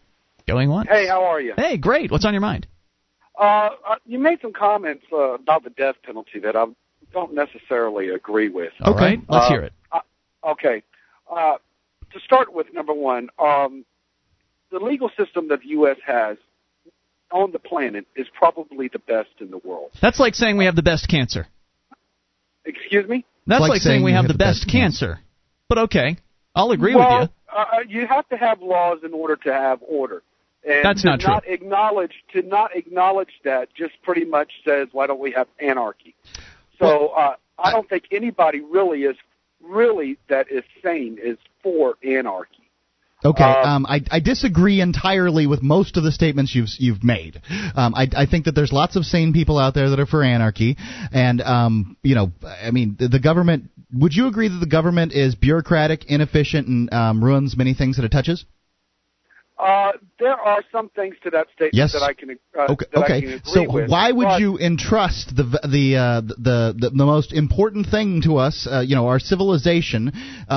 Going once. Hey, how are you? Hey, great. What's on your mind? You made some comments about the death penalty that I've don't necessarily agree with. All right. Let's hear it. Okay. To start with, number one, the legal system that the U.S. has on the planet is probably the best in the world. That's like saying we have the best cancer. Excuse me? That's like saying we have the best cancer. But okay, I'll agree with you. You have to have laws in order to have order. And that's not true. To not acknowledge that just pretty much says, why don't we have anarchy? So I don't think anybody that is sane is for anarchy. Okay, I disagree entirely with most of the statements you've made. I think that there's lots of sane people out there that are for anarchy, and the government. Would you agree that the government is bureaucratic, inefficient, and ruins many things that it touches? There are some things to that statement that I can agree with. So why would you entrust the most important thing to us, our civilization,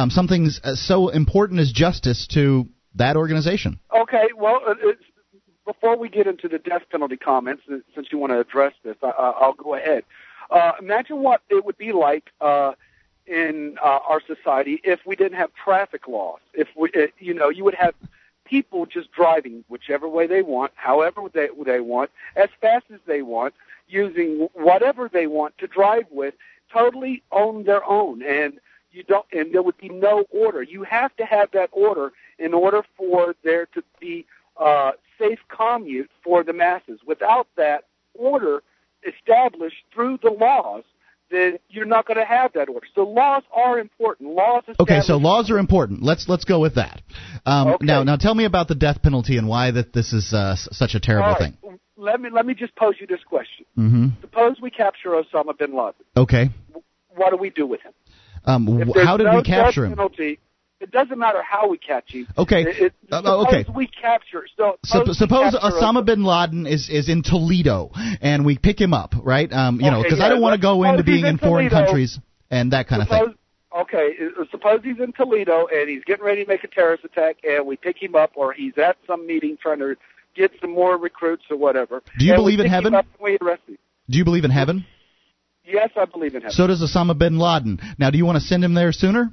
something so important as justice, to that organization? Okay, well, before we get into the death penalty comments, since you want to address this, I'll go ahead. Imagine what it would be like in our society if we didn't have traffic laws. If we, you would have people just driving whichever way they want, however they want, as fast as they want, using whatever they want to drive with, totally on their own, and there would be no order. You have to have that order in order for there to be safe commute for the masses. Without that order established through the laws, then you're not going to have that order. So laws are important. Okay, so laws are important. Let's go with that. Okay. Now tell me about the death penalty and why that this is such a terrible thing. Let me just pose you this question. Mm-hmm. Suppose we capture Osama bin Laden. Okay. What do we do with him? How did we capture him? It doesn't matter how we catch him. Okay. Suppose Osama bin Laden is in Toledo, and we pick him up, right? I don't want to go into being in foreign countries and that kind of thing. Okay. Suppose he's in Toledo, and he's getting ready to make a terrorist attack, and we pick him up, or he's at some meeting trying to get some more recruits or whatever. Do you believe in heaven? We arrest him. Do you believe in heaven? Yes, I believe in heaven. So does Osama bin Laden. Now, do you want to send him there sooner?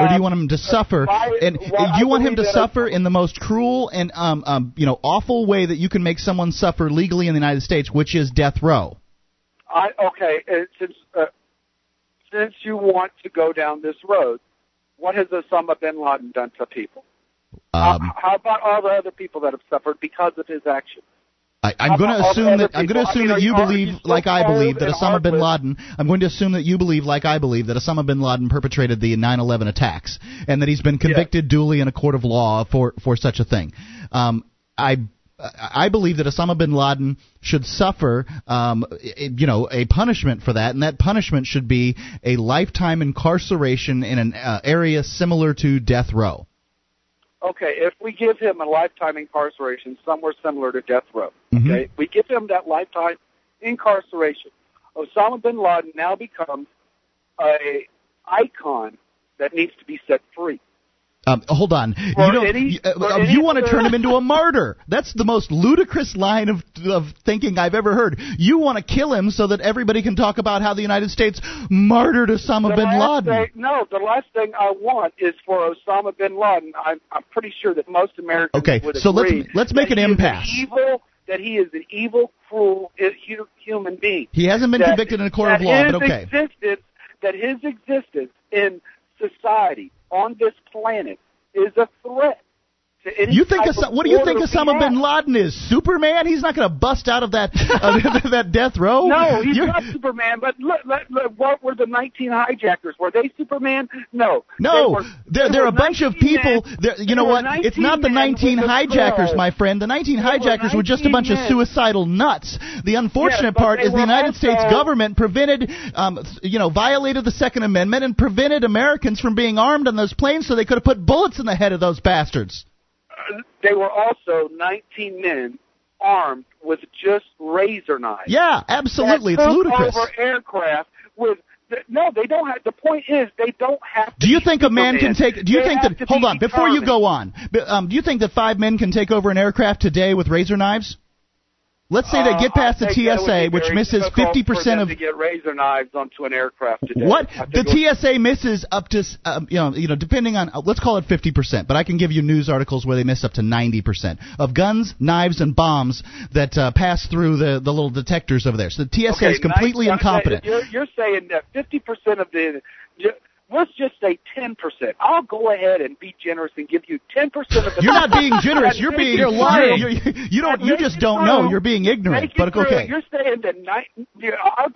or do you want him to suffer? You want him to suffer in the most cruel and awful way that you can make someone suffer legally in the United States, which is death row. Since you want to go down this road, what has Osama bin Laden done to people? How about all the other people that have suffered because of his actions? I'm going to assume that you believe, like I believe, that Osama bin Laden perpetrated the 9/11 attacks and that he's been convicted duly in a court of law for such a thing. I believe that Osama bin Laden should suffer, a punishment for that, and that punishment should be a lifetime incarceration in an area similar to death row. Okay, if we give him a lifetime incarceration somewhere similar to death row, okay, we give him that lifetime incarceration, Osama bin Laden now becomes an icon that needs to be set free. Hold on. You want to turn him into a martyr. That's the most ludicrous line of thinking I've ever heard. You want to kill him so that everybody can talk about how the United States martyred Osama bin Laden. The last thing I want is for Osama bin Laden. I'm pretty sure that most Americans would agree. So let's make an impasse. That he is an evil, cruel human being. He hasn't been convicted in a court of law, but okay. That his existence in society on this planet is a threat to any. What do you think Osama bin Laden is? Superman? He's not going to bust out of that that death row. No, he's not Superman. But look, what were the 19 hijackers? Were they Superman? No. They're a bunch of people. You know what? It's not the 19 hijackers, my friend. The 19 hijackers were just a bunch of suicidal nuts. The unfortunate part is the United States government violated the Second Amendment and prevented Americans from being armed on those planes, so they could have put bullets in the head of those bastards. They were also 19 men armed with just razor knives. Yeah, absolutely. It's ludicrous. Over aircraft with they don't have. The point is they don't have. Do you think a man can take? Do you think that? Hold on, before you go on, do you think that 5 men can take over an aircraft today with razor knives? Let's say they get past the TSA, which misses 50% of. To get razor knives onto an aircraft today. What the TSA misses up to, depending on, let's call it 50%, but I can give you news articles where they miss up to 90% of guns, knives, and bombs that pass through the little detectors over there. So the TSA is completely incompetent. You're saying that 50% of the. Let's just say 10%. I'll go ahead and be generous and give you 10% of the. You're not being generous. You're lying. You just don't know. You're being ignorant. But okay. You're saying that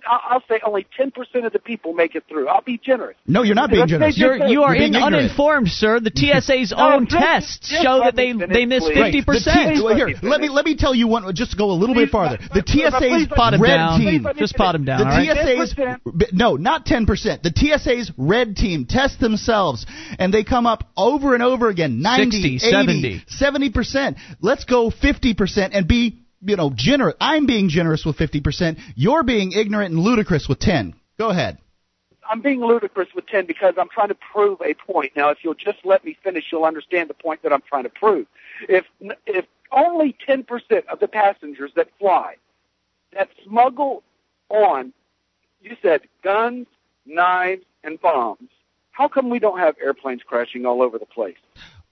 I'll say only 10% of the people make it through. I'll be generous. No, you're not being generous. You're uninformed, sir. The TSA's own tests show that they miss 50%. Here, let me tell you one. Just go a little bit farther. The TSA's red team. Just pot him down. The TSA's not 10%. The TSA's red team test themselves, and they come up over and over again, 90, 60, 80, 70%. Let's go 50% and be, generous. I'm being generous with 50%. You're being ignorant and ludicrous with 10. Go ahead. I'm being ludicrous with 10 because I'm trying to prove a point. Now, if you'll just let me finish, you'll understand the point that I'm trying to prove. If only 10% of the passengers that fly, that smuggle on, you said guns, knives, and bombs. How come we don't have airplanes crashing all over the place?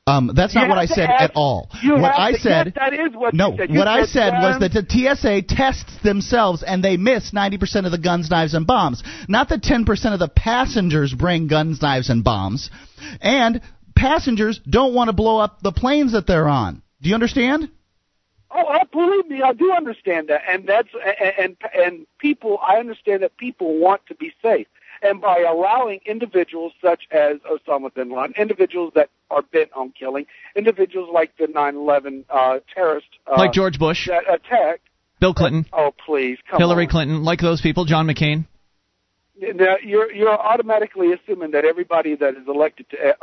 That's not what I said at all. What I said was that the TSA tests themselves and they miss 90% of the guns, knives, and bombs. Not that 10% of the passengers bring guns, knives, and bombs. And passengers don't want to blow up the planes that they're on. Do you understand? Oh, believe me, I do understand that. And people, I understand that people want to be safe. And by allowing individuals such as Osama bin Laden, individuals that are bent on killing, individuals like the 9/11 terrorists, like George Bush, that attacked Bill Clinton. Oh, please, come Hillary on. Clinton, like those people, John McCain. Now, you're automatically assuming that everybody that is elected to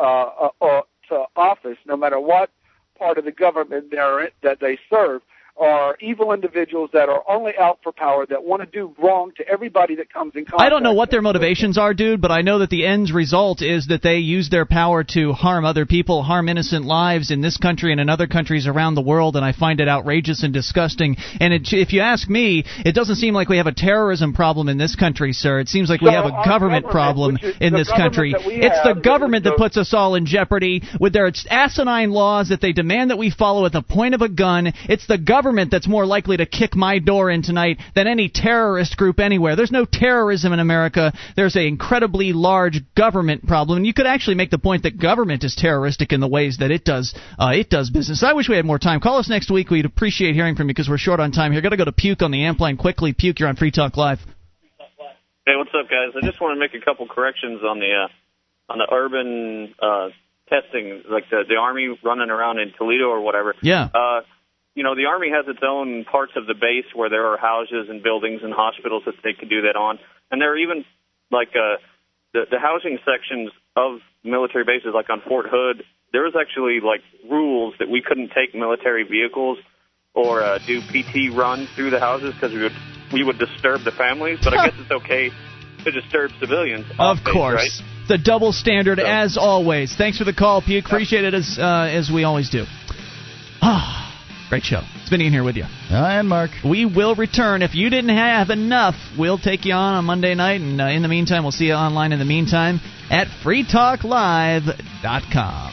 office, no matter what part of the government that they serve, are evil individuals that are only out for power, that want to do wrong to everybody that comes in contact. I don't know what their motivations are, dude, but I know that the end result is that they use their power to harm other people, harm innocent lives in this country and in other countries around the world, and I find it outrageous and disgusting. And it, if you ask me, it doesn't seem like we have a terrorism problem in this country, sir. It seems like we have a government problem in this country. It's the government that puts us all in jeopardy with their asinine laws that they demand that we follow at the point of a gun. It's the government that's more likely to kick my door in tonight than any terrorist group anywhere. There's no terrorism in America. There's an incredibly large government problem. And you could actually make the point that government is terroristic in the ways that it does business. I wish we had more time. Call us next week. We'd appreciate hearing from you because we're short on time here. Got to go to Puke on the amp line quickly. Puke, you're on Free Talk Live. Hey, what's up, guys? I just want to make a couple corrections on the urban testing, like the Army running around in Toledo or whatever. Yeah. The Army has its own parts of the base where there are houses and buildings and hospitals that they can do that on. And there are even, like, the housing sections of military bases, like on Fort Hood, there was actually, like, rules that we couldn't take military vehicles or do PT runs through the houses because we would disturb the families. But I guess it's okay to disturb civilians. Of course. Base, right? The double standard, so, as always. Thanks for the call, Puke. Appreciate it as we always do. Great show. It's been Ian here with you. And Mark. We will return. If you didn't have enough, we'll take you on Monday night. And in the meantime, we'll see you online in the meantime at freetalklive.com.